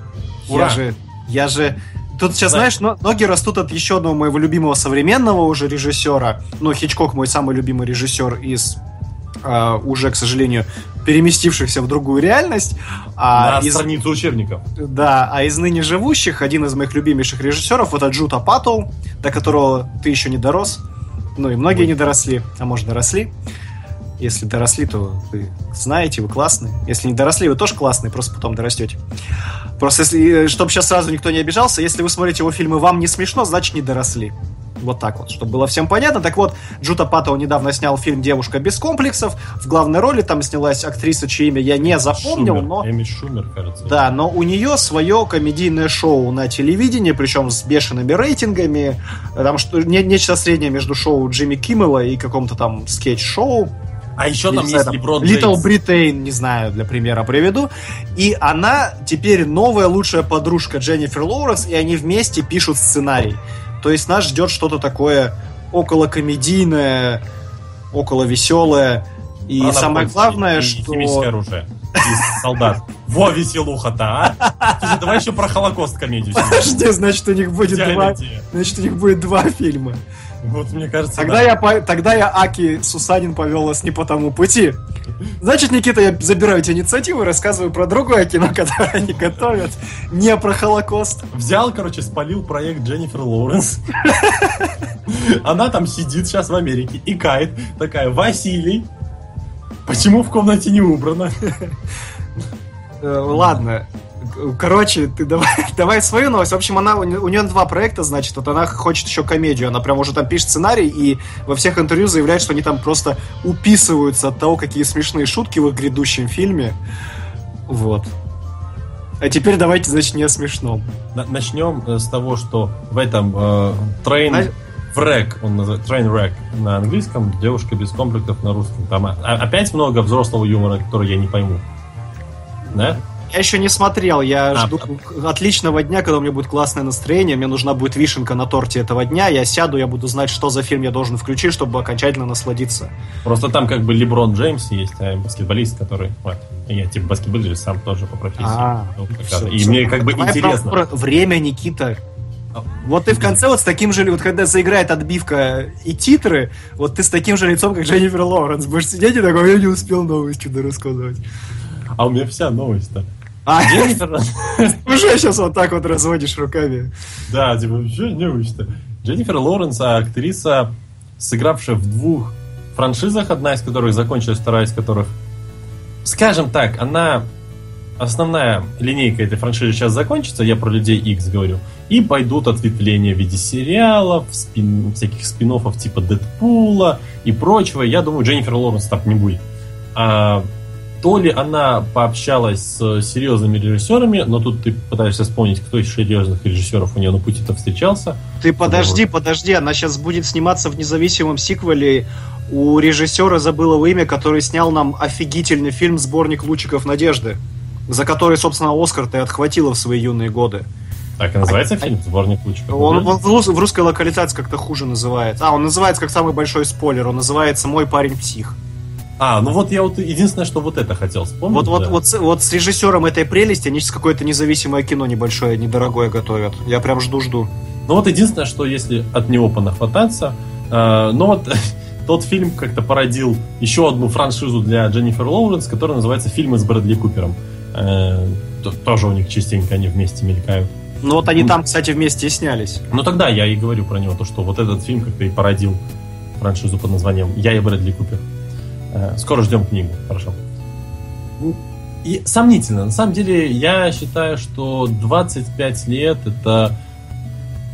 Ура. Я же... Я же... Тут сейчас, знаешь, ноги растут от еще одного моего любимого современного уже режиссера. Ну, Хичкок мой самый любимый режиссер из... Uh, уже, к сожалению, переместившихся в другую реальность. На uh, страницу из... учебников. Да, а из ныне живущих один из моих любимейших режиссеров, вот Аджута Паттл, до которого ты еще не дорос. Ну и многие Ой. не доросли, а может доросли. Если доросли, то вы знаете, вы классные. Если не доросли, вы тоже классные, просто потом дорастете. Просто, если, чтобы сейчас сразу никто не обижался, если вы смотрите его фильмы, вам не смешно, значит не доросли. Вот так вот, чтобы было всем понятно. Так вот, Джута Паттл недавно снял фильм «Девушка без комплексов». В главной роли там снялась актриса, чье имя я не запомнил. Шумер, но... Эми Шумер, кажется. Да, но у нее свое комедийное шоу на телевидении, причем с бешеными рейтингами. Там что... не... нечто среднее между шоу Джимми Киммела и каком-то там скетч-шоу. А еще там есть Леброн Джеймс. Little Britain, не знаю, для примера приведу. И она теперь новая лучшая подружка Дженнифер Лоуренс, и они вместе пишут сценарий. То есть нас ждет что-то такое околокомедийное, околовеселое. И Она самое главное, и, что... Химическое оружие. И солдат. Во, веселуха-то, а! Слушай, давай еще про Холокост комедию. Подожди, значит, у них будет два... Значит, у них будет два фильма. Вот, мне кажется, Тогда, да. я, по... Тогда я Аки Сусанин повел нас не по тому пути. Значит, Никита, я забираю эти инициативы, рассказываю про другое кино, которое они готовят. Не про Холокост. Взял, короче, спалил проект Дженнифер Лоуренс. Она там сидит сейчас в Америке и кает. Такая, Василий, почему в комнате не убрано? Ладно. Короче, ты давай, давай свою новость. В общем, она, у нее два проекта, значит, вот она хочет еще комедию. Она прям уже там пишет сценарий и во всех интервью заявляет, что они там просто уписываются от того, какие смешные шутки в их грядущем фильме. Вот. А теперь давайте, значит, не о смешном. Начнем с того, что в этом э, Train Wreck, он называется Train Wreck на английском, девушка без комплектов на русском. Там опять много взрослого юмора, который я не пойму. Да? Я еще не смотрел, я а, жду а... отличного дня, когда у меня будет классное настроение, мне нужна будет вишенка на торте этого дня, я сяду, я буду знать, что за фильм я должен включить, чтобы окончательно насладиться. Просто там как бы Леброн Джеймс есть, а баскетболист, который... Вот, я типа баскетболист сам тоже по профессии. А, ну, все, и все. Мне как бы Давай интересно. Про... Время, Никита. Вот ты в конце вот с таким же... Вот когда заиграет отбивка и титры, вот ты с таким же лицом, как Дженнифер Лоуренс, будешь сидеть и такой, я не успел новость чудо рассказывать. А у меня вся новость-то. А, Дженнифер... уже сейчас вот так вот разводишь руками. Да, типа, вообще не учится. Дженнифер Лоуренс, актриса, сыгравшая в двух франшизах, одна из которых закончилась, вторая из которых... Скажем так, она... Основная линейка этой франшизы сейчас закончится, я про Людей Икс говорю, и пойдут ответвления в виде сериалов, спин... всяких спин-оффов типа Дэдпула и прочего. Я думаю, Дженнифер Лоуренс там не будет. А... То ли она пообщалась с серьезными режиссерами, но тут ты пытаешься вспомнить, кто из серьезных режиссеров у нее на пути-то встречался. Ты подожди, Потому... подожди, она сейчас будет сниматься в независимом сиквеле у режиссера, забыл его имя, который снял нам офигительный фильм «Сборник лучиков надежды», за который, собственно, Оскар-то и отхватила в свои юные годы. Так и называется а, фильм «Сборник лучиков»? Он в, в русской локализации как-то хуже называется. А, он называется как самый большой спойлер, он называется «Мой парень псих». А, ну вот я вот единственное, что вот это хотел вспомнить. Вот, да. вот, вот, вот с режиссером этой прелести они сейчас какое-то независимое кино небольшое, недорогое готовят. Я прям жду-жду. Ну вот единственное, что если от него понахвататься, э, ну вот тот фильм как-то породил еще одну франшизу для Дженнифер Лоуренс, которая называется «Фильмы с Брэдли Купером». Э, тоже у них частенько они вместе мелькают. Ну вот они там, кстати, вместе и снялись. Ну тогда я и говорю про него, то что вот этот фильм как-то и породил франшизу под названием «Я и Брэдли Купер». Скоро ждем книгу, хорошо. И сомнительно. На самом деле, я считаю, что двадцать пять лет это...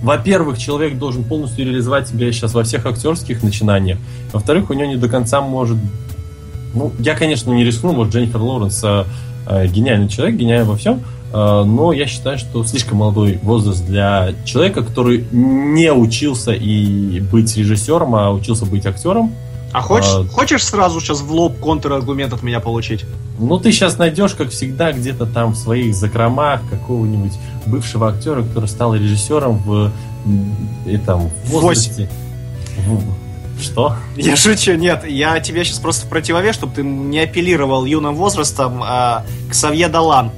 Во-первых, человек должен полностью реализовать себя сейчас во всех актерских начинаниях. Во-вторых, у него не до конца может... Ну, я, конечно, не рискну, может, Дженнифер Лоуренс гениальный человек, гениальный во всем, но я считаю, что слишком молодой возраст для человека, который не учился и быть режиссером, а учился быть актером. А хочешь, а... хочешь сразу сейчас в лоб контраргумент от меня получить? Ну, ты сейчас найдешь, как всегда, где-то там в своих закромах какого-нибудь бывшего актера, который стал режиссером в этом возрасте. Что? Я шучу, нет. Я тебе сейчас просто в противовес, чтобы ты не апеллировал юным возрастом а, к Савье Далан.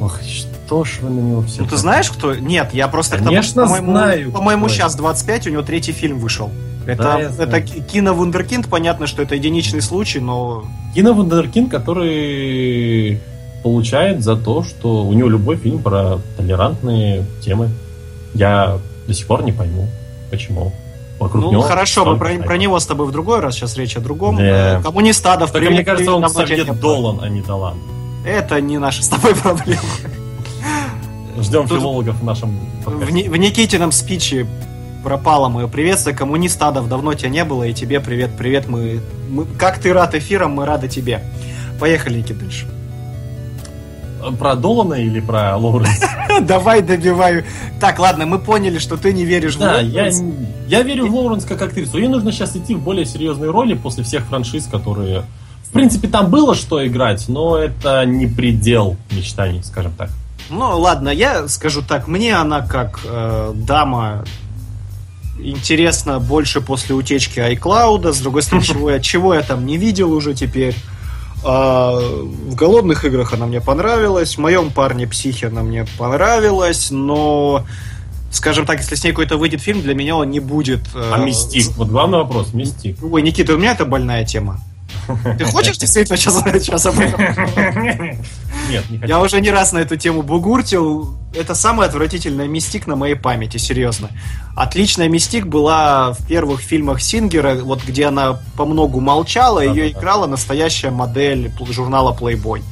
Ох, что ж вы на него все... Ну, ты знаешь, кто? Нет, я просто... Конечно, к тому, знаю. По-моему, сейчас двадцать пять, у него третий фильм вышел. Это, да, это кино-вундеркинд, понятно, что это единичный случай, но... Кино-вундеркинд, который получает за то, что у него любой фильм про толерантные темы. Я до сих пор не пойму, почему. Вокруг ну, него хорошо, мы про, про него с тобой в другой раз, сейчас речь о другом. Yeah. Коммунистадов... Только мне кажется, он совет Долан, а не Долан. Это не наши с тобой проблемы. Ждем тут филологов в нашем... В, в Никитином спиче пропало мое приветствие. Коммунистадов, давно тебя не было, и тебе привет-привет. Мы, мы, как ты рад эфирам, мы рады тебе. Поехали, Никит, дальше. Про Долана или про Лоуренс? Давай добиваю. Так, ладно, мы поняли, что ты не веришь в Лоуренс. Да, я верю в Лоуренс как актрису. Ей нужно сейчас идти в более серьезные роли после всех франшиз, которые... В принципе, там было что играть, но это не предел мечтаний, скажем так. Ну, ладно, я скажу так. Мне она как э, дама интересна больше после утечки iCloud. С другой стороны, чего я, чего я там не видел уже теперь. В «Голодных играх» она мне понравилась, в «Моем парне психе» она мне понравилась, но, скажем так, если с ней какой-то выйдет фильм, для меня он не будет... А «Мистик»? Вот главный вопрос, «Мистик». Ой, Никита, у меня это больная тема. Ты хочешь действительно сейчас об этом? Нет, не хочу. Я уже не раз на эту тему бугуртил. Это самый отвратительный «Мистик» на моей памяти, серьезно. Отличная «Мистик» была в первых фильмах Сингера, вот где она помногу молчала, да, ее да, играла да. настоящая модель журнала Playboy.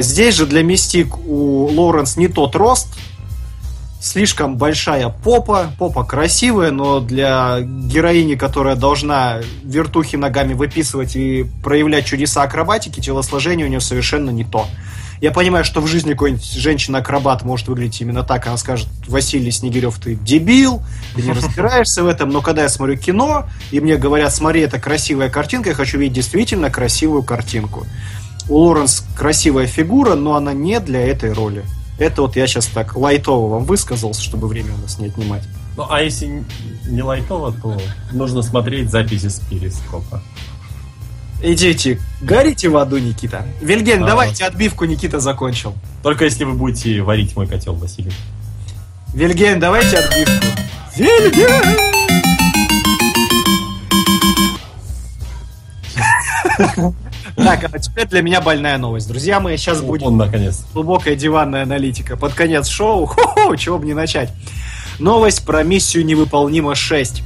Здесь же для «Мистик» у Лоуренс не тот рост, слишком большая попа, попа красивая, но для героини, которая должна вертухи ногами выписывать и проявлять чудеса акробатики, телосложение у нее совершенно не то. Я понимаю, что в жизни какой-нибудь женщина-акробат может выглядеть именно так, она скажет: Василий Снегирев, ты дебил, ты не разбираешься в этом, но когда я смотрю кино, и мне говорят: смотри, это красивая картинка, я хочу видеть действительно красивую картинку. У Лоуренс красивая фигура, но она не для этой роли. Это вот я сейчас так лайтово вам высказался, чтобы время у нас не отнимать. Ну, а если не лайтово, то нужно смотреть записи с перископа. Идите, горите в аду, Никита. Вильгельм, а, давайте отбивку, Никита закончил. Только если вы будете варить мой котел, Василий. Вильгельм, давайте отбивку. Вильгельм! Так, а теперь для меня больная новость. Друзья мои, сейчас О, будет он, наконец. глубокая диванная аналитика. Под конец шоу, хо-хо, чего бы не начать. Новость про «Миссию невыполнима шесть».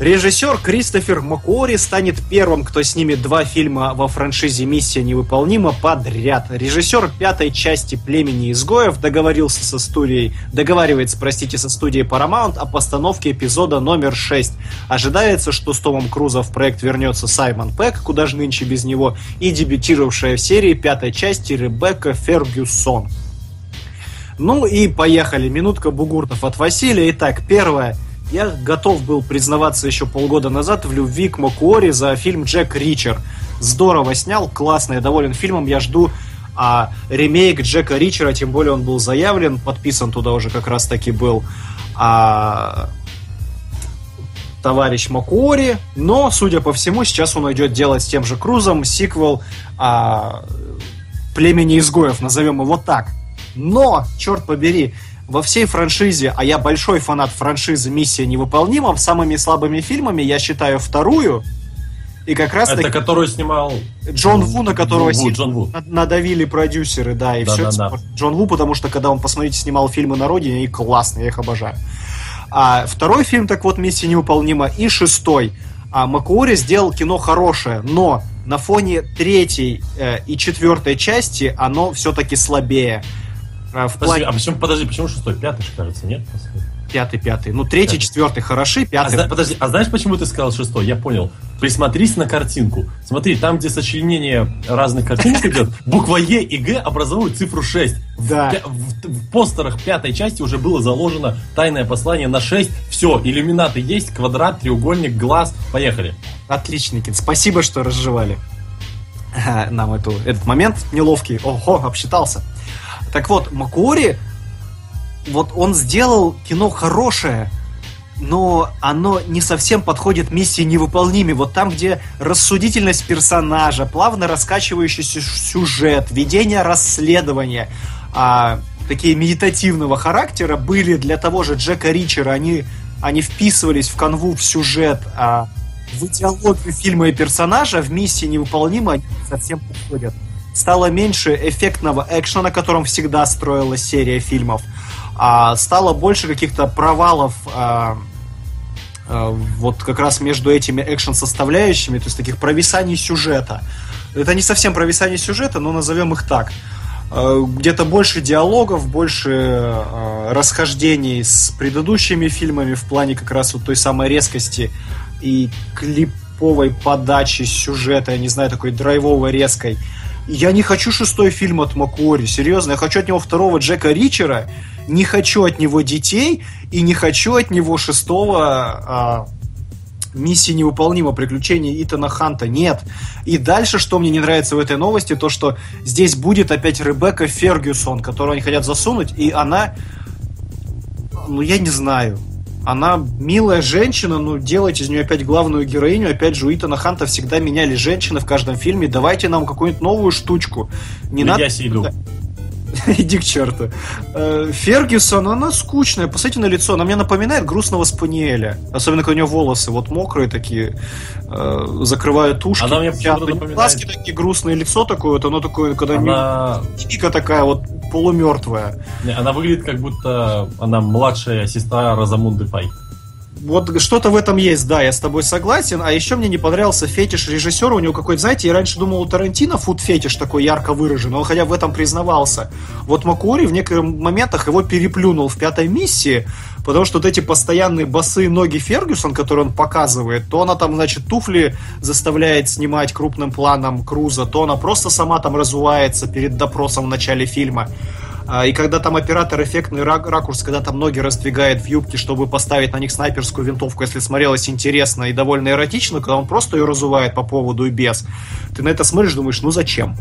Режиссер Кристофер Маккуори станет первым, кто снимет два фильма во франшизе «Миссия невыполнима» подряд. Режиссер пятой части «Племени изгоев» договорился со студией, договаривается, простите, со студией Paramount о постановке эпизода номер шесть. Ожидается, что с Томом Крузом в проект вернется Саймон Пегг, куда же нынче без него, и дебютировавшая в серии пятой части Ребекка Фергюсон. Ну и поехали. Минутка бугуртов от Василия. Итак, первое. Я готов был признаваться еще полгода назад в любви к Маккуори за фильм «Джек Ричер». Здорово снял, классно, я доволен фильмом. Я жду а, ремейк Джека Ричера, тем более он был заявлен, подписан туда уже как раз таки был а, товарищ Маккуори. Но, судя по всему, сейчас он идет делать с тем же Крузом сиквел а, «Племени изгоев», назовем его так. Но, черт побери, во всей франшизе, а я большой фанат франшизы «Миссия невыполнима», самыми слабыми фильмами я считаю вторую, и как раз это, которую снимал Джон Ву, на которого Ву, Джон Ву. надавили продюсеры, да, и да, все. Да, да. Джон Ву, потому что когда он, посмотрите, снимал фильмы на родине, они классные, я их обожаю. А второй фильм, так вот, «Миссия невыполнима», и шестой. А Маккуори сделал кино хорошее, но на фоне третьей э, и четвертой части оно все-таки слабее. В подожди, плане... а почему, подожди, почему шестой? Пятый, кажется, нет? Пятый, пятый. Ну, третий, пятый. Четвертый хороши, пятый... А, подожди, а знаешь, почему ты сказал шестой? Я понял. присмотрись на картинку. Смотри, там, где сочленение разных картинок идет, буква Е и Г образовывают цифру шесть. Да. В, в, в постерах пятой части уже было заложено тайное послание на шесть. Все, иллюминаты есть, квадрат, треугольник, глаз. Поехали. Отлично, Кин. Спасибо, что разжевали нам эту, этот момент неловкий. Ого, обсчитался. Так вот, Макуори, вот он сделал кино хорошее, но оно не совсем подходит миссии невыполнимой. Вот там, где рассудительность персонажа, плавно раскачивающийся сюжет, ведение расследования, а, такие медитативного характера были для того же Джека Ричера. Они, они вписывались в канву, в сюжет, а в идеологию фильма и персонажа в миссии невыполнимой они не совсем подходят. Стало меньше эффектного экшена, на котором всегда строилась серия фильмов. А стало больше каких-то провалов а, а, вот как раз между этими экшен-составляющими, то есть таких провисаний сюжета. Это не совсем провисание сюжета, но назовем их так. А, где-то больше диалогов, больше а, расхождений с предыдущими фильмами в плане как раз вот той самой резкости и клиповой подачи сюжета, я не знаю, такой драйвовой, резкой. Я не хочу шестой фильм от Макуори, серьезно. Я хочу от него второго Джека Ричера, не хочу от него детей и не хочу от него шестого а, «Миссия невыполнима», приключения Итана Ханта. Нет. И дальше, что мне не нравится в этой новости, то, что здесь будет опять Ребекка Фергюсон, которую они хотят засунуть, и она, ну, я не знаю. Она милая женщина, но делать из нее опять главную героиню. Опять же, у Итана Ханта всегда меняли женщины в каждом фильме. Давайте нам какую-нибудь новую штучку. Не надо... Я сиду. Иди к черту. Фергюсон, она скучная. Посмотрите на лицо. Она мне напоминает грустного спаниеля. Особенно, когда у нее волосы вот мокрые такие, закрывают ушки. Она мне почему-то напоминает. Глазки такие грустные, лицо такое. Вот оно такое, когда она... Типика такая вот полумертвая. Не, она выглядит, как будто она младшая сестра Розамунды Пай. Вот что-то в этом есть, да, я с тобой согласен. А еще мне не понравился фетиш режиссера. У него какой-то, знаете, я раньше думал, у Тарантино фуд-фетиш такой ярко выражен, он хотя в этом признавался. Вот Макуори в некоторых моментах его переплюнул в пятой миссии, потому что вот эти постоянные босые ноги Фергюсон, которые он показывает, то она там, значит, туфли заставляет снимать крупным планом Круза, то она просто сама там разувается перед допросом в начале фильма. И когда там оператор эффектный ракурс, когда там ноги раздвигает в юбке, чтобы поставить на них снайперскую винтовку, если смотрелось интересно и довольно эротично, когда он просто ее разувает по поводу и без, ты на это смотришь, думаешь, ну зачем?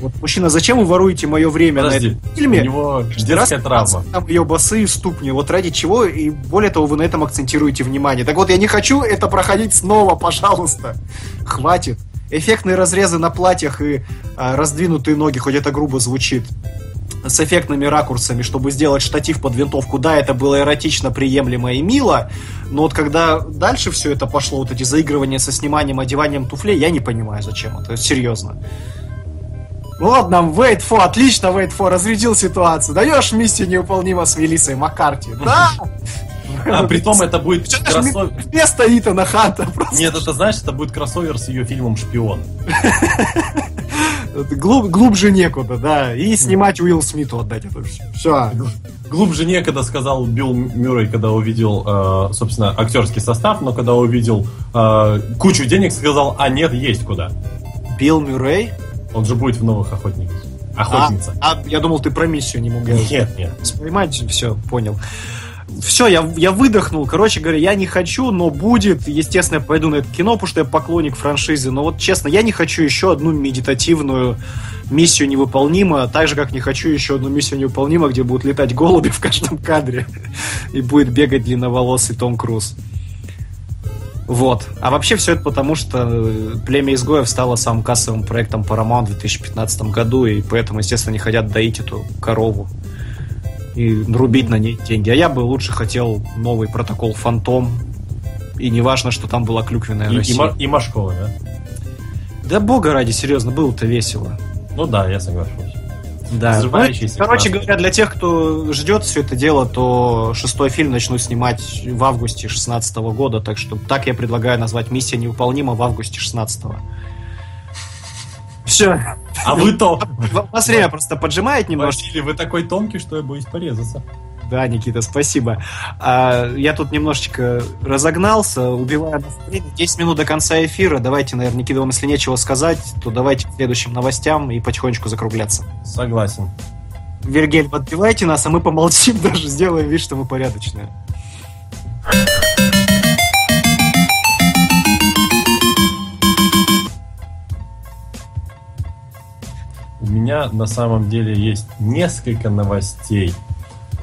Вот, мужчина, зачем вы воруете мое время? Подожди, на этом фильме? У него детская травма. Там ее босые ступни, вот ради чего, и более того, вы на этом акцентируете внимание. Так вот, я не хочу это проходить снова, пожалуйста. Хватит. Эффектные разрезы на платьях и а, раздвинутые ноги, хоть это грубо звучит, с эффектными ракурсами, чтобы сделать штатив под винтовку. Да, это было эротично, приемлемо и мило, но вот когда дальше все это пошло, вот эти заигрывания со сниманием, одеванием туфлей, я не понимаю, зачем это, серьезно. Ладно, wait for, отлично, wait for, разрядил ситуацию. Даешь миссию невыполнима с Мелиссой Маккарти, да? А притом это будет кроссовер... Вместо Итана Ханта просто... Нет, это, знаешь, это будет кроссовер с ее фильмом «Шпион». Глуб, глубже некуда, да. И снимать Уиллу Смиту отдать это все. Все. Глубже некуда, сказал Билл Мюррей, когда увидел, собственно, актерский состав, но когда увидел кучу денег, сказал, а нет, есть куда. Билл Мюррей? Он же будет в «Новых охотниках». Охотница. А, а я думал, ты про миссию не мог говорить. Нет, нет. Понимаете, все, понял. Все, я, я выдохнул. Короче говоря, я не хочу, но будет. Естественно, я пойду на это кино, потому что я поклонник франшизы. Но вот честно, я не хочу еще одну медитативную миссию невыполнима. Так же, как не хочу еще одну миссию невыполнима, где будут летать голуби в каждом кадре и будет бегать длинноволосый Том Круз. Вот. А вообще все это потому, что «Племя изгоев» стало самым кассовым проектом Paramount в две тысячи пятнадцатом году, и поэтому, естественно, не хотят доить эту корову и рубить на ней деньги. А я бы лучше хотел новый протокол «Фантом». И не важно, что там была клюквенная и, Россия. И, и Машкова, да? Да бога ради, серьезно, было-то весело. Ну да, я соглашусь. Да. Ну, короче говоря, для тех, кто ждет все это дело, то шестой фильм начнут снимать в августе две тысячи шестнадцатого года. Так что так я предлагаю назвать «Миссия невыполнима» в августе шестнадцатого. Все. А вы то. Вас время просто поджимает немножко. Василий, вы такой тонкий, что я боюсь порезаться. Да, Никита, спасибо. А, я тут немножечко разогнался, убивая нас время. десять минут до конца эфира. Давайте, наверное, Никита, вам если нечего сказать, то давайте к следующим новостям и потихонечку закругляться. Согласен. Вергель, подпевайте нас, а мы помолчим, даже сделаем вид, что мы порядочные. У меня на самом деле есть несколько новостей.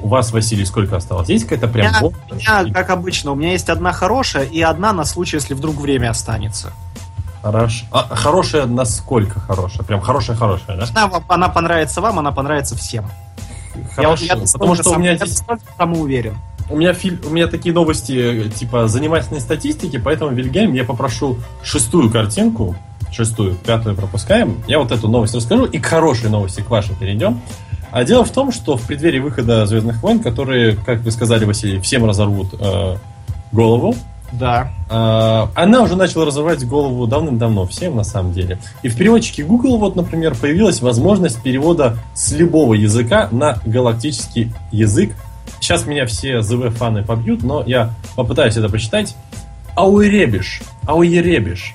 У вас, Василий, сколько осталось? Есть какая-то прям... Я, у меня, как обычно, у меня есть одна хорошая и одна на случай, если вдруг время останется. Хорош... А, хорошая насколько хорошая? Прям хорошая-хорошая, да? Она, она понравится вам, она понравится всем. Хорошо, я, я потому что сам, у меня здесь... Я самоуверен. У меня, фи... у меня такие новости, типа, занимательной статистики, поэтому, Вильгельм, я попрошу шестую картинку, шестую, пятую пропускаем. Я вот эту новость расскажу, и к хорошей новости, к вашей перейдем. А дело в том, что в преддверии выхода «Звездных войн», которые, как вы сказали, Василий, всем разорвут э, голову. Да. Э, она уже начала разорвать голову давным-давно, всем на самом деле. И в переводчике Google, вот, например, появилась возможность перевода с любого языка на галактический язык. Сейчас меня все зэ вэ-фаны побьют, но я попытаюсь это прочитать. Ауэребиш. Ауэребиш.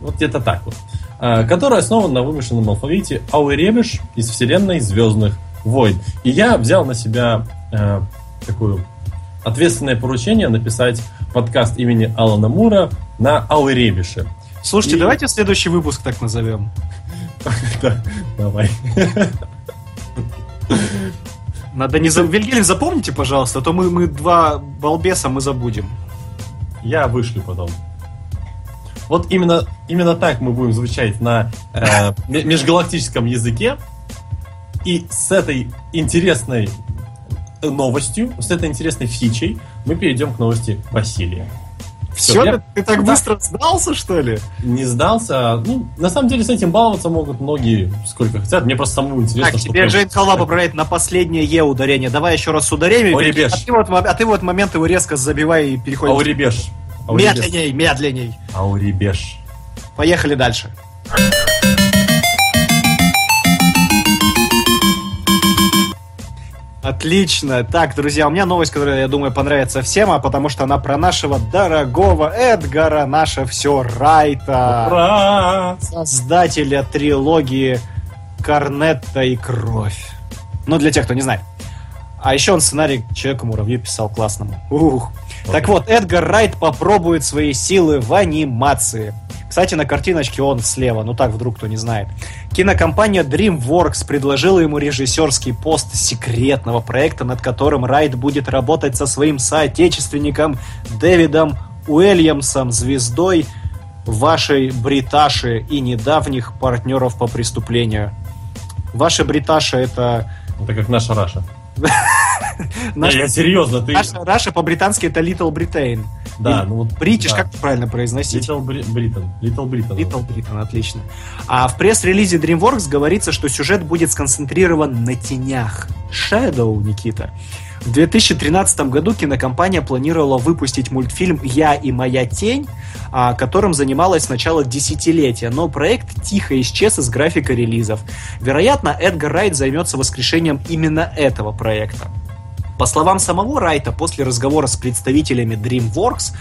Вот где-то так вот. Который основан на вымышленном алфавите Ауэребиш из вселенной «Звездных войн». И я взял на себя э, такое ответственное поручение написать подкаст имени Алана Мура на Ауэребише. Слушайте, и... давайте следующий выпуск так назовем. Да, давай. Надо не забыть. Вильгельм, запомните, пожалуйста, а то мы, мы два балбеса мы забудем. Я вышлю потом. Вот именно, именно так мы будем звучать на э, межгалактическом языке. И с этой интересной новостью, с этой интересной фичей мы перейдем к новости Василия. Все, я... ты так быстро сдался, что ли? Не сдался. Ну, на самом деле, с этим баловаться могут многие сколько хотят. Мне просто самому интересно, так, что... Так, тебе Джейн Халва поправляет на последнее Е ударение. Давай еще раз с ударением. Ауребеш. А ты вот, а ты вот момент его резко забивай и переходишь. Ауребеш. Ауребеш. Медленней, медленней. Ауребеш. Поехали дальше. Отлично. Так, друзья, у меня новость, которая, я думаю, понравится всем, а потому что она про нашего дорогого Эдгара, наше все Райта. Ура! Создателя трилогии «Корнетто и кровь». Ну, для тех, кто не знает. А еще он сценарий к «Человеку-муравью» писал классному. Ух. Так вот, Эдгар Райт попробует свои силы в анимации. Кстати, на картиночке он слева, ну так вдруг кто не знает. Кинокомпания DreamWorks предложила ему режиссерский пост секретного проекта, над которым Райт будет работать со своим соотечественником Дэвидом Уильямсом, звездой вашей Бриташи и недавних партнеров по преступлению. Ваша Бриташа — это... Это как наша Раша. Наша, я серьезно, ты... Наша Раша по-британски это Little Britain. Да, ну вот... Бритиш, да. Как правильно произносить? Little Britain. Little Britain. Little Britain, отлично. А в пресс-релизе DreamWorks говорится, что сюжет будет сконцентрирован на тенях. Shadow, Никита. В две тысячи тринадцатом году кинокомпания планировала выпустить мультфильм «Я и моя тень», которым занималась с начала десятилетия, но проект тихо исчез из графика релизов. Вероятно, Эдгар Райт займется воскрешением именно этого проекта. По словам самого Райта, после разговора с представителями DreamWorks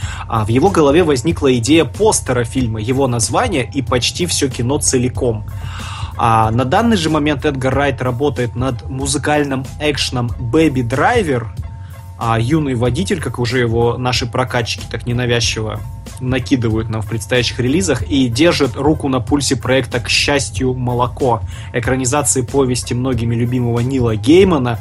в его голове возникла идея постера фильма, его название и почти все кино целиком. А на данный же момент Эдгар Райт работает над музыкальным экшеном «Бэби Драйвер», а «Юный водитель», как уже его наши прокатчики так ненавязчиво накидывают нам в предстоящих релизах, и держит руку на пульсе проекта «К счастью, молоко», экранизации повести многими любимого Нила Геймана,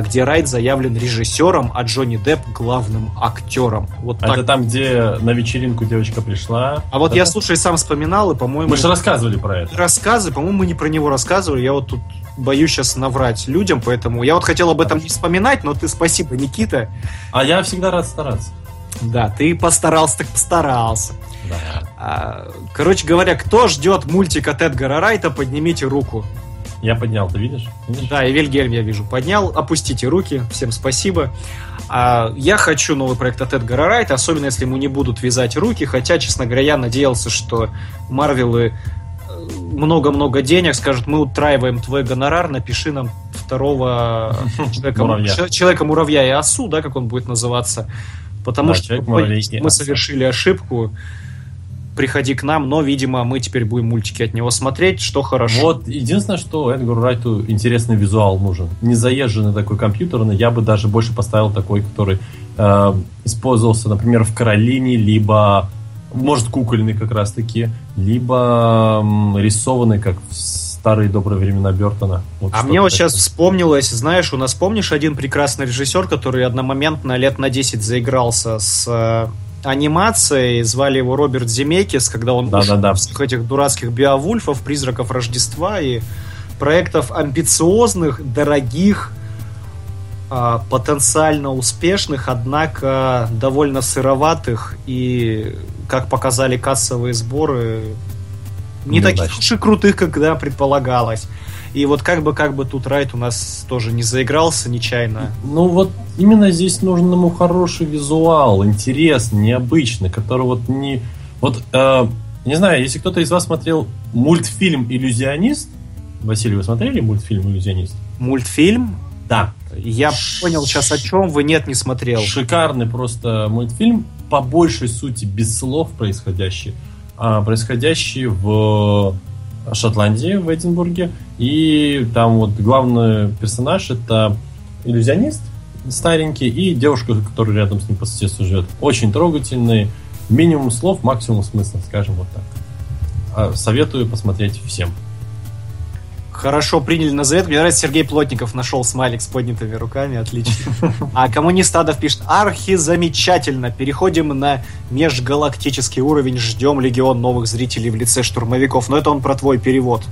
где Райт заявлен режиссером, а Джонни Депп главным актером. Вот а так. Это там, где на вечеринку девочка пришла. А вот да? Я, слушай, сам вспоминал, и, по-моему... Мы же рассказывали про это. Рассказы, по-моему, мы не про него рассказывали, я вот тут боюсь сейчас наврать людям, поэтому я вот хотел об этом не вспоминать, но ты спасибо, Никита. А я всегда рад стараться. Да, ты постарался, так постарался. Да. Короче говоря, кто ждет мультик от Эдгара Райта, поднимите руку. Я поднял, ты видишь? видишь? Да, и Вильгельм, я вижу, поднял. Опустите руки, всем спасибо. Я хочу новый проект от Эдгара Райта, особенно если ему не будут вязать руки, хотя, честно говоря, я надеялся, что Марвелы много-много денег скажут: мы утраиваем твой гонорар, напиши нам в второго Человека-муравья и осу, да, как он будет называться. Потому что мы совершили ошибку. Приходи к нам, но, видимо, мы теперь будем мультики от него смотреть, что хорошо. Вот, единственное, что Эдгару Райту интересный визуал нужен. Не заезженный такой компьютерный, я бы даже больше поставил такой, который э, использовался, например, в Каролине, либо, может, кукольный как раз-таки, либо э, рисованный, как в старые добрые времена Бёртона. Вот а мне вот сейчас вспомнилось, знаешь, у нас, помнишь, один прекрасный режиссер, который одномоментно лет на десять заигрался с... анимацией, звали его Роберт Земекис, когда он да, ушел да, да. всех этих дурацких Беовульфов, Призраков Рождества и проектов амбициозных, дорогих, потенциально успешных, однако довольно сыроватых и, как показали кассовые сборы, не неудачно. Таких уж и крутых, когда предполагалось. И вот как бы как бы тут Райт у нас тоже не заигрался нечаянно. Ну вот именно здесь нужен ему хороший визуал, интересный, необычный, который вот не... Вот, э, не знаю, если кто-то из вас смотрел мультфильм «Иллюзионист». Василий, вы смотрели мультфильм «Иллюзионист»? Мультфильм? Да. Я Ш- понял сейчас, о чем вы. Нет, не смотрел. Шикарный просто мультфильм, по большей сути без слов происходящий. А, происходящий в... Шотландии, в Эдинбурге. И там вот главный персонаж — это иллюзионист старенький и девушка, которая рядом с ним по соседству живет. Очень трогательный. Минимум слов, максимум смысла, скажем вот так. Советую посмотреть всем. Хорошо, приняли на завет. Мне нравится, Сергей Плотников нашел смайлик с поднятыми руками. Отлично. А Коммунист Адов пишет: архи замечательно. Переходим на межгалактический уровень. Ждем легион новых зрителей в лице штурмовиков. Но это он про твой перевод.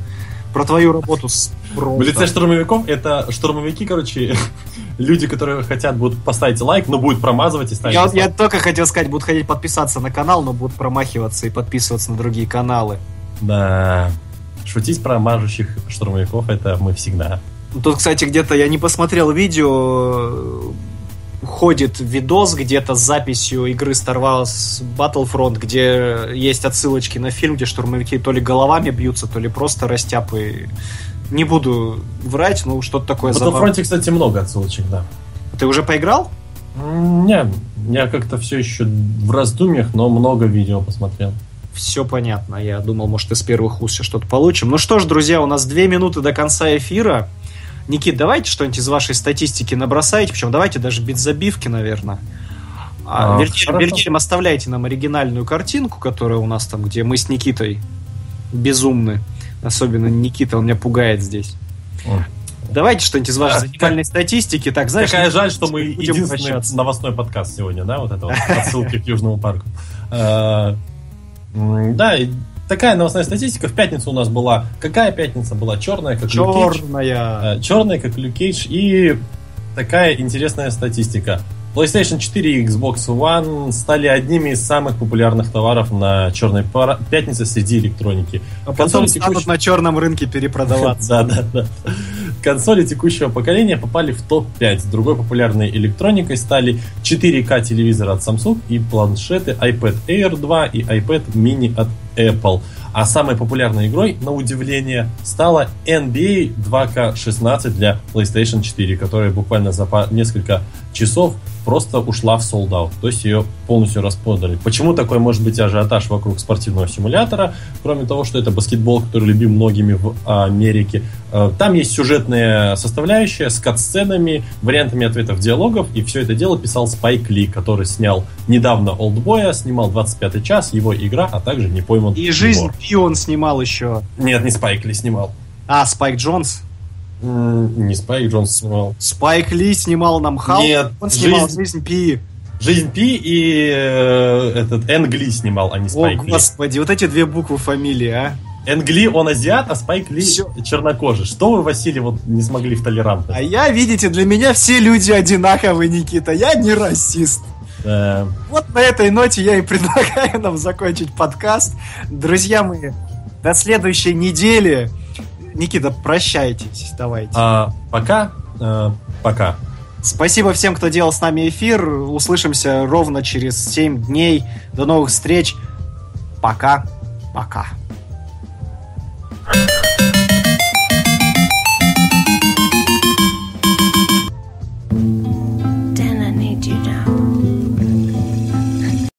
Про твою работу с просто. В лице штурмовиков — это штурмовики, короче, люди, которые хотят, будут поставить лайк, но будут промазывать и ставить я, я только хотел сказать, будут хотеть подписаться на канал, но будут промахиваться и подписываться на другие каналы. Да... Шутить про мажущих штурмовиков — это мы всегда. Тут, кстати, где-то я не посмотрел видео, ходит видос где-то с записью игры Star Wars Battlefront, где есть отсылочки на фильм, где штурмовики то ли головами бьются, то ли просто растяпы. Не буду врать, но что-то такое забавное. В Battlefront, кстати, много отсылочек, да. Ты уже поиграл? Не, я как-то все еще в раздумьях, но много видео посмотрел. Все понятно. Я думал, может, из первых уст что-то получим. Ну что ж, друзья, у нас две минуты до конца эфира. Никит, давайте что-нибудь из вашей статистики набросайте. Причем давайте даже без забивки, наверное. А, вернее, вернее, оставляйте нам оригинальную картинку, которая у нас там, где мы с Никитой безумны. Особенно Никита, он меня пугает здесь. О. Давайте что-нибудь из вашей оригинальной статистики. Так, знаешь, какая жаль, что мы единственный прощаться. Новостной подкаст сегодня, да? Вот это вот, отсылки к Южному парку. Да, такая новостная статистика. В пятницу у нас была... Какая пятница была? Черная, как Люк Кейдж. Черная, как Люк Кейдж. И такая интересная статистика. PlayStation четыре и Xbox One стали одними из самых популярных товаров на черной пара... пятнице среди электроники. А потом текущего... станут на черном рынке перепродаваться. Да, да, да. Консоли текущего поколения попали в топ пять. Другой популярной электроникой стали четыре ка телевизоры от Samsung и планшеты айпэд эйр два и iPad mini от Apple. А самой популярной игрой, на удивление, стала эн би эй два ка шестнадцать для PlayStation четыре, которая буквально за несколько часов просто ушла в солд-аут, то есть ее полностью распродали. Почему такой может быть ажиотаж вокруг спортивного симулятора? Кроме того, что это баскетбол, который любим многими в Америке. Там есть сюжетная составляющая с кат-сценами, вариантами ответов диалогов, и все это дело писал Спайк Ли, который снял недавно «Олдбоя», снимал «двадцать пятый час», его игра, а также «Не пойман и вор». «Жизнь Пи» он снимал еще. Нет, не Спайк Ли снимал. А, Спайк Джонс? Не Спайк Джонс снимал. Спайк Ли снимал нам Халк. Нет, он снимал «Жизнь, Жизнь Пи». «Жизнь Пи» и э, этот Энгли снимал, а не Спайк О, Ли. О, господи, вот эти две буквы фамилии, а? Энгли, он азиат, а Спайк Ли все. Чернокожий. Что вы, Василий, вот не смогли в толерантность? А я, видите, для меня все люди одинаковые, Никита. Я не расист. Да. Вот на этой ноте я и предлагаю нам закончить подкаст. Друзья мои, до следующей недели. Никита, прощайтесь, давайте. А, пока, а, пока. Спасибо всем, кто делал с нами эфир. Услышимся ровно через семь дней. До новых встреч. Пока, пока.